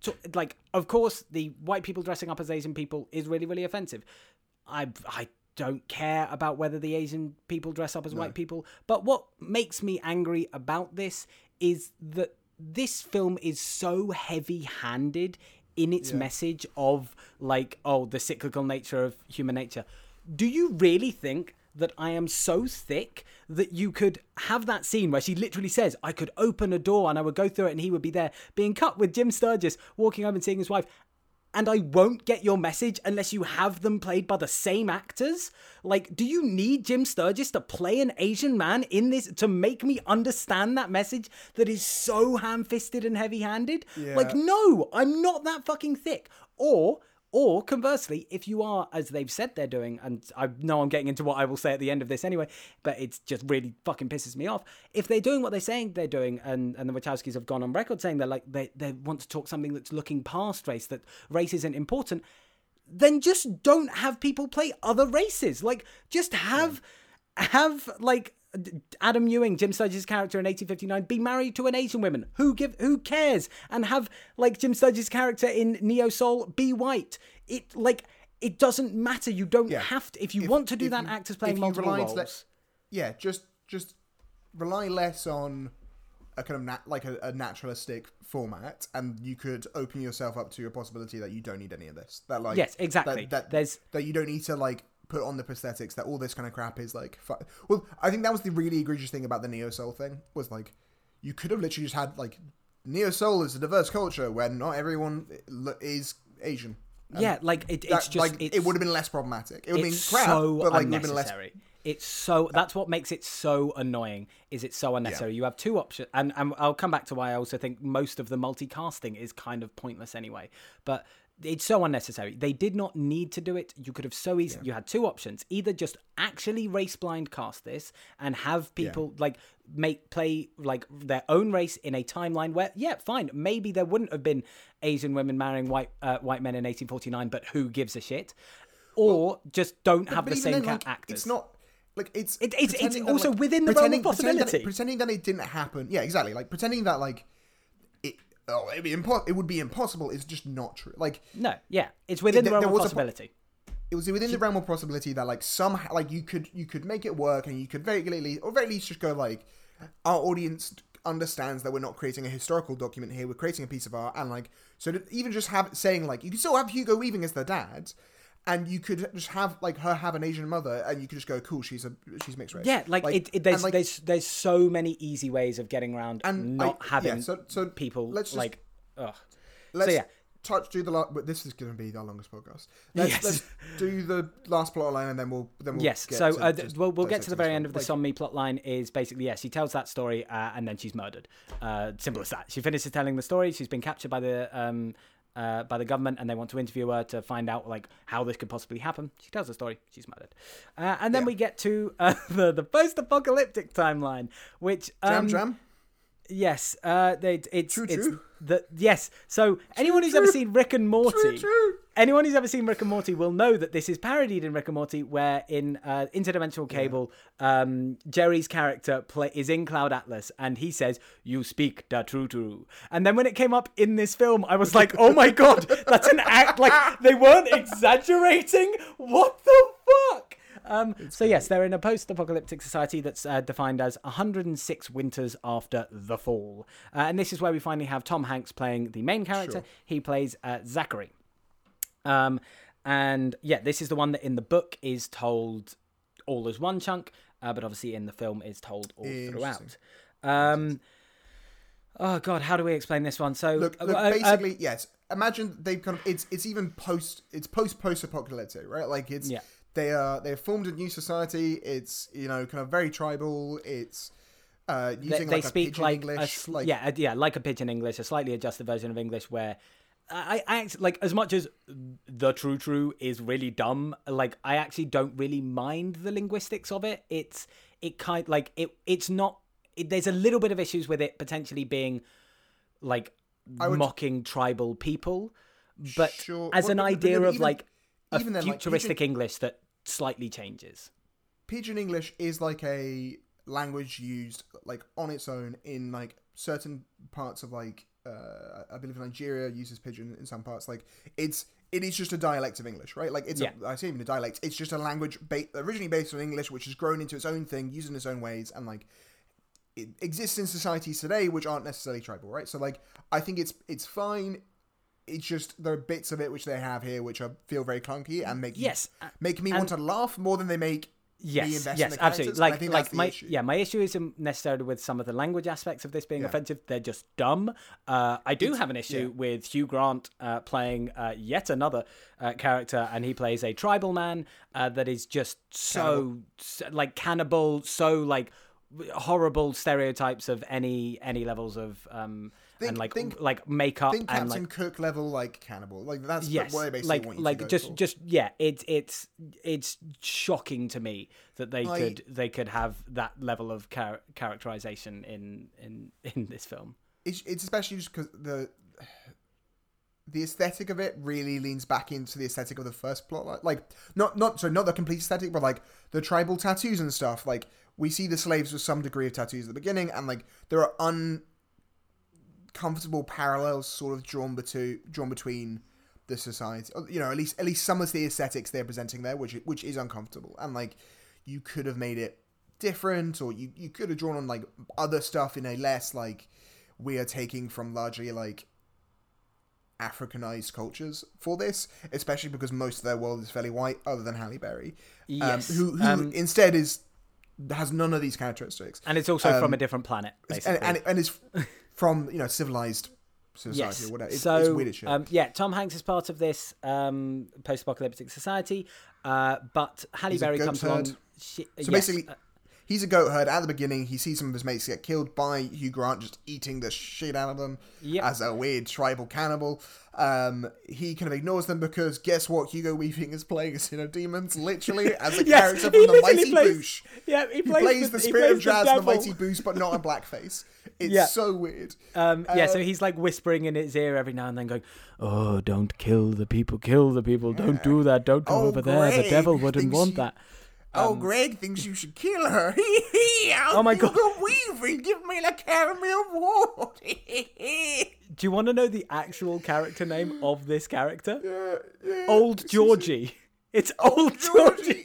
to like, of course, the white people dressing up as Asian people is really really offensive. I I. don't care about whether the Asian people dress up as no. white people. But what makes me angry about this is that this film is so heavy-handed in its yeah. message of, like, oh, the cyclical nature of human nature. Do you really think that I am so thick that you could have that scene where she literally says, I could open a door and I would go through it and he would be there, being cut with Jim Sturgess walking home and seeing his wife, and I won't get your message unless you have them played by the same actors? Like, do you need Jim Sturgess to play an Asian man in this to make me understand that message that is so ham-fisted and heavy-handed? Yeah. Like, no, I'm not that fucking thick. Or... Or conversely, if you are, as they've said they're doing, and I know I'm getting into what I will say at the end of this anyway, but it just really fucking pisses me off. If they're doing what they're saying they're doing, and, and the Wachowskis have gone on record saying they're like, they, they want to talk something that's looking past race, that race isn't important, then just don't have people play other races. Like, just have, yeah. have like... Adam Ewing, Jim Sturgess's character in eighteen fifty-nine, be married to an Asian woman. Who give? Who cares? And have, like, Jim Sturgess's character in Neo Soul be white. It like it doesn't matter. You don't yeah. have to. If you if, want to do that, you, actors playing multiple roles. Less, yeah, just just rely less on a kind of nat- like a, a naturalistic format, and you could open yourself up to a possibility that you don't need any of this. That like yes, exactly. That, that there's that you don't need to like. put on the prosthetics, that all this kind of crap is like... Fu- well, I think that was the really egregious thing about the Neo-Soul thing, was like, you could have literally just had, like, Neo-Soul is a diverse culture where not everyone is Asian. And yeah, like, it, it's that, just... Like, it's, it would have been less problematic. It would have been crap, so but, like, it would have been less... It's so... That's what makes it so annoying, is it's so unnecessary. Yeah. You have two options, and, and I'll come back to why I also think most of the multicasting is kind of pointless anyway, but... It's so unnecessary. They did not need to do it. You could have so easily... Yeah. You had two options. Either just actually race-blind cast this and have people, yeah. like, make play, like, their own race in a timeline where, yeah, fine, maybe there wouldn't have been Asian women marrying white uh, white men in eighteen forty-nine, but who gives a shit? Or well, just don't have the same then, cat like, actors. It's not... Like, it's... It, it's it's also like, within the realm of possibility. Pretending that, pretending that it didn't happen... Yeah, exactly. Like, pretending that, like... Oh, it'd be impo- it would be impossible. It's just not true. Like no, yeah, it's within it, the realm of possibility. Po- it was within the realm of possibility that like somehow like you could you could make it work, and you could very clearly or very least just go like, our audience understands that we're not creating a historical document here, we're creating a piece of art. And like, so to even just have saying like, you can still have Hugo Weaving as the dad, and you could just have like her have an Asian mother, and you could just go, cool, she's a she's mixed race. Yeah, like, like, it, it, there's, like there's there's so many easy ways of getting around and not I, having yeah, so, so people let's just, like. Ugh. Let's so yeah, touch do the last. This is going to be our longest podcast. Let's, yes. let's do the last plot line, and then we'll then we'll yes. Get so to, uh, just, we'll we'll get to the very end of the like, Sonmi plot line. Is basically yes, she tells that story, uh, and then she's murdered. Uh, simple as that. She finishes telling the story. She's been captured by the. Um, Uh, by the government, and they want to interview her to find out like how this could possibly happen. She tells the story. She's murdered. Uh, and then yeah. we get to uh, the, the post-apocalyptic timeline, which... Um, jam, jam. Yes. Uh, they, it's, true, it's true. The, yes. So anyone who's true. ever seen Rick and Morty... True, true. Anyone who's ever seen Rick and Morty will know that this is parodied in Rick and Morty, where in uh, Interdimensional Cable, yeah. um, Jerry's character play- is in Cloud Atlas, and he says, "You speak da true true." And then when it came up in this film, I was like, "Oh my god, that's an act!" Like they weren't exaggerating. What the fuck? Um, so funny. Yes, they're in a post-apocalyptic society that's uh, defined as one hundred six winters after the fall, uh, and this is where we finally have Tom Hanks playing the main character. Sure. He plays uh, Zachary. Um, and yeah, this is the one that in the book is told all as one chunk, uh, but obviously in the film is told all throughout. Um, oh God, how do we explain this one? So look, look uh, basically, uh, yes. Imagine they've kind of, it's, it's even post, it's post post apocalyptic, right? Like it's, yeah. they are, they've formed a new society. It's, you know, kind of very tribal. It's, uh, using they, like they a speak pidgin like English. A, like, yeah, yeah, like a pidgin English, a slightly adjusted version of English where, I, I actually, like, as much as the true true is really dumb, like, I actually don't really mind the linguistics of it. It's, it kind, like, it, it's not, it, there's a little bit of issues with it potentially being, like, would, mocking tribal people, but sure. as well, an but, idea but of, even, like, a even then, futuristic like, Pidgin, English that slightly changes. Pidgin English is, like, a language used, like, on its own in, like, certain parts of, like, Uh, I believe Nigeria uses pidgin in some parts. Like it's, it is just a dialect of English, right? Like it's, yeah. a, I say even a dialect. It's just a language ba- originally based on English, which has grown into its own thing, using its own ways, and like it exists in societies today which aren't necessarily tribal, right? So like I think it's it's fine. It's just there are bits of it which they have here which are, feel very clunky and make yes. you, make me and- want to laugh more than they make. Yes, yes, absolutely. Like, like my issue. yeah, my issue isn't necessarily with some of the language aspects of this being yeah. offensive. They're just dumb. Uh, I do it's, have an issue yeah. with Hugh Grant uh, playing uh, yet another uh, character, and he plays a tribal man uh, that is just so, so like cannibal, so like horrible stereotypes of any any levels of um think, and like think, like makeup think and Captain like Cook level like cannibal like that's yes, what I basically like, want you like to go just for. just yeah it's it's it's shocking to me that they I, could they could have that level of char- characterization in in in this film. It's it's especially just because the the aesthetic of it really leans back into the aesthetic of the first plot, like not not so not the complete aesthetic, but like the tribal tattoos and stuff. Like we see the slaves with some degree of tattoos at the beginning, and like there are uncomfortable parallels sort of drawn between drawn between the society. You know, at least at least some of the aesthetics they're presenting there, which which is uncomfortable. And like you could have made it different, or you, you could have drawn on like other stuff in a less like we are taking from largely like Africanized cultures for this, especially because most of their world is fairly white, other than Halle Berry, yes. um, who, who um, instead is. has none of these characteristics, and it's also um, from a different planet, basically. and and, and it's from you know civilized society yes. or whatever. It's, so, it's weird as shit. Um, yeah, Tom Hanks is part of this um, post-apocalyptic society, uh, but Halle he's Berry comes herd. along. She, so yes. basically, uh, he's a goat herd. At the beginning, he sees some of his mates get killed by Hugh Grant, just eating the shit out of them yep. as a weird tribal cannibal. Um, he kind of ignores them because guess what? Hugo Weaving is playing as you know demons literally as a yes, character from the Mighty plays, Boosh. Yeah, he plays, he plays the, the spirit plays of jazz in the, the Mighty Boosh, but not in blackface. It's yeah. so weird. Um, yeah, um, so he's like whispering in his ear every now and then, going, "Oh, don't kill the people! Kill the people! Yeah. Don't do that! Don't come oh, over Greg there! The devil wouldn't want you- that." Um, oh, Greg thinks you should kill her. Hee hee. Oh my God! Weaving, give me the caramel award. Do you want to know the actual character name of this character? Yeah, yeah. Old Georgie. It's Old Georgie. Georgie.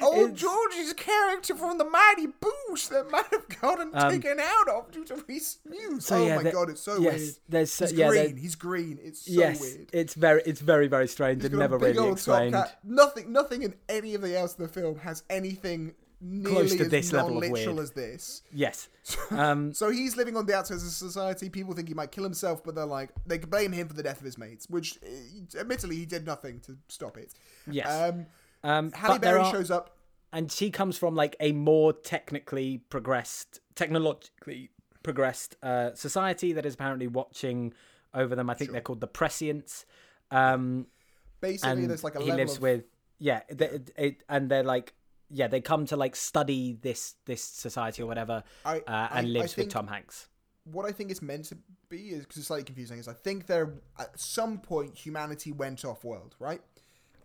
Old it's... Georgie's a character from the mighty boosh that might have gotten um, taken out of due to his news. So, oh yeah, my the, God, it's so yes, weird. There's so, he's yeah, green. There's... He's green. It's so yes, weird. It's very, it's very, very strange and never really explained. Nothing, nothing in any of the else in the film has anything nearly close to this level of weird as this. Yes. Um, so he's living on the outskirts of society. People think he might kill himself, but they're like, they blame him for the death of his mates, which admittedly he did nothing to stop it. Yes. Um, um, Halle Berry are, shows up. And she comes from like a more technically progressed, technologically progressed uh, society that is apparently watching over them. I think sure. they're called the Prescience. Um, Basically, there's like a he level lives of... with, yeah. They, it, and they're like, yeah, they come to like study this this society or whatever, I, uh, and I, lives I with Tom Hanks. What I think it's meant to be is, because it's slightly confusing, is I think there at some point humanity went off world, right?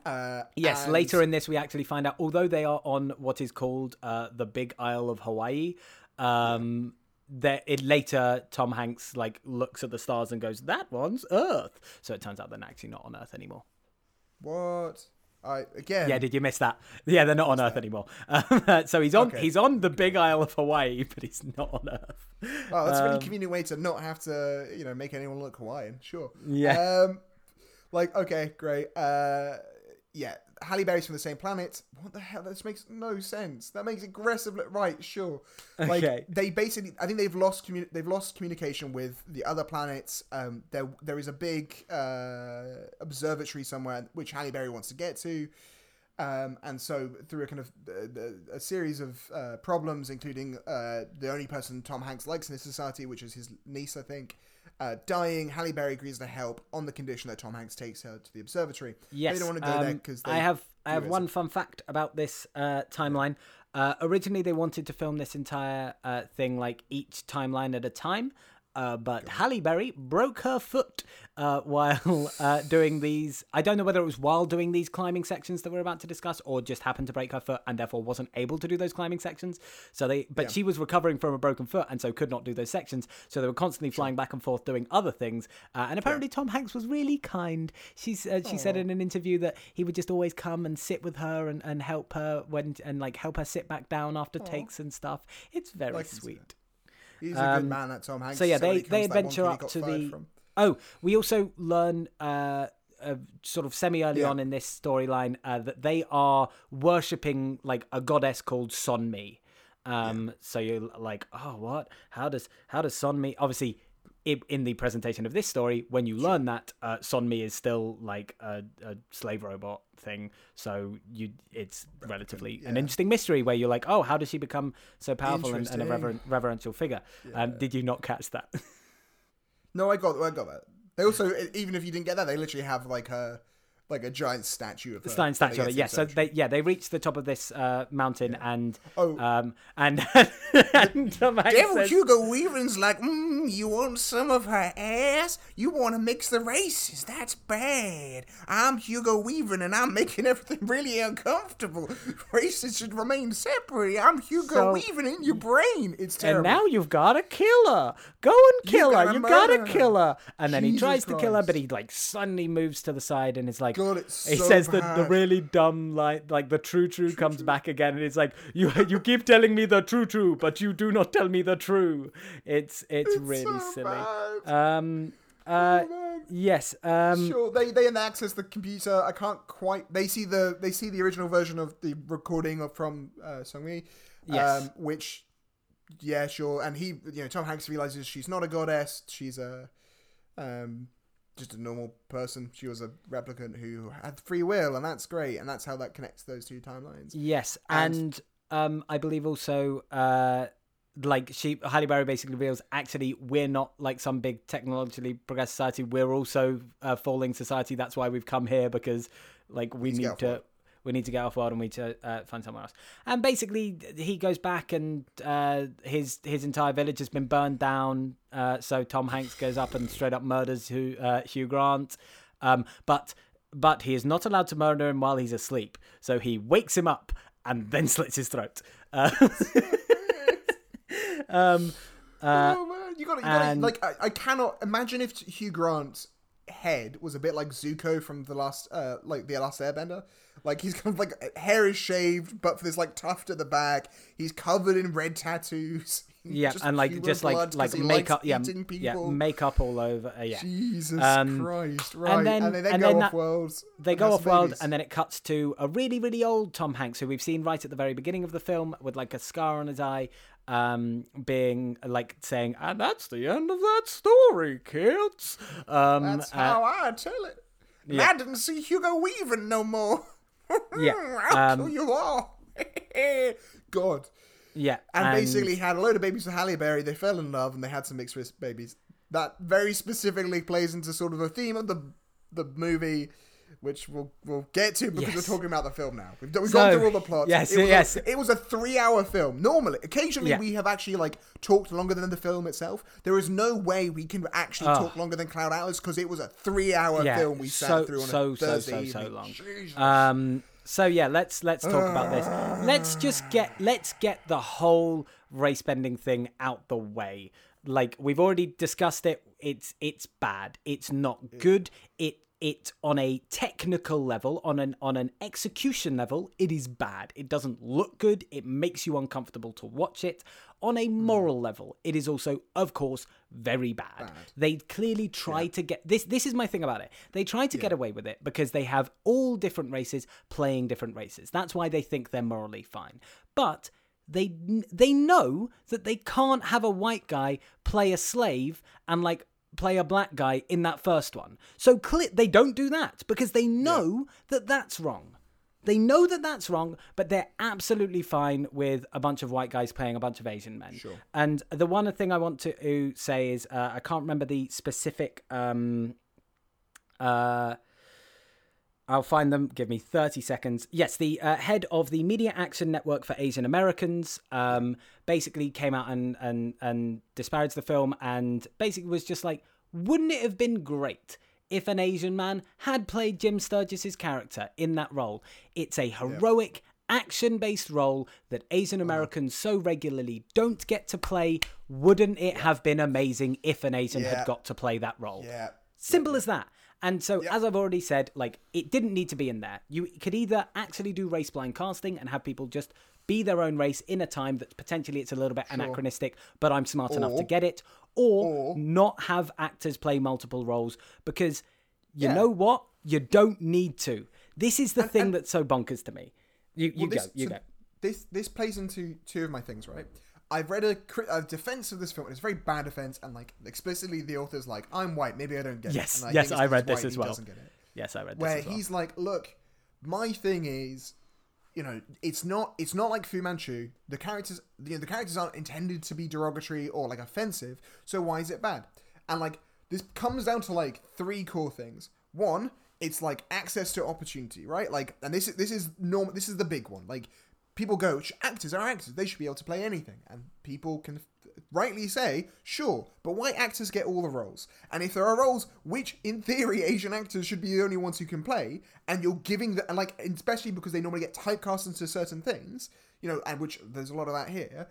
Uh, yes. And... Later in this, we actually find out, although they are on what is called uh, the Big Isle of Hawaii, um, that it later Tom Hanks like looks at the stars and goes, "That one's Earth." So it turns out they're actually not on Earth anymore. What? I, again, yeah, did you miss that? Yeah, they're not on Earth that. anymore. Um, so he's on okay. he's on the Big Isle of Hawaii, but he's not on Earth. Wow, that's um, a really convenient way to not have to, you know, make anyone look Hawaiian. Sure. Yeah. Um, like, okay, great. Uh, yeah, Halle Berry's from the same planet. What the hell? This makes no sense. That makes aggressive. Right, sure. Like okay. they basically, I think they've lost commu- They've lost communication with the other planets. Um, there, there is a big uh, observatory somewhere which Halle Berry wants to get to, um, and so through a kind of uh, a series of uh, problems, including uh, the only person Tom Hanks likes in this society, which is his niece, I think. Uh, dying, Halle Berry agrees to help on the condition that Tom Hanks takes her to the observatory. Yes, they don't want to do um, that because I have I have one fun fact about this uh, timeline. Uh, originally, they wanted to film this entire uh, thing like each timeline at a time, uh, but Halle Berry broke her foot uh, while uh, doing these. I don't know whether it was while doing these climbing sections that we're about to discuss, or just happened to break her foot and therefore wasn't able to do those climbing sections. So they, but yeah. she was recovering from a broken foot and so could not do those sections. So they were constantly flying back and forth doing other things. Uh, and apparently yeah. Tom Hanks was really kind. She's uh, she Aww. said in an interview that he would just always come and sit with her and, and help her when and like help her sit back down after Aww. takes and stuff. It's very like sweet. He's a um, good man, that Tom Hanks. So yeah, so they, they adventure up to the... From. Oh, we also learn uh, uh, sort of semi-early yeah. on in this storyline uh, that they are worshipping like a goddess called Sonmi. Um, yeah. So you're like, oh, what? How does how does Sonmi... Obviously, it, in the presentation of this story, when you learn that, uh, Sonmi is still like a, a slave robot thing. So you it's relatively yeah. an interesting mystery where you're like, oh, how does she become so powerful and, and a rever- reverential figure? Yeah. Um, did you not catch that? No, I got, I got that. They also, even if you didn't get that, they literally have like her, like a giant statue of her. Stein statue, yeah. So they, yeah, they reach the top of this uh, mountain yeah. and, oh. um, and, and Tom Hanks Devil says, Hugo Weaving's like, mm, you want some of her ass? You want to mix the races? That's bad. I'm Hugo Weaving and I'm making everything really uncomfortable. Races should remain separate. I'm Hugo so, Weaving in your brain. It's terrible. And now you've got to kill her. Go and kill her. You've got to kill her. And then Jesus he tries Christ. to kill her, but he like suddenly moves to the side and is like, God, it's so he says that the really dumb like like the true true comes true. back again and it's like you you keep telling me the true true but you do not tell me the true. It's it's, it's really so silly. Bad. Um uh oh, yes um sure they they access the computer. I can't quite they see the they see the original version of the recording of from uh, Sonmi, yes. um which yeah sure and he you know Tom Hanks realizes she's not a goddess, she's a um just a normal person. She was a replicant who had free will, and that's great, and that's how that connects those two timelines. Yes, and, and um, I believe also, uh, like she, Halle Berry basically reveals actually we're not like some big technologically progressed society. We're also a falling society. That's why we've come here because, like, we need to. We need to get off world and we need to uh, find somewhere else. And basically, he goes back and uh, his his entire village has been burned down. Uh, so Tom Hanks goes up and straight up murders Hugh, uh, Hugh Grant. Um, but but he is not allowed to murder him while he's asleep. So he wakes him up and then slits his throat. Uh, um, uh, oh, man. You got it. You got it. Like, I, I cannot imagine if Hugh Grant head was a bit like Zuko from the last, uh, like the Last Airbender. Like he's kind of like hair is shaved, but for this like tuft at the back, he's covered in red tattoos. Yeah, just and like just like like makeup, yeah, yeah, makeup all over. Uh, yeah, Jesus um, Christ, right? And then, and then they and go then off that, world. They go off world, and then it cuts to a really really old Tom Hanks, who we've seen right at the very beginning of the film with like a scar on his eye, um, being like saying, "And that's the end of that story, kids." Um, that's uh, how I tell it. Yeah. I didn't see Hugo Weaving no more. Yeah, I'll um, kill you all. God. Yeah, and, and basically had a load of babies with Halle Berry. They fell in love, and they had some mixed-race babies. That very specifically plays into sort of a theme of the the movie, which we'll we'll get to because yes. we're talking about the film now. We've, we've so, gone through all the plots. Yes, it was yes. A, it was a three-hour film. Normally, occasionally yeah. we have actually like talked longer than the film itself. There is no way we can actually oh. talk longer than Cloud Atlas because it was a three-hour yeah, film we sat so, through on so, a Thursday so, so, evening. So long. Jesus. Um, So yeah, let's let's talk about this. Let's just get let's get the whole race bending thing out the way. Like we've already discussed it. It's it's bad. It's not good. It it on a technical level, on an on an execution level, it is bad. It doesn't look good. It makes you uncomfortable to watch it. On a moral level, it is also, of course, very bad. bad. They clearly try yeah. to get... This This is my thing about it. They try to yeah. get away with it because they have all different races playing different races. That's why they think they're morally fine. But they they know that they can't have a white guy play a slave and, like, play a black guy in that first one. So cl- they don't do that because they know yeah. that that's wrong. They know that that's wrong, but they're absolutely fine with a bunch of white guys playing a bunch of Asian men. Sure. And the one thing I want to say is uh, I can't remember the specific... Um, uh, I'll find them. Give me thirty seconds. Yes, the uh, head of the Media Action Network for Asian Americans um, basically came out and, and, and disparaged the film and basically was just like, wouldn't it have been great if an Asian man had played Jim Sturgess's character in that role? It's a heroic, yeah. action-based role that Asian Americans so regularly don't get to play. Wouldn't it have been amazing if an Asian yeah. had got to play that role? Yeah. Simple yeah. as that. And so, yeah. as I've already said, like it didn't need to be in there. You could either actually do race-blind casting and have people just be their own race in a time that potentially it's a little bit sure. anachronistic, but I'm smart or, enough to get it. Or, or not have actors play multiple roles because you yeah. know what? You don't need to. This is the and, thing and, that's so bonkers to me. You, well, you this, go, you so go. This this plays into two of my things, right? I've read a, a defense of this film. It's a very bad defense, and like explicitly the author's like, I'm white, maybe I don't get yes, it. And I yes, I read this as well. Yes, I read this Where as well. Where he's like, look, my thing is, you know, it's not it's not like Fu Manchu. The characters, you know, the characters aren't intended to be derogatory or like offensive. So why is it bad? And like this comes down to like three core things. One, it's like access to opportunity, right? Like, and this is this is normal. This is the big one. Like, people go, actors are actors. They should be able to play anything, and people can rightly say, sure, but white actors get all the roles. And if there are roles which, in theory, Asian actors should be the only ones who can play, and you're giving the, and like, especially because they normally get typecast into certain things, you know, and which there's a lot of that here.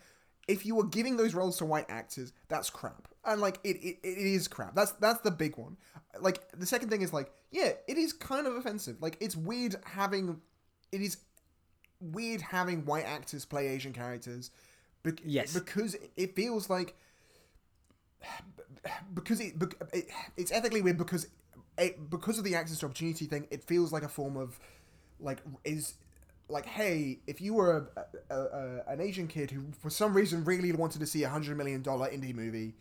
If you are giving those roles to white actors, that's crap. And like, it, it, it is crap. That's, that's the big one. Like, the second thing is like, yeah, it is kind of offensive. Like, it's weird having, it is weird having white actors play Asian characters. Be- yes. Because it feels like, because it, it it's ethically weird because it, because of the access to opportunity thing, it feels like a form of, like, is like, hey, if you were a, a, a, an Asian kid who for some reason really wanted to see a hundred million dollar indie movie,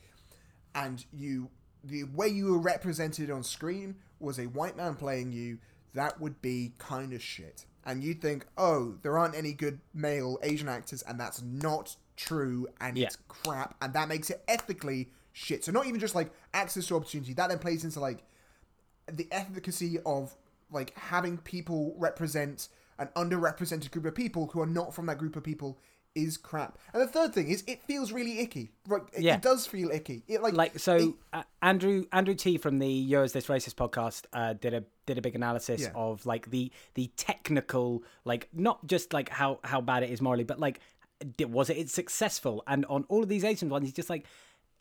and you the way you were represented on screen was a white man playing you, that would be kind of shit. And you think, oh, there aren't any good male Asian actors, and that's not true, and yeah. it's crap, and that makes it ethically shit. So not even just like access to opportunity, that then plays into like the efficacy of like having people represent an underrepresented group of people who are not from that group of people is crap. And the third thing is it feels really icky. Right? It, yeah. it does feel icky. It like, like so it, uh, Andrew Andrew T from the Yo Is This Racist podcast uh, did a did a big analysis yeah. of like the the technical, like not just like how how bad it is morally, but like was it it's successful? And on all of these Asian ones, he's just like,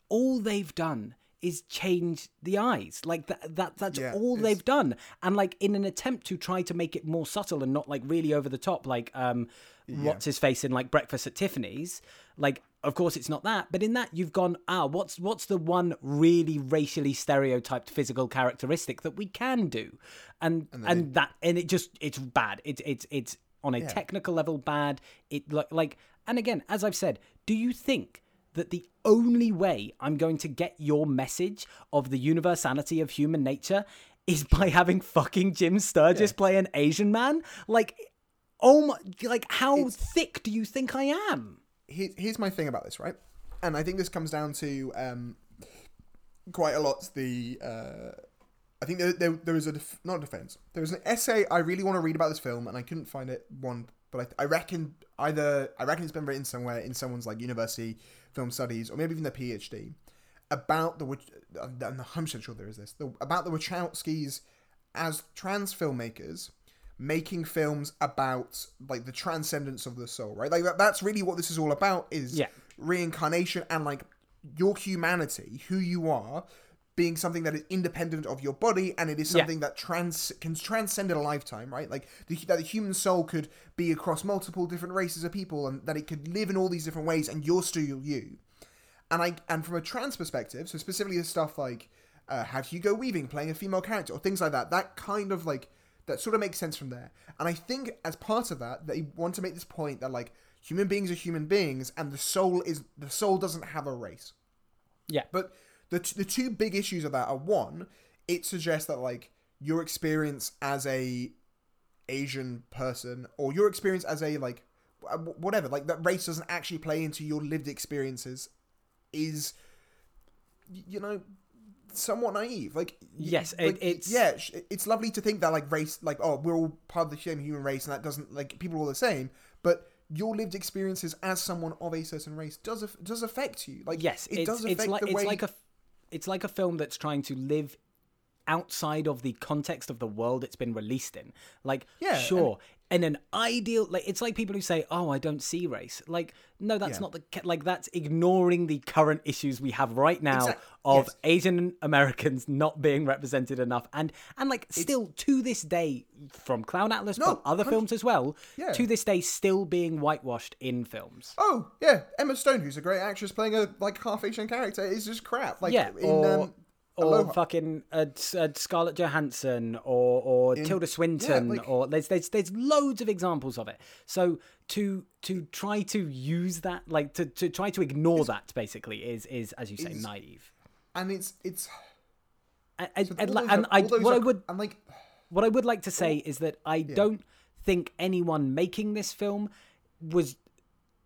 all they've done is change the eyes. Like that, that that's yeah, all they've done. And like in an attempt to try to make it more subtle and not like really over the top, like um, yeah. what's his face in like Breakfast at Tiffany's. Like, of course it's not that, but in that you've gone, ah, what's what's the one really racially stereotyped physical characteristic that we can do? And and, and it, that and it just it's bad. It's it's it's on a yeah. technical level bad. It like like and again, as I've said, do you think that the only way I'm going to get your message of the universality of human nature is by having fucking Jim Sturgess yeah. play an Asian man? Like, oh my, like how it's, thick do you think I am? Here, here's my thing about this, right? And I think this comes down to um, quite a lot the... Uh, I think there, there, there is a... Def- not a defense. There was an essay I really want to read about this film, and I couldn't find it, one... But I, I reckon either... I reckon it's been written somewhere in someone's, like, university film studies, or maybe even their PhD, about the... I'm one hundred percent sure there is this. The, about the Wachowskis as trans filmmakers making films about, like, the transcendence of the soul, right? Like, that, that's really what this is all about, is yeah. reincarnation and, like, your humanity, who you are, being something that is independent of your body, and it is something yeah. that trans can transcend a lifetime, right? Like the, that the human soul could be across multiple different races of people, and that it could live in all these different ways, and you're still you. And I and from a trans perspective, so specifically the stuff like uh, have Hugo Weaving playing a female character or things like that, that kind of like that sort of makes sense from there. And I think as part of that, they want to make this point that like human beings are human beings, and the soul is the soul doesn't have a race. Yeah, but. The t- the two big issues of that are, one, it suggests that, like, your experience as a Asian person or your experience as a, like, whatever, like, that race doesn't actually play into your lived experiences is, you know, somewhat naive. Like, yes, like, it, it's... Yeah, it's lovely to think that, like, race, like, oh, we're all part of the same human race and that doesn't, like, people are all the same, but... your lived experiences as someone of a certain race does af- does affect you. Like yes, it does affect it's like, the way. It's like a, it's like a film that's trying to live outside of the context of the world it's been released in. Like yeah, sure, and, in an ideal, like it's like people who say, "Oh, I don't see race." Like no, that's yeah. not the like that's ignoring the current issues we have right now exactly. of yes. Asian Americans not being represented enough, and and like it's, still to this day from Cloud Atlas, no, but other films as well. Yeah. To this day, still being whitewashed in films. Oh yeah, Emma Stone, who's a great actress playing a like half Asian character, is just crap. Like yeah, in, or, um, Or Aloha. fucking uh, uh, Scarlett Johansson or or In, Tilda Swinton yeah, like, or there's there's there's loads of examples of it. So to to try to use that like to, to try to ignore that basically is is as you say naive. And it's it's and, and, so and, are, and I what are, I would I'm like what I would like to say is that I yeah. don't think anyone making this film was.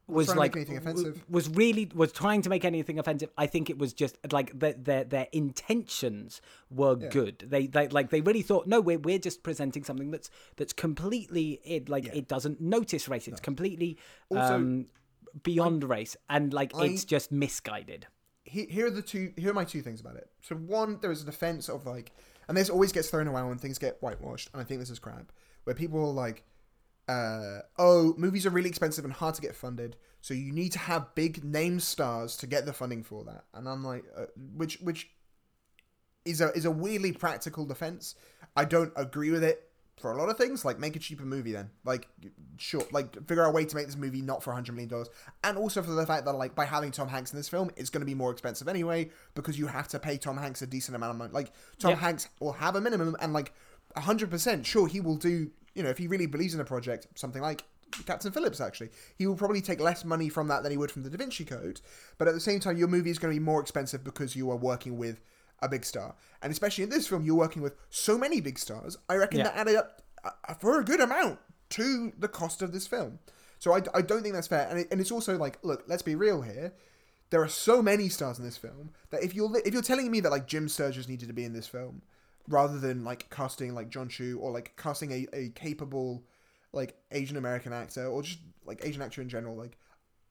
was like offensive. was really was trying to make anything offensive. I think it was just like their their, their intentions were yeah. good. They they like they really thought no we're we're just presenting something that's that's completely it like yeah. it doesn't notice race. It's no. completely also, um, beyond I, race and like I, it's just misguided. He, here are the two. Here are my two things about it. So one, there is a defense of like, and this always gets thrown around when things get whitewashed, and I think this is crap, where people are like. Uh, oh, movies are really expensive and hard to get funded, so you need to have big name stars to get the funding for that. And I'm like, uh, which which is a is a weirdly practical defense. I don't agree with it for a lot of things. Like, make a cheaper movie then. Like, sure, like figure out a way to make this movie not for one hundred million dollars, and also for the fact that like by having Tom Hanks in this film, it's going to be more expensive anyway because you have to pay Tom Hanks a decent amount of money. Like, Tom yeah. Hanks will have a minimum, and like one hundred percent sure he will do. You know, if he really believes in a project, something like Captain Phillips, actually, he will probably take less money from that than he would from the Da Vinci Code. But at the same time, your movie is going to be more expensive because you are working with a big star. And especially in this film, you're working with so many big stars. I reckon yeah. that added up uh, for a good amount to the cost of this film. So I, I don't think that's fair. And, it, and it's also like, look, let's be real here. There are so many stars in this film that if you're if you're telling me that like Jim Sturgess needed to be in this film, rather than like casting like John Chu or like casting a, a capable like Asian American actor or just like Asian actor in general, like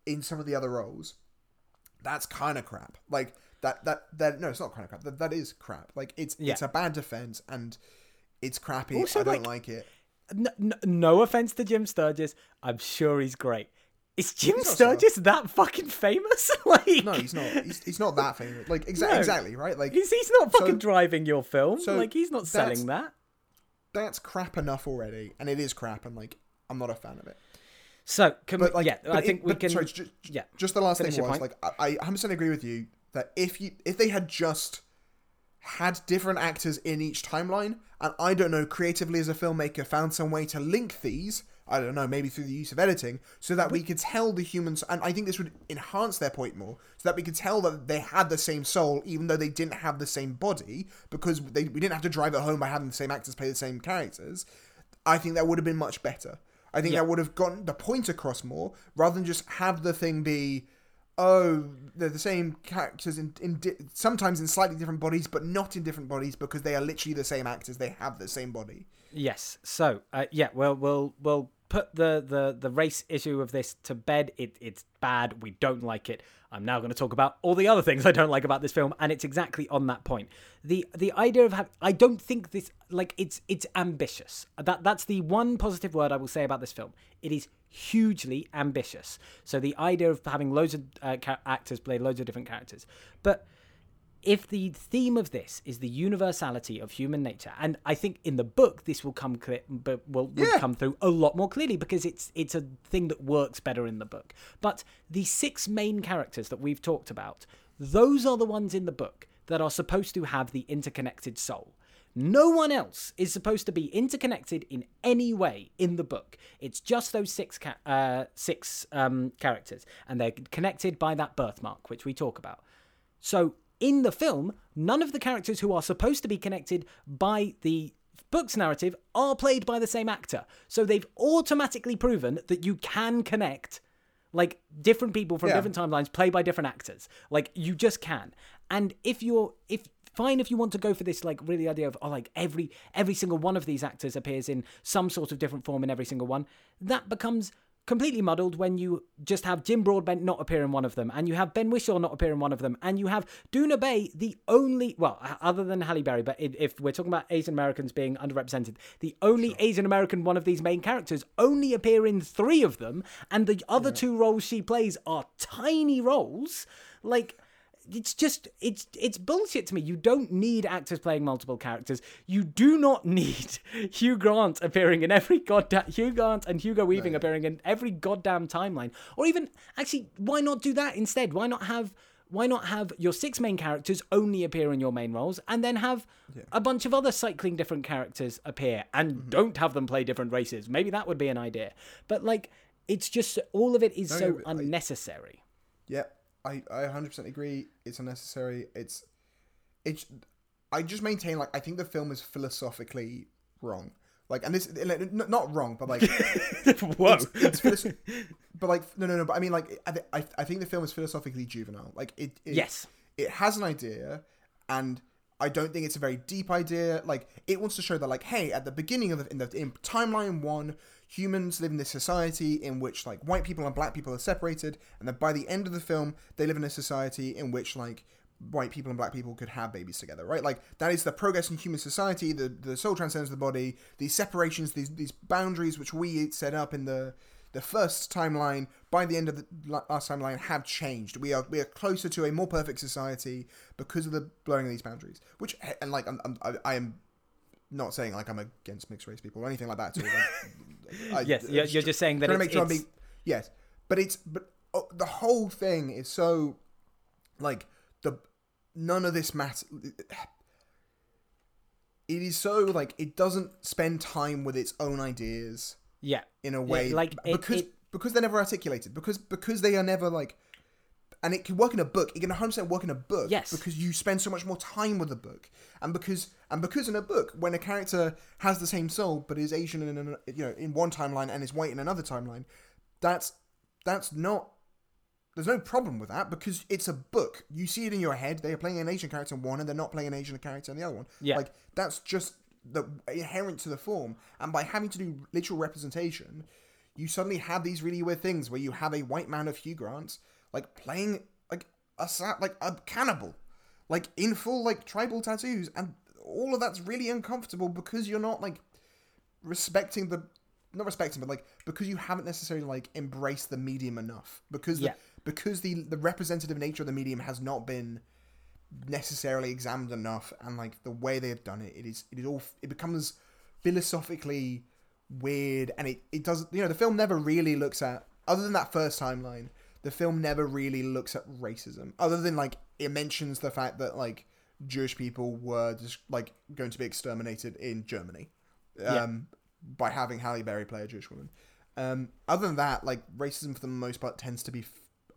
in some of the other roles, that's kind of crap. Like that, that, that, no, it's not kind of crap. That, that is crap. Like it's, yeah. it's a bad defense and it's crappy. Also, I don't like, like it. No, no, no offense to Jim Sturgess. I'm sure he's great. Is Jim Sturgess so. that fucking famous? Like, no, he's not. He's, he's not that famous. Like, exa- no. exactly, right? Like, he's, he's not fucking so, driving your film. So like, he's not selling that. That's crap enough already, and it is crap, and like, I'm not a fan of it. So, can but, we, like, yeah, I it, think we but, can. Sorry, just, yeah, just the last thing was point. like, I, I one hundred percent agree with you that if you if they had just had different actors in each timeline, and I don't know, creatively as a filmmaker, found some way to link these. I don't know, maybe through the use of editing, so that we could tell the humans, and I think this would enhance their point more, so that we could tell that they had the same soul, even though they didn't have the same body, because they, we didn't have to drive it home by having the same actors play the same characters. I think that would have been much better. I think yeah. that would have gotten the point across more, rather than just have the thing be, oh, they're the same characters, in, in di- sometimes in slightly different bodies, but not in different bodies, because they are literally the same actors, they have the same body. Yes. So, uh, yeah, well, we'll we'll put the, the, the race issue of this to bed. It It's bad. We don't like it. I'm now going to talk about all the other things I don't like about this film, and it's exactly on that point. The the idea of having... I don't think this... Like, it's it's ambitious. That That's the one positive word I will say about this film. It is hugely ambitious. So the idea of having loads of uh, ca- actors play loads of different characters. But... if the theme of this is the universality of human nature, and I think in the book this will come clear, but will, will yeah. come through a lot more clearly, because it's it's a thing that works better in the book. But the six main characters that we've talked about, those are the ones in the book that are supposed to have the interconnected soul. No one else is supposed to be interconnected in any way in the book. It's just those six ca- uh, six um, characters, and they're connected by that birthmark, which we talk about. So... in the film, none of the characters who are supposed to be connected by the book's narrative are played by the same actor. So they've automatically proven that you can connect, like, different people from yeah. different timelines play by different actors. Like, you just can. And if you're... if fine if you want to go for this, like, really idea of, oh, like, every every single one of these actors appears in some sort of different form in every single one, that becomes... completely muddled when you just have Jim Broadbent not appear in one of them, and you have Ben Whishaw not appear in one of them, and you have Doona Bae, the only, well, other than Halle Berry, but if we're talking about Asian Americans being underrepresented, the only sure. Asian American one of these main characters only appear in three of them, and the other yeah. two roles she plays are tiny roles. Like... It's just, it's it's bullshit to me. You don't need actors playing multiple characters. You do not need Hugh Grant appearing in every goddamn... Hugh Grant and Hugo Weaving no. appearing in every goddamn timeline. Or even, actually, why not do that instead? Why not have... Why not have your six main characters only appear in your main roles, and then have yeah. a bunch of other cycling different characters appear, and mm-hmm. don't have them play different races? Maybe that would be an idea. But, like, it's just... All of it is no, so I, unnecessary. Yep. Yeah. I, I one hundred percent agree. It's unnecessary. It's, it's. I just maintain, like, I think the film is philosophically wrong. Like, and this, not wrong, but like, whoa. It's, it's but like, no, no, no. But I mean, like, I, I think the film is philosophically juvenile. Like, it, it. Yes. It has an idea, and I don't think it's a very deep idea. Like, it wants to show that, like, hey, at the beginning of the in, the, in timeline one. Humans live in this society in which, like, white people and black people are separated, and then by the end of the film, they live in a society in which, like, white people and black people could have babies together, right? Like, that is the progress in human society, the, the soul transcends the body, these separations, these these boundaries which we set up in the the first timeline, by the end of the last timeline, have changed. We are we are closer to a more perfect society because of the blowing of these boundaries, which, and, like, I'm, I'm, I am... not saying, like, I'm against mixed race people or anything like that. At all. Like, I, yes, you're, you're just saying that it's... Make sure it's... Be, yes, but it's... But oh, the whole thing is so... Like, the none of this matters. It is so, like, it doesn't spend time with its own ideas. Yeah. In a way. Yeah, like, because it, it... because they're never articulated. Because because they are never, like... And it can work in a book. It can one hundred percent work in a book. Yes. Because you spend so much more time with a book. And because and because in a book, when a character has the same soul, but is Asian in an, you know in one timeline and is white in another timeline, that's that's not... There's no problem with that because it's a book. You see it in your head. They are playing an Asian character in one and they're not playing an Asian character in the other one. Yeah. Like, that's just the inherent to the form. And by having to do literal representation, you suddenly have these really weird things where you have a white man of Hugh Grant... like, playing, like, a like a cannibal. Like, in full, like, tribal tattoos. And all of that's really uncomfortable because you're not, like, respecting the not respecting, but like, because you haven't necessarily like embraced the medium enough, because yeah. the, because the the representative nature of the medium has not been necessarily examined enough, and like the way they have done it, it is it is all it becomes philosophically weird, and it it doesn't, you know, the film never really looks at, other than that first timeline, the film never really looks at racism, other than like it mentions the fact that like Jewish people were just like going to be exterminated in Germany um yeah. by having Halle Berry play a Jewish woman. Um, other than that, like, racism for the most part tends to be, f-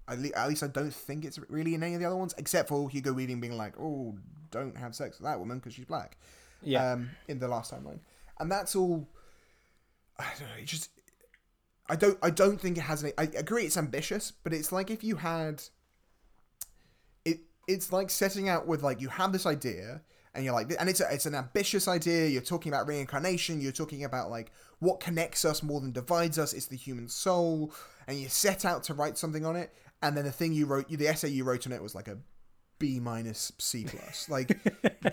at, le- at least I don't think it's really in any of the other ones, except for Hugo Weaving being like, oh, don't have sex with that woman because she's black. Yeah. Um, in the last timeline. And that's all, I don't know, it just, I don't, I don't think it has any, I agree it's ambitious, but it's like if you had, it, it's like setting out with like, you have this idea, and you're like, and it's a, it's an ambitious idea. You're talking about reincarnation. You're talking about like what connects us more than divides us. It's the human soul. And you set out to write something on it. And then the thing you wrote, the essay you wrote on it was like a B minus C plus. Like,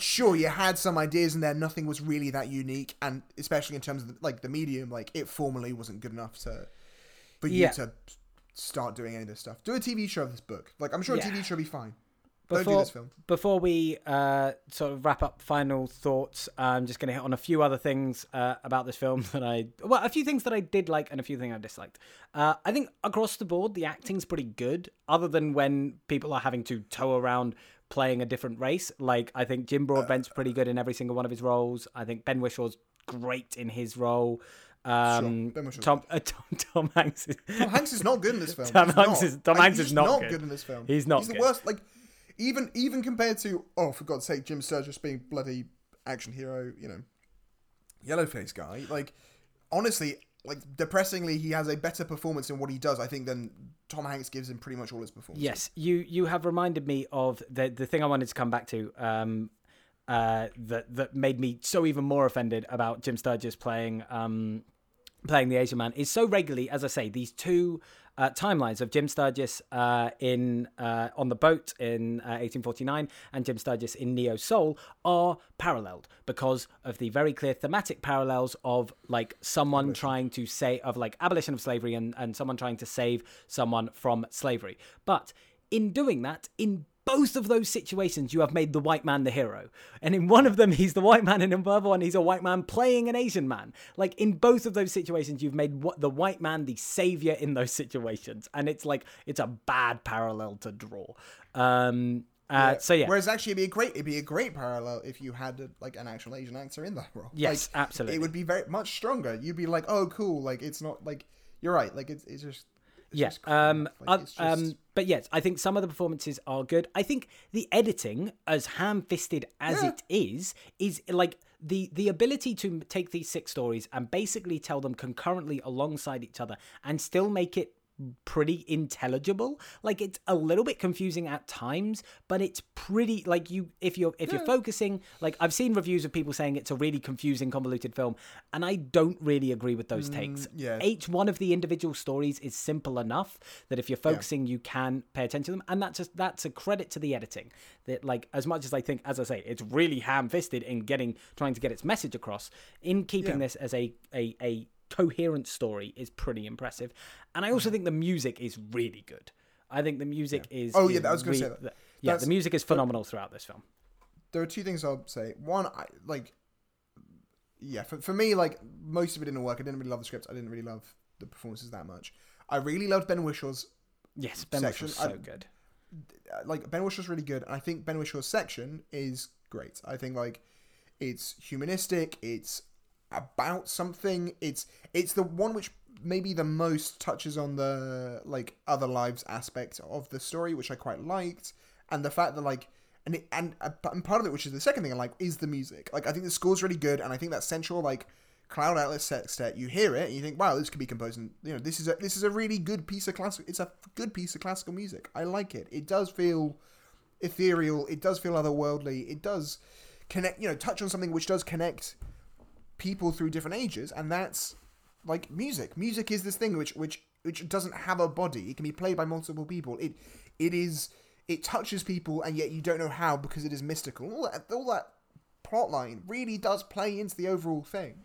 sure, you had some ideas in there. Nothing was really that unique. And especially in terms of the, like the medium, like it formally wasn't good enough to, for you yeah. to start doing any of this stuff. Do a T V show of this book. Like, I'm sure yeah. a T V show will be fine. Before, Don't do this film. Before we uh, sort of wrap up final thoughts, I'm just going to hit on a few other things uh, about this film that I... Well, a few things that I did like and a few things I disliked. Uh, I think across the board, the acting's pretty good, other than when people are having to tow around playing a different race. Like, I think Jim Broadbent's pretty good in every single one of his roles. I think Ben Wishaw's great in his role. Um, sure. Tom, uh, Tom, Tom Hanks is... Tom Hanks is not good in this film. Tom he's Hanks, is, Tom like, Hanks is not, not good. good in this film. He's not He's good. the worst, like... Even even compared to, oh, for God's sake, Jim Sturgess being bloody action hero, you know, yellow-faced guy. Like, honestly, like, depressingly, he has a better performance in what he does, I think, than Tom Hanks gives in pretty much all his performances. Yes, you you have reminded me of the the thing I wanted to come back to um, uh, that, that made me so even more offended about Jim Sturgess playing, um, playing the Asian man, is so regularly, as I say, these two... Uh, timelines of Jim Sturgess uh, in uh, on the boat in uh, eighteen forty-nine and Jim Sturgess in Neo Soul are paralleled because of the very clear thematic parallels of like someone abolition. trying to say of like abolition of slavery and, and someone trying to save someone from slavery. But in doing that, in both of those situations, you have made the white man the hero. And in one of them, he's the white man, and in the other one, he's a white man playing an Asian man. Like, in both of those situations, you've made the white man the savior in those situations. And it's like, it's a bad parallel to draw. Um, uh, yeah. So, yeah. Whereas, actually, it'd be a great, it'd be a great parallel if you had, a, like, an actual Asian actor in that role. Yes, like, absolutely. It would be very much stronger. You'd be like, oh, cool. Like, it's not, like, you're right. Like, it's, it's just... Yes, yeah. um, like, just... um, but yes, I think some of the performances are good. I think the editing, as ham-fisted as yeah. it is, is like the the ability to take these six stories and basically tell them concurrently alongside each other and still make it pretty intelligible. Like, it's a little bit confusing at times, but it's pretty like you if you're if yeah. you're focusing. Like, I've seen reviews of people saying it's a really confusing, convoluted film, and I don't really agree with those mm, takes. Yeah. Each one of the individual stories is simple enough that if you're focusing, yeah. you can pay attention to them, and that's just that's a credit to the editing. That like as much as I think, as I say, it's really ham-fisted in getting trying to get its message across. In keeping yeah. this as a a a coherent story is pretty impressive, and I also think the music is really good. I think the music yeah. is oh yeah is I was gonna re- say that the, yeah That's, the music is phenomenal throughout this film. There are two things I'll say. One, I like yeah for, for me like most of it didn't work. I didn't really love the script. I didn't really love the performances that much. I really loved Ben Wishaw's yes Ben Wishaw's so I, good like Ben Wishaw's really good, and I think Ben Wishaw's section is great. I think like it's humanistic, it's about something. It's it's the one which maybe the most touches on the like other lives aspect of the story, which I quite liked, and the fact that like and it, and and part of it, which is the second thing I like, is the music. Like, I think the score's really good, and I think that central like Cloud Atlas Sextet, you hear it and you think, wow, this could be composed, and you know, this is a this is a really good piece of classical. It's a good piece of classical music. I like it. It does feel ethereal. It does feel otherworldly. It does connect. You know, touch on something which does connect people through different ages, and that's like music. Music is this thing which which which doesn't have a body. It can be played by multiple people. It it is it touches people, and yet you don't know how, because it is mystical. All that all that plot line really does play into the overall thing,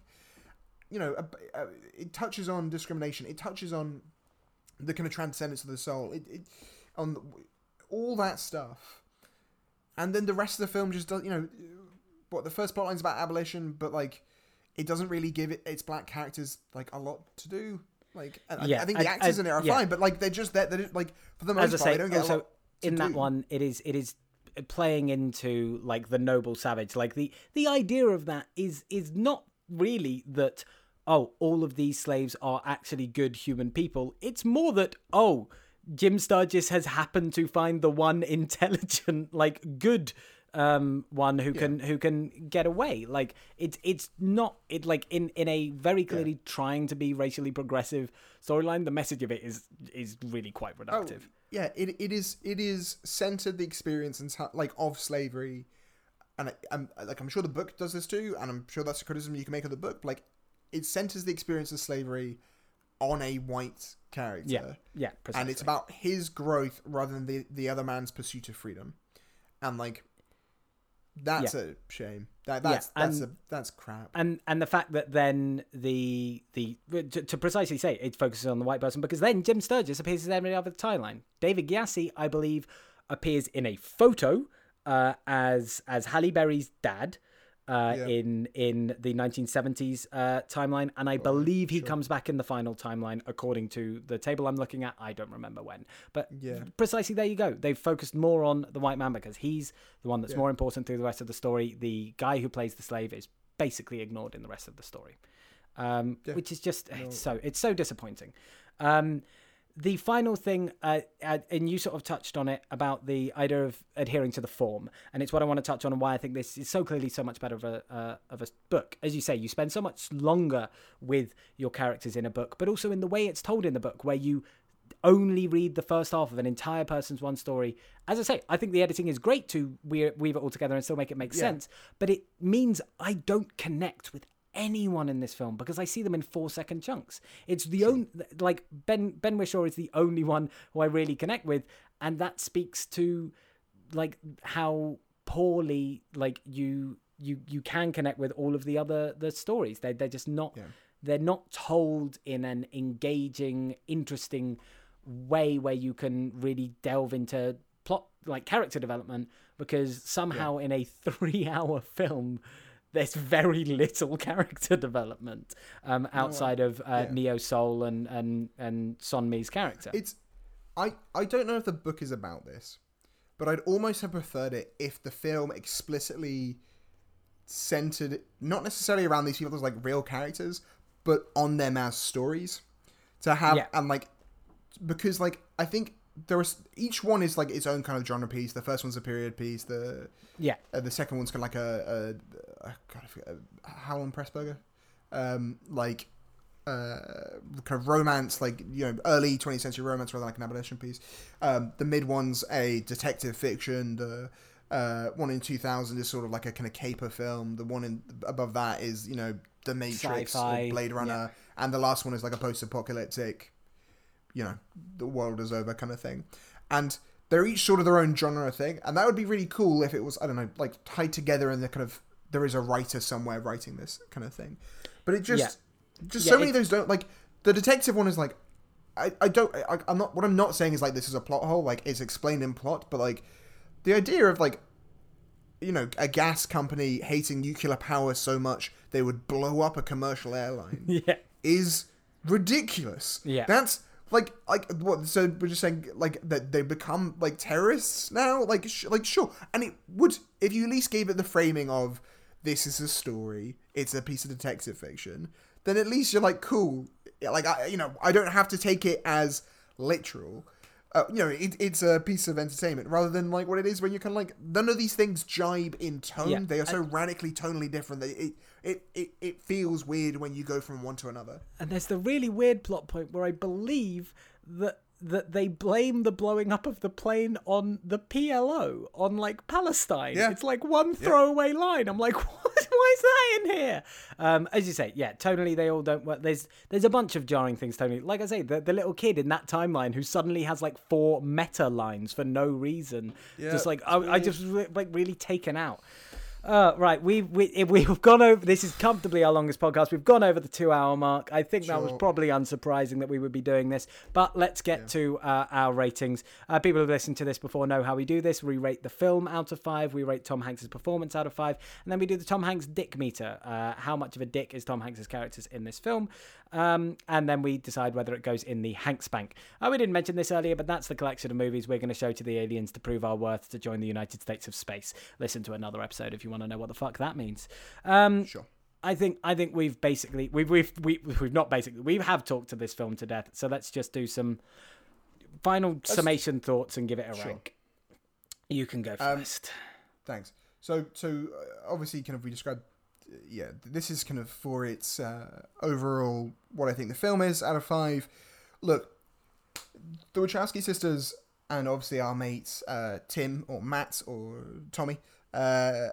you know, a, a, it touches on discrimination. It touches on the kind of transcendence of the soul. It, it on the, all that stuff, and then the rest of the film just does. You know, what the first plotline's about abolition, but like, it doesn't really give it, its black characters like a lot to do. Like, yeah, I, I think the I, actors I, in it are yeah. fine, but like they're just that. They're like for the most part, say, they don't get also, a lot to in do. That one, it is it is. playing into like the noble savage, like the the idea of that is is not really that oh all of these slaves are actually good human people. It's more that oh Jim Sturgess has happened to find the one intelligent, like good um one who yeah. can who can get away. Like it's it's not it like in in a very clearly yeah. trying to be racially progressive storyline, the message of it is is really quite reductive. oh. Yeah, it it is it is centered the experience and like of slavery, and I, I'm like I'm sure the book does this too, and I'm sure that's a criticism you can make of the book. But, like, it centers the experience of slavery on a white character. Yeah, yeah, precisely. And it's about his growth rather than the, the other man's pursuit of freedom, and like that's yeah. a shame. That that's yeah, and, that's a, that's crap. And and the fact that then the the to, to precisely say it focuses on the white person, because then Jim Sturgess appears in every other timeline. David Gyasi, I believe, appears in a photo uh, as as Halle Berry's dad uh, yeah. in in the nineteen seventies uh, timeline, and I oh, believe he sure. comes back in the final timeline according to the table I'm looking at. I don't remember when, but yeah. precisely there you go. They've focused more on the white man because he's the one that's yeah. more important through the rest of the story. The guy who plays the slave is basically ignored in the rest of the story, um, yeah. which is just no. it's so it's so disappointing. Um, The final thing, uh, and you sort of touched on it, about the idea of adhering to the form, and it's what I want to touch on and why I think this is so clearly so much better of a uh, of a book. As you say, you spend so much longer with your characters in a book, but also in the way it's told in the book, where you only read the first half of an entire person's one story. As I say, I think the editing is great to weave it all together and still make it make yeah. sense, but it means I don't connect with anyone in this film because I see them in four second chunks. It's the sure. only like Ben Ben Whishaw is the only one who I really connect with, and that speaks to like how poorly like you you you can connect with all of the other the stories. They they're just not yeah. they're not told in an engaging, interesting way where you can really delve into plot like character development, because somehow yeah. in a three hour film there's very little character development um, outside of uh, yeah. Neo Soul and and and Sonmi's character. It's I I don't know if the book is about this, but I'd almost have preferred it if the film explicitly centered not necessarily around these people as like real characters, but on them as stories to have yeah. and like because like I think. There is, each one is like its own kind of genre piece. The first one's a period piece. The yeah. Uh, the second one's kind of like a, a, a, God, I forget, a Howland Pressburger, um, like uh, kind of romance, like you know, early twentieth century romance rather than like an abolition piece. Um, the mid one's a detective fiction. The uh, one in two thousand is sort of like a kind of caper film. The one in above that is you know The Matrix or Blade Runner, yeah. and the last one is like a post-apocalyptic. You know, the world is over kind of thing. And they're each sort of their own genre thing. And that would be really cool if it was, I don't know, like tied together in the kind of, there is a writer somewhere writing this kind of thing. But it just, yeah. just yeah, so it, many of those don't, like, the detective one is like, I, I don't, I, I'm not, what I'm not saying is like, this is a plot hole, like it's explained in plot, but like the idea of like, you know, a gas company hating nuclear power so much, they would blow up a commercial airline yeah. is ridiculous. Yeah. That's, Like, like, what, so we're just saying, like, that they become, like, terrorists now? Like, sh- like sure. And it would, if you at least gave it the framing of, this is a story, it's a piece of detective fiction, then at least you're, like, cool. Like, I, you know, I don't have to take it as literal. Uh, you know, it, it's a piece of entertainment, rather than, like, what it is when you can, like, none of these things jibe in tone. Yeah. They are so I- radically tonally different that it... It, it it feels weird when you go from one to another. And there's the really weird plot point where I believe that that they blame the blowing up of the plane on the P L O, on, like, Palestine. Yeah. It's, like, one throwaway yeah. line. I'm like, what? Why is that in here? Um, as you say, yeah, tonally they all don't work. There's there's a bunch of jarring things tonally. Like I say, the, the little kid in that timeline who suddenly has, like, four meta lines for no reason. Yeah. Just, like, I, I just, like, really taken out. Uh, right, we, we, we've gone over... This is comfortably our longest podcast. We've gone over the two-hour mark. I think sure. that was probably unsurprising that we would be doing this. But let's get yeah. to uh, our ratings. Uh, people who've listened to this before know how we do this. We rate the film out of five. We rate Tom Hanks' performance out of five. And then we do the Tom Hanks dick meter. Uh, how much of a dick is Tom Hanks' characters in this film? Um, and then we decide whether it goes in the Hank Spank. Uh, we didn't mention this earlier, but that's the collection of movies we're going to show to the aliens to prove our worth to join the United States of Space. Listen to another episode if you want to know what the fuck that means. Um, sure. I think I think we've basically we've we've we, we've not basically we have talked to this film to death. So let's just do some final let's, summation thoughts and give it a sure. rank. You can go first. Um, thanks. So so obviously kind of we described yeah this is kind of for its uh, overall what I think the film is out of five. Look, the Wachowski sisters and obviously our mates uh, Tim or Matt or Tommy. Uh,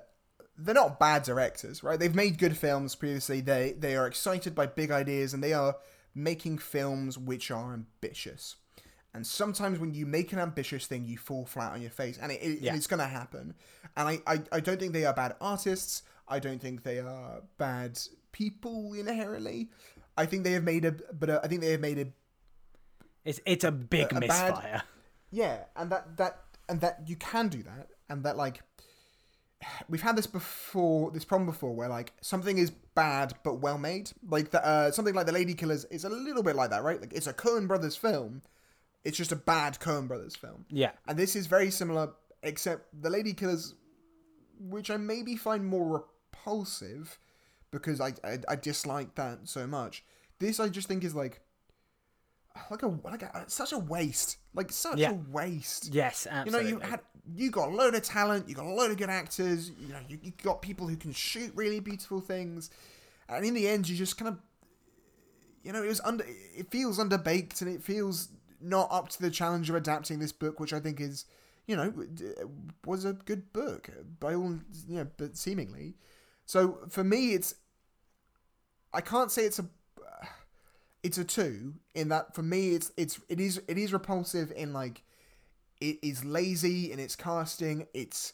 They're not bad directors, right? They've made good films previously. They they are excited by big ideas, and they are making films which are ambitious. And sometimes when you make an ambitious thing, you fall flat on your face, and it, it, yeah. it's going to happen. And I, I, I don't think they are bad artists. I don't think they are bad people inherently. I think they have made a, but a, I think they have made a. It's it's a big a, a misfire. Bad, yeah, and that that and that you can do that, and that like. We've had this before, this problem before, where like something is bad but well made, like the, uh, something like The Lady Killers is a little bit like that, right? Like it's a Coen Brothers film, it's just a bad Coen Brothers film. Yeah, and this is very similar, except The Lady Killers, which I maybe find more repulsive because I I, I dislike that so much. This I just think is like like a like a, such a waste, like such yeah. a waste. Yes, absolutely. You know, you had. You got a load of talent. You got a load of good actors. You know, you, you got people who can shoot really beautiful things, and in the end, you just kind of, you know, it was under. It feels underbaked, and it feels not up to the challenge of adapting this book, which I think is, you know, was a good book by all, you know, but seemingly. So for me, it's. I can't say it's a. It's a two in that for me, it's it's it is it is repulsive in like. It is lazy in its casting. It's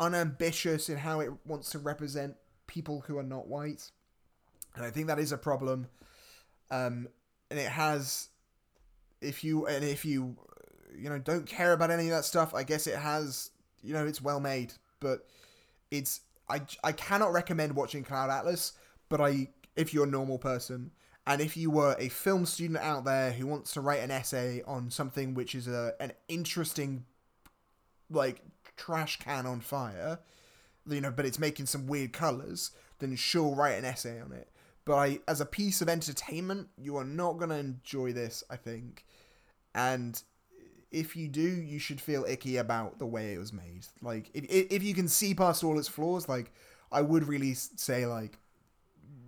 unambitious in how it wants to represent people who are not white. And I think that is a problem. Um, and it has, if you, and if you, you know, don't care about any of that stuff, I guess it has, you know, it's well made, but it's, I, I cannot recommend watching Cloud Atlas, but I, if you're a normal person, and if you were a film student out there who wants to write an essay on something which is a an interesting, like, trash can on fire, you know, but it's making some weird colours, then sure, write an essay on it. But I, as a piece of entertainment, you are not going to enjoy this, I think. And if you do, you should feel icky about the way it was made. Like, if if you can see past all its flaws, like, I would really say, like,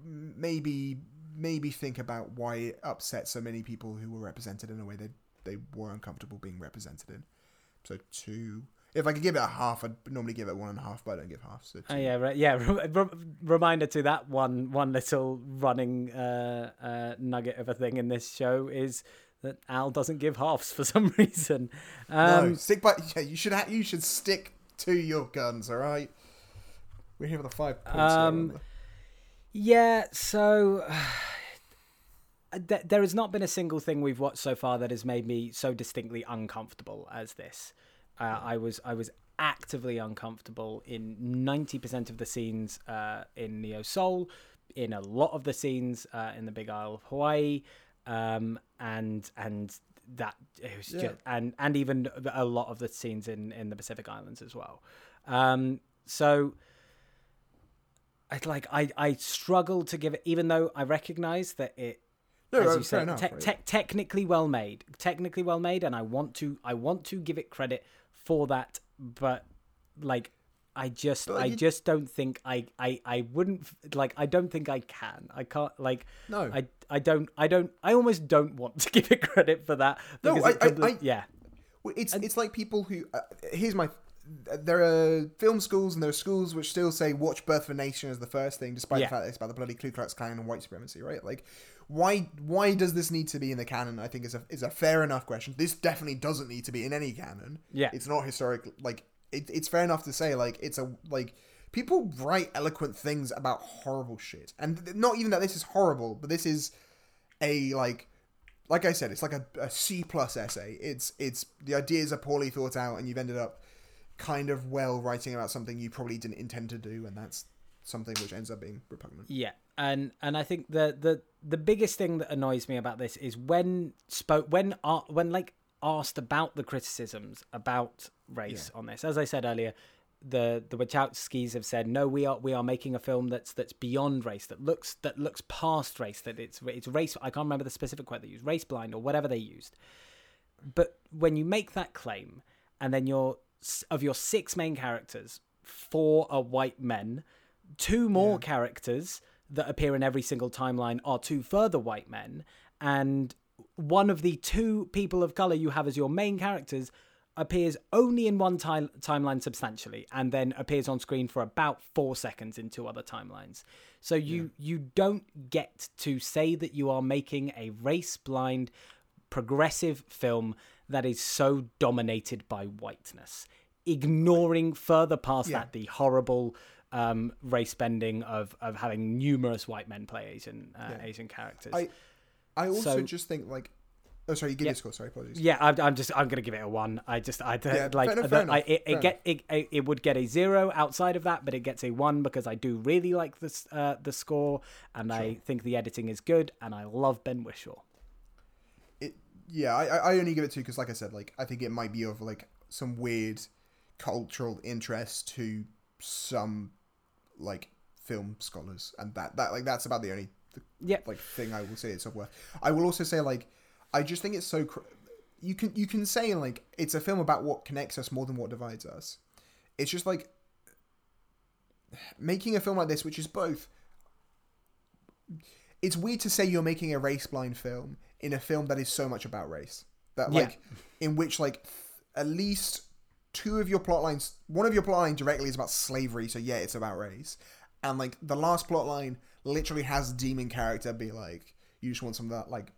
maybe... maybe think about why it upset so many people who were represented in a way that they were uncomfortable being represented in. So two, if I could give it a half, I'd normally give it one and a half, but I don't give half. So two. Oh yeah. Right, yeah. Re- re- reminder to that one, one little running uh, uh, nugget of a thing in this show is that Al doesn't give halves for some reason. Um, no, stick by, yeah, you should, ha- you should stick to your guns. All right. We're here for the five points. Um, here, Yeah, so uh, th- there has not been a single thing we've watched so far that has made me so distinctly uncomfortable as this. Uh, I was I was actively uncomfortable in ninety percent of the scenes uh, in Neo Soul, in a lot of the scenes uh, in the Big Isle of Hawaii, um, and and that it was yeah. just, and and even a lot of the scenes in, in the Pacific Islands as well. Um, so. Like I, I struggle to give it, even though I recognise that it, no, as you say, te- te- technically well made, technically well made, and I want to, I want to give it credit for that, but like, I just, but I you... just don't think I, I, I, wouldn't like, I don't think I can, I can't, like, no, I, I don't, I don't, I almost don't want to give it credit for that. No, I, it I, I, yeah, well, it's, and, it's like people who. Uh, here's my. There are film schools and there are schools which still say watch Birth of a Nation as the first thing, despite yeah. the fact that it's about the bloody Ku Klux Klan and white supremacy, right? Like, why why does this need to be in the canon? I think is a is a fair enough question. This definitely doesn't need to be in any canon. Yeah, it's not historic. Like, it, it's fair enough to say like it's a like people write eloquent things about horrible shit. And not even that this is horrible, but this is a, like, like I said, it's like a, a C plus essay. It's, it's, the ideas are poorly thought out and you've ended up kind of well writing about something you probably didn't intend to do. And that's something which ends up being repugnant. Yeah. And, and I think the, the, the biggest thing that annoys me about this is when spoke, when, uh, when like asked about the criticisms about race yeah. on this, as I said earlier, the the Wachowskis have said no, we are we are making a film that's that's beyond race, that looks that looks past race, that it's it's race. I can't remember the specific quote they used, race blind or whatever they used. But when you make that claim, and then you're of your six main characters, four are white men, two more yeah. characters that appear in every single timeline are two further white men, and one of the two people of color you have as your main characters appears only in one time, timeline substantially, and then appears on screen for about four seconds in two other timelines. So you yeah. you don't get to say that you are making a race-blind, progressive film that is so dominated by whiteness, ignoring further past yeah. that the horrible um, race-bending of of having numerous white men play Asian uh, yeah. Asian characters. I, I also so, just think, like, Oh, sorry, you give yeah. your score. Sorry, apologies. Yeah, I'm, I'm just, I'm going to give it a one. I just, I yeah, like, fair enough, fair I, it, it get, it, it would get a zero outside of that, but it gets a one because I do really like this, uh, the score, and sure. I think the editing is good, and I love Ben Whishaw. It, yeah, I, I only give it two because, like I said, like, I think it might be of, like, some weird cultural interest to some, like, film scholars, and that, that, like, that's about the only, the, yep. like, thing I will say it's of worth. I will also say, like, I just think it's so... Cr- you can you can say, like, it's a film about what connects us more than what divides us. It's just, like, making a film like this, which is both... It's weird to say you're making a race-blind film in a film that is so much about race. That, like, yeah. in which, like, th- at least two of your plot lines... One of your plot lines directly is about slavery, so, yeah, it's about race. And, like, the last plot line literally has demon character be, like, you just want some of that, like...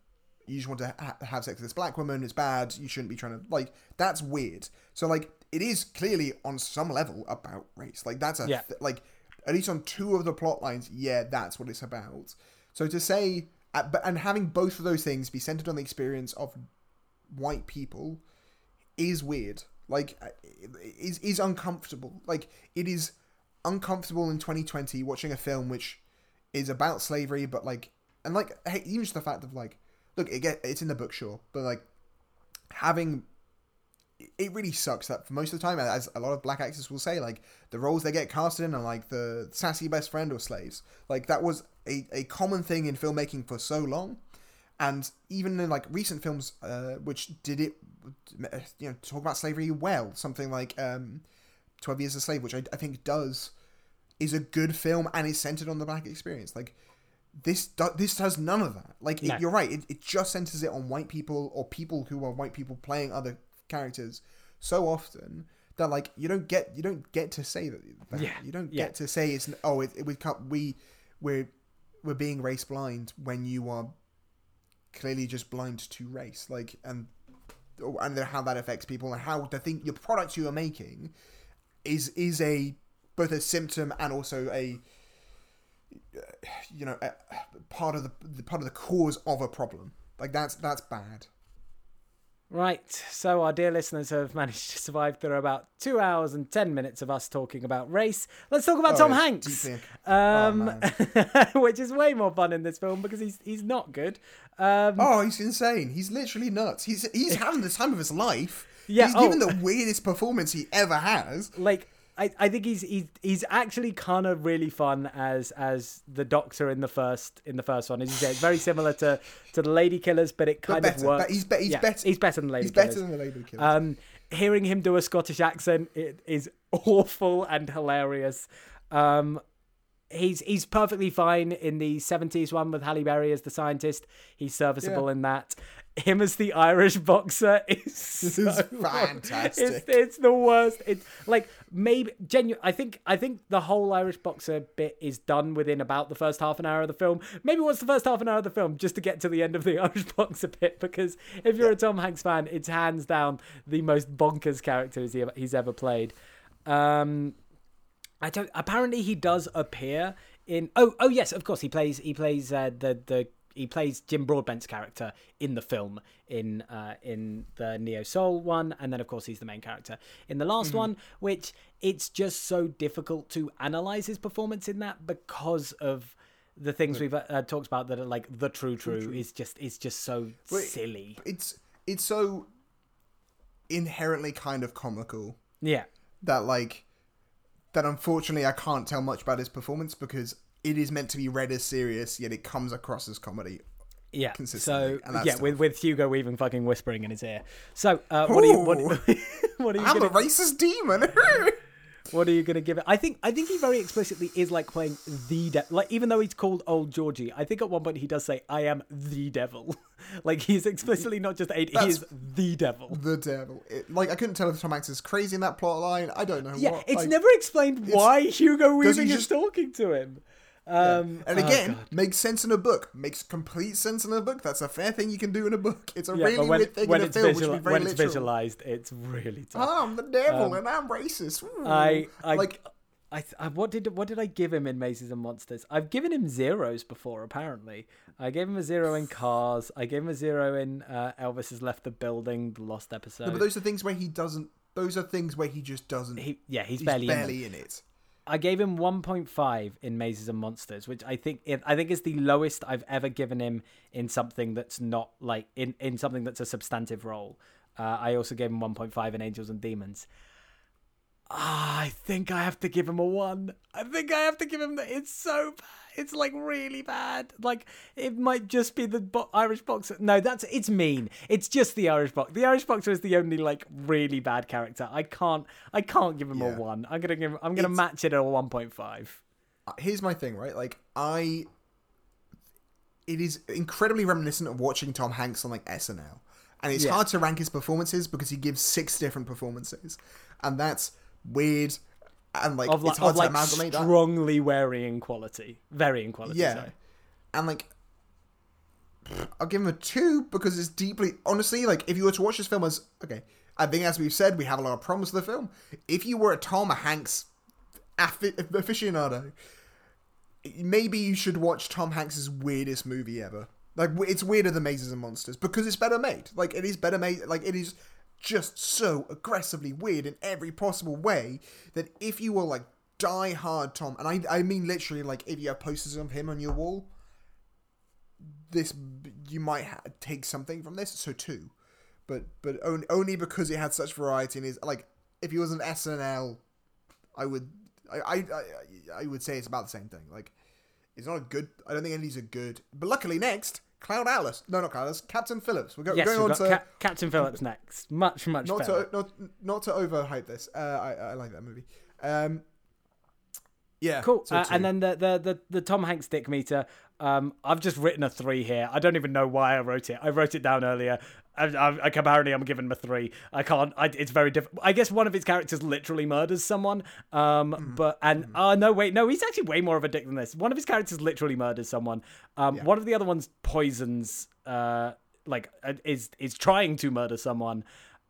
You just want to ha- have sex with this black woman. It's bad. You shouldn't be trying to... Like, that's weird. So, like, it is clearly on some level about race. Like, that's a... Yeah. Th- like, at least on two of the plot lines, yeah, that's what it's about. So to say... Uh, but, and having both of those things be centered on the experience of white people is weird. Like, is is uncomfortable. Like, it is uncomfortable in twenty twenty watching a film which is about slavery, but, like... And, like, hey, even just the fact of, like... Look, it get, it's in the book, sure, but, like, having... It really sucks that for most of the time, as a lot of black actors will say, like, the roles they get cast in are, like, the sassy best friend or slaves. Like, that was a, a common thing in filmmaking for so long. And even in, like, recent films, uh, which did it, you know, talk about slavery well. Something like um, twelve Years a Slave, which I, I think does, is a good film and is centered on the black experience. Like... This do- this does none of that. Like, no. it, you're right. It, it just centers it on white people or people who are white people playing other characters so often that, like, you don't get you don't get to say that. that. Yeah. You don't yeah. get to say it's oh it, it we can't, we we're we're being race blind when you are clearly just blind to race. Like, and and how that affects people and how the thing your product you are making is is a both a symptom and also a. you know, uh, part of the, the part of the cause of a problem. Like, that's that's bad. Right, so our dear listeners have managed to survive through about two hours and ten minutes of us talking about race. Let's talk about oh, Tom Hanks, um, oh, which is way more fun in this film because he's he's not good. Um, oh, he's insane. He's literally nuts. He's he's having the time of his life. Yeah, he's oh. given the weirdest performance he ever has. Like. I, I think he's he's he's actually kind of really fun as as the doctor in the first in the first one. As you say, it's very similar to, to the Lady Killers, but it kind but better, of works. But he's, be, he's yeah, better. He's better than Lady he's Killers. He's better than the Lady Killers. Um, hearing him do a Scottish accent it is awful and hilarious. Um, he's he's perfectly fine in the seventies one with Halle Berry as the scientist. He's serviceable yeah. in that. Him as the Irish boxer is so this is fantastic. It's, it's the worst. It's like maybe genuine. I think I think the whole Irish boxer bit is done within about the first half an hour of the film. Maybe what's the first half an hour of the film just to get to the end of the Irish boxer bit, because if you're yeah. a Tom Hanks fan, it's hands down the most bonkers character he's ever, he's ever played. Um, I don't. Apparently, he does appear in. Oh, oh yes, of course. He plays. He plays uh, the the. He plays Jim Broadbent's character in the film, in uh, in the Neo Soul one, and then of course he's the main character in the last mm-hmm. one. Which it's just so difficult to analyze his performance in that because of the things we've uh, talked about that are like the true true, true, true. is just is just so well, silly. It's it's so inherently kind of comical. Yeah, that like that. Unfortunately, I can't tell much about his performance because. It is meant to be read as serious, yet it comes across as comedy. Yeah. Consistently. So yeah, with, with Hugo Weaving fucking whispering in his ear. So uh, what, are you, what, what are you? I'm gonna, a racist demon. What are you going to give it? I think I think he very explicitly is like playing the devil. Like even though he's called Old Georgie, I think at one point he does say, "I am the devil." Like he's explicitly not just a. He is the devil. The devil. It, like I couldn't tell if Tom Hanks is crazy in that plot line. I don't know. Yeah, what. It's like, never explained why Hugo Weaving just, is talking to him. Um, yeah. And again, oh makes sense in a book. Makes complete sense in a book. That's a fair thing you can do in a book. It's a yeah, really when, weird thing in a film, visual- which is very when it's literal. Visualized, it's really tough. I'm the devil um, and I'm racist. Ooh. I, I, like, I, I, what did, what did I give him in Mazes and Monsters? I've given him zeros before. Apparently, I gave him a zero in Cars. I gave him a zero in uh, Elvis Has Left the Building, the Lost episode. No, but those are things where he doesn't. Those are things where he just doesn't. He, yeah, he's, he's barely, barely in, in it. I gave him one point five in Mazes and Monsters, which I think it, I think is the lowest I've ever given him in something that's not like in, in something that's a substantive role. Uh, I also gave him one point five in Angels and Demons. Oh, I think I have to give him a one. I think I have to give him that. It's so bad. It's like really bad. Like it might just be the bo- Irish Boxer. No, that's it's mean. It's just the Irish Boxer. The Irish Boxer is the only like really bad character. I can't. I can't give him yeah. a one. I'm gonna give. Him, I'm gonna it's, match it at a one point five. Here's my thing, right? Like I. It is incredibly reminiscent of watching Tom Hanks on like S N L, and it's yeah. hard to rank his performances because he gives six different performances, and that's. Weird and like of like, it's hard of like to imagine strongly that. varying quality, varying quality. Yeah, sorry. And like I'll give him a two because it's deeply honestly like if you were to watch this film as okay, I think as we've said we have a lot of problems with the film. If you were a Tom Hanks aficionado, maybe you should watch Tom Hanks's weirdest movie ever. Like it's weirder than Mazes and Monsters because it's better made. Like it is better made. Like it is. Just so aggressively weird in every possible way that if you were like die hard Tom, and I I mean literally like if you have posters of him on your wall, this you might ha- take something from this. So two, but but on, only because it had such variety and is like if he was an S N L, I would I, I I I would say it's about the same thing. Like it's not a good. I don't think any of these are good. But luckily next. Cloud Atlas. No, not Cloud Atlas. Captain Phillips. We're go- yes, going we've on to... Cap- Captain Phillips next. Much, much not better. To, not, not to overhype this. Uh, I, I like that movie. Um, yeah. Cool. So uh, and then the, the, the, the Tom Hanks dick meter. Um, I've just written a three here. I don't even know why I wrote it. I wrote it down earlier. I, I, I, apparently, I'm giving him a three. I can't... I, it's very difficult. I guess one of his characters literally murders someone. Um, mm. But... And... Oh, mm. uh, no, wait. No, he's actually way more of a dick than this. One of his characters literally murders someone. Um, yeah. One of the other ones poisons... Uh, like, is is trying to murder someone.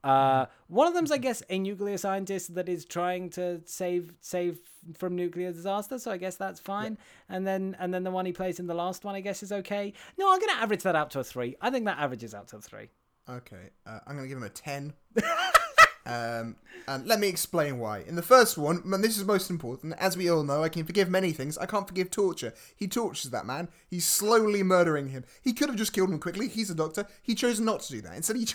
Uh, one of them's, I guess, a nuclear scientist that is trying to save save from nuclear disaster. So I guess that's fine. Yeah. And then and then the one he plays in the last one, I guess, is okay. No, I'm going to average that out to a three. I think that averages out to a three. Okay, uh, I'm going to give him a ten. um, and let me explain why. In the first one, and this is most important, as we all know, I can forgive many things. I can't forgive torture. He tortures that man. He's slowly murdering him. He could have just killed him quickly. He's a doctor. He chose not to do that. Instead, he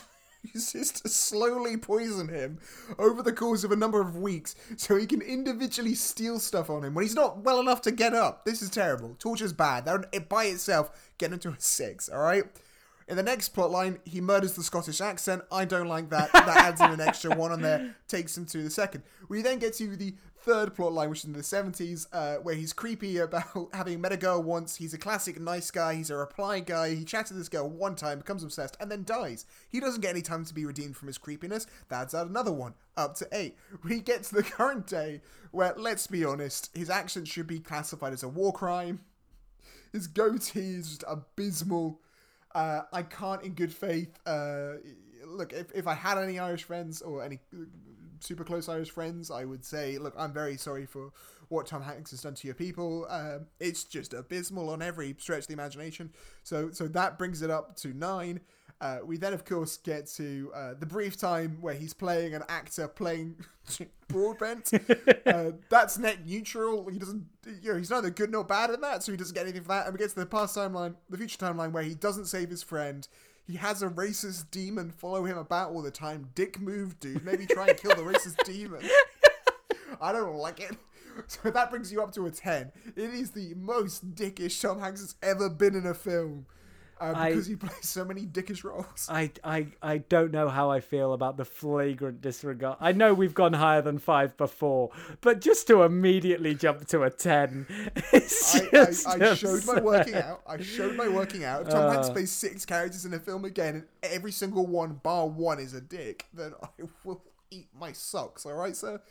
chooses to slowly poison him over the course of a number of weeks so he can individually steal stuff on him when he's not well enough to get up. This is terrible. Torture's bad. That by itself, get into a six, all right? In the next plotline, he murders the Scottish accent. I don't like that. That adds him an extra one on there, takes him to the second. We then get to the third plotline, which is in the seventies, uh, where he's creepy about having met a girl once. He's a classic nice guy. He's a reply guy. He chats to this girl one time, becomes obsessed, and then dies. He doesn't get any time to be redeemed from his creepiness. That adds out another one, up to eight. We get to the current day where, let's be honest, his accent should be classified as a war crime. His goatee is just abysmal. Uh, I can't in good faith, uh, look, if, if I had any Irish friends or any super close Irish friends, I would say, look, I'm very sorry for what Tom Hanks has done to your people. Um, it's just abysmal on every stretch of the imagination. So so that brings it up to nine. Uh, we then, of course, get to uh, the brief time where he's playing an actor playing Broadbent. Uh, that's net neutral. He doesn't, you know, he's neither good nor bad at that, so he doesn't get anything for that. And we get to the past timeline, the future timeline, where he doesn't save his friend. He has a racist demon follow him about all the time. Dick move, dude. Maybe try and kill the racist demon. I don't like it. So that brings you up to a ten. It is the most dickish Tom Hanks has ever been in a film. Um, because I, he plays so many dickish roles. I, I, I don't know how I feel about the flagrant disregard. I know we've gone higher than five before, but just to immediately jump to a ten. It's just I, I, I showed my working out. I showed my working out. If Tom uh, Hanks plays six characters in a film again, and every single one, bar one, is a dick, then I will eat my socks. All right, sir?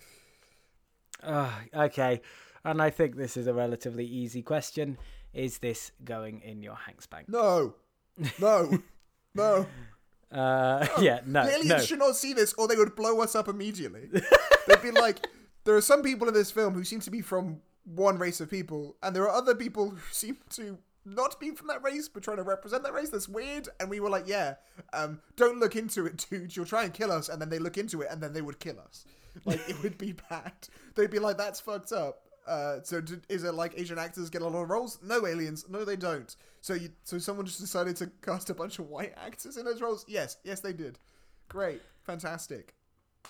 Uh, okay. And I think this is a relatively easy question. Is this going in your Hank Spank? No, no, no. Uh, no. Yeah, no. The aliens no. should not see this, or they would blow us up immediately. They'd be like, there are some people in this film who seem to be from one race of people, and there are other people who seem to not be from that race, but trying to represent that race. That's weird. And we were like, yeah, um, don't look into it, dude. You'll try and kill us. And then they look into it, and then they would kill us. Like, it would be bad. They'd be like, that's fucked up. Uh, so did, is it like Asian actors get a lot of roles? No, aliens. No, they don't. So you, so someone just decided to cast a bunch of white actors in those roles? Yes. Yes, they did. Great. Fantastic.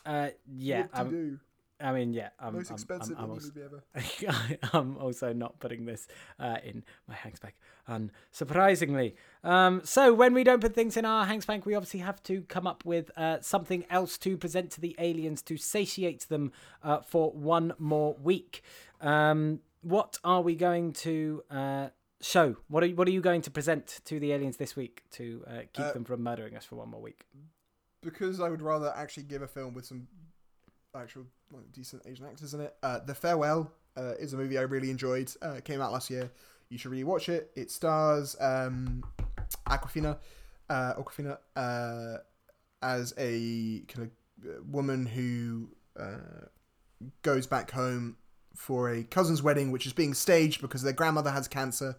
Uh, yeah. Do. I mean, yeah. I'm, Most I'm, expensive I'm, I'm also, movie ever. I'm also not putting this uh, in my Hanks Bank, unsurprisingly. Um, so when we don't put things in our Hanks Bank, we obviously have to come up with uh, something else to present to the aliens to satiate them uh, for one more week. Um, what are we going to uh, show? What are, what are you going to present to the aliens this week to uh, keep uh, them from murdering us for one more week? Because I would rather actually give a film with some actual like, decent Asian actors in it. Uh, The Farewell uh, is a movie I really enjoyed. Uh, it came out last year. You should really watch it. It stars um, Awkwafina, uh, Awkwafina uh, as a kind of woman who uh, goes back home for a cousin's wedding, which is being staged because their grandmother has cancer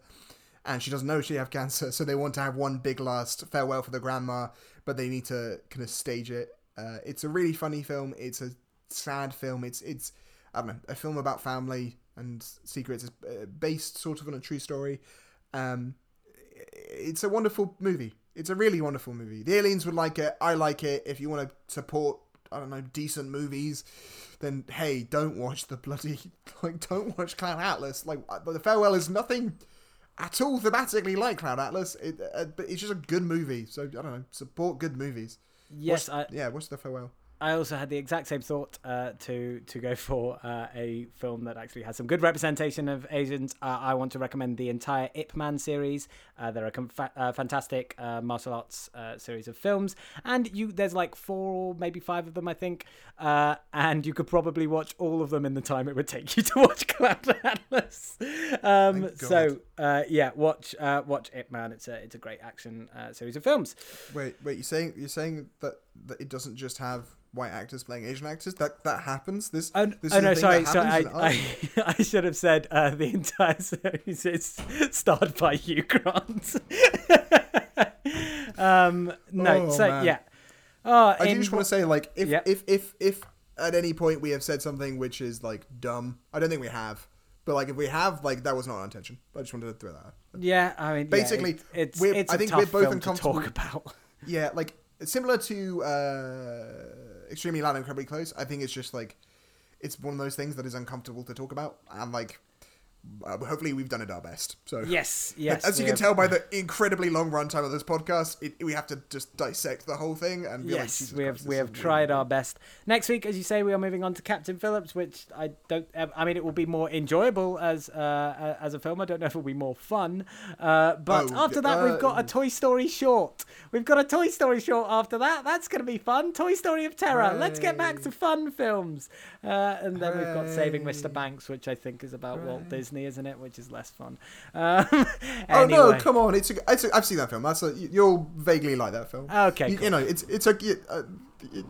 and she doesn't know she has cancer. So they want to have one big last farewell for the grandma, but they need to kind of stage it. Uh, it's a really funny film. It's a sad film. It's, it's, I don't know, a film about family and secrets. It's based sort of on a true story. Um, it's a wonderful movie. It's a really wonderful movie. The aliens would like it. I like it. If you want to support, I don't know, decent movies, then hey, don't watch the bloody, like, don't watch Cloud Atlas. Like, The Farewell is nothing at all thematically like Cloud Atlas, it, uh, but it's just a good movie. So I don't know, support good movies. Yes, watch, I, yeah, watch The Farewell. I also had the exact same thought uh, to to go for uh, a film that actually has some good representation of Asians. Uh, I want to recommend the entire Ip Man series. Uh, they're a com- fa- uh, fantastic uh, martial arts uh, series of films, and you there's like four or maybe five of them, I think. Uh, and you could probably watch all of them in the time it would take you to watch Cloud Atlas. Um, so uh, yeah, watch uh, watch Ip Man. It's a it's a great action uh, series of films. Wait, wait, you're saying you're saying that, that it doesn't just have white actors playing Asian actors? That that happens. This. Oh, this oh is no! Sorry, sorry. I, I, I I should have said uh, the entire series is starred by Hugh Grant. um. No. Oh, so man. yeah. Oh, I in, do just want to say, like, if, yeah. if if if at any point we have said something which is like dumb, I don't think we have. But like, if we have, like, that was not our intention. I just wanted to throw that out. Yeah, I mean, basically, yeah, it, it's, we're, it's. I think a tough we're both film uncomfortable to talk about. Yeah, like similar to. Uh, Extremely Loud and Incredibly Close. I think it's just like, it's one of those things that is uncomfortable to talk about, and like, uh, hopefully we've done it our best. So yes, yes. As you can have. tell by the incredibly long runtime of this podcast, it, we have to just dissect the whole thing and be yes, like, Jesus we have Christ, we have tried really our best. Next week, as you say, we are moving on to Captain Phillips, which I don't. I mean, it will be more enjoyable as uh, as a film. I don't know if it will be more fun. Uh, but oh, after that, uh, we've got a Toy Story short. We've got a Toy Story short after that. That's going to be fun. Toy Story of Terror. Hey. Let's get back to fun films. Uh, and then hey. we've got Saving Mister Banks, which I think is about hey. Walt Disney. Isn't it? Which is less fun. Um, anyway. Oh no! Come on! It's, a, it's a, I've seen that film. That's a, you'll vaguely like that film. Okay. You, cool. you know, it's it's a, it, uh, it,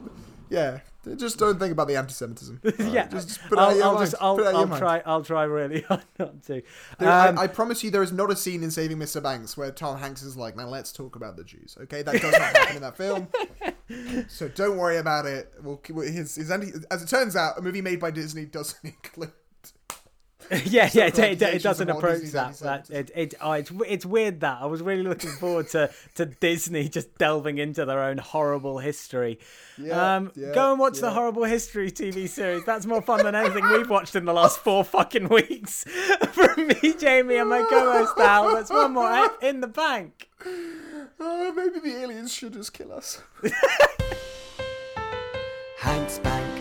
Yeah, just don't think about the anti-Semitism. Right? Yeah, just, just put I'll, it out I'll, your just, I'll, put it out I'll your try. Mind. I'll try really hard not to. There, um, I, I promise you, there is not a scene in Saving Mister Banks where Tom Hanks is like, "Now let's talk about the Jews." Okay, that does not happen in that film. So don't worry about it. Well, his, his anti, as it turns out, a movie made by Disney doesn't include. yeah, yeah, it, it, it doesn't approach that. that it, it, oh, it's, it's weird that. I was really looking forward to, to Disney just delving into their own horrible history. Yeah, um, yeah, go and watch yeah. the Horrible History T V series. That's more fun than anything we've watched in the last four fucking weeks. From me, Jamie, and my co-host, Al, that's one more in the bank. Uh, maybe the aliens should just kill us. Hank Spank.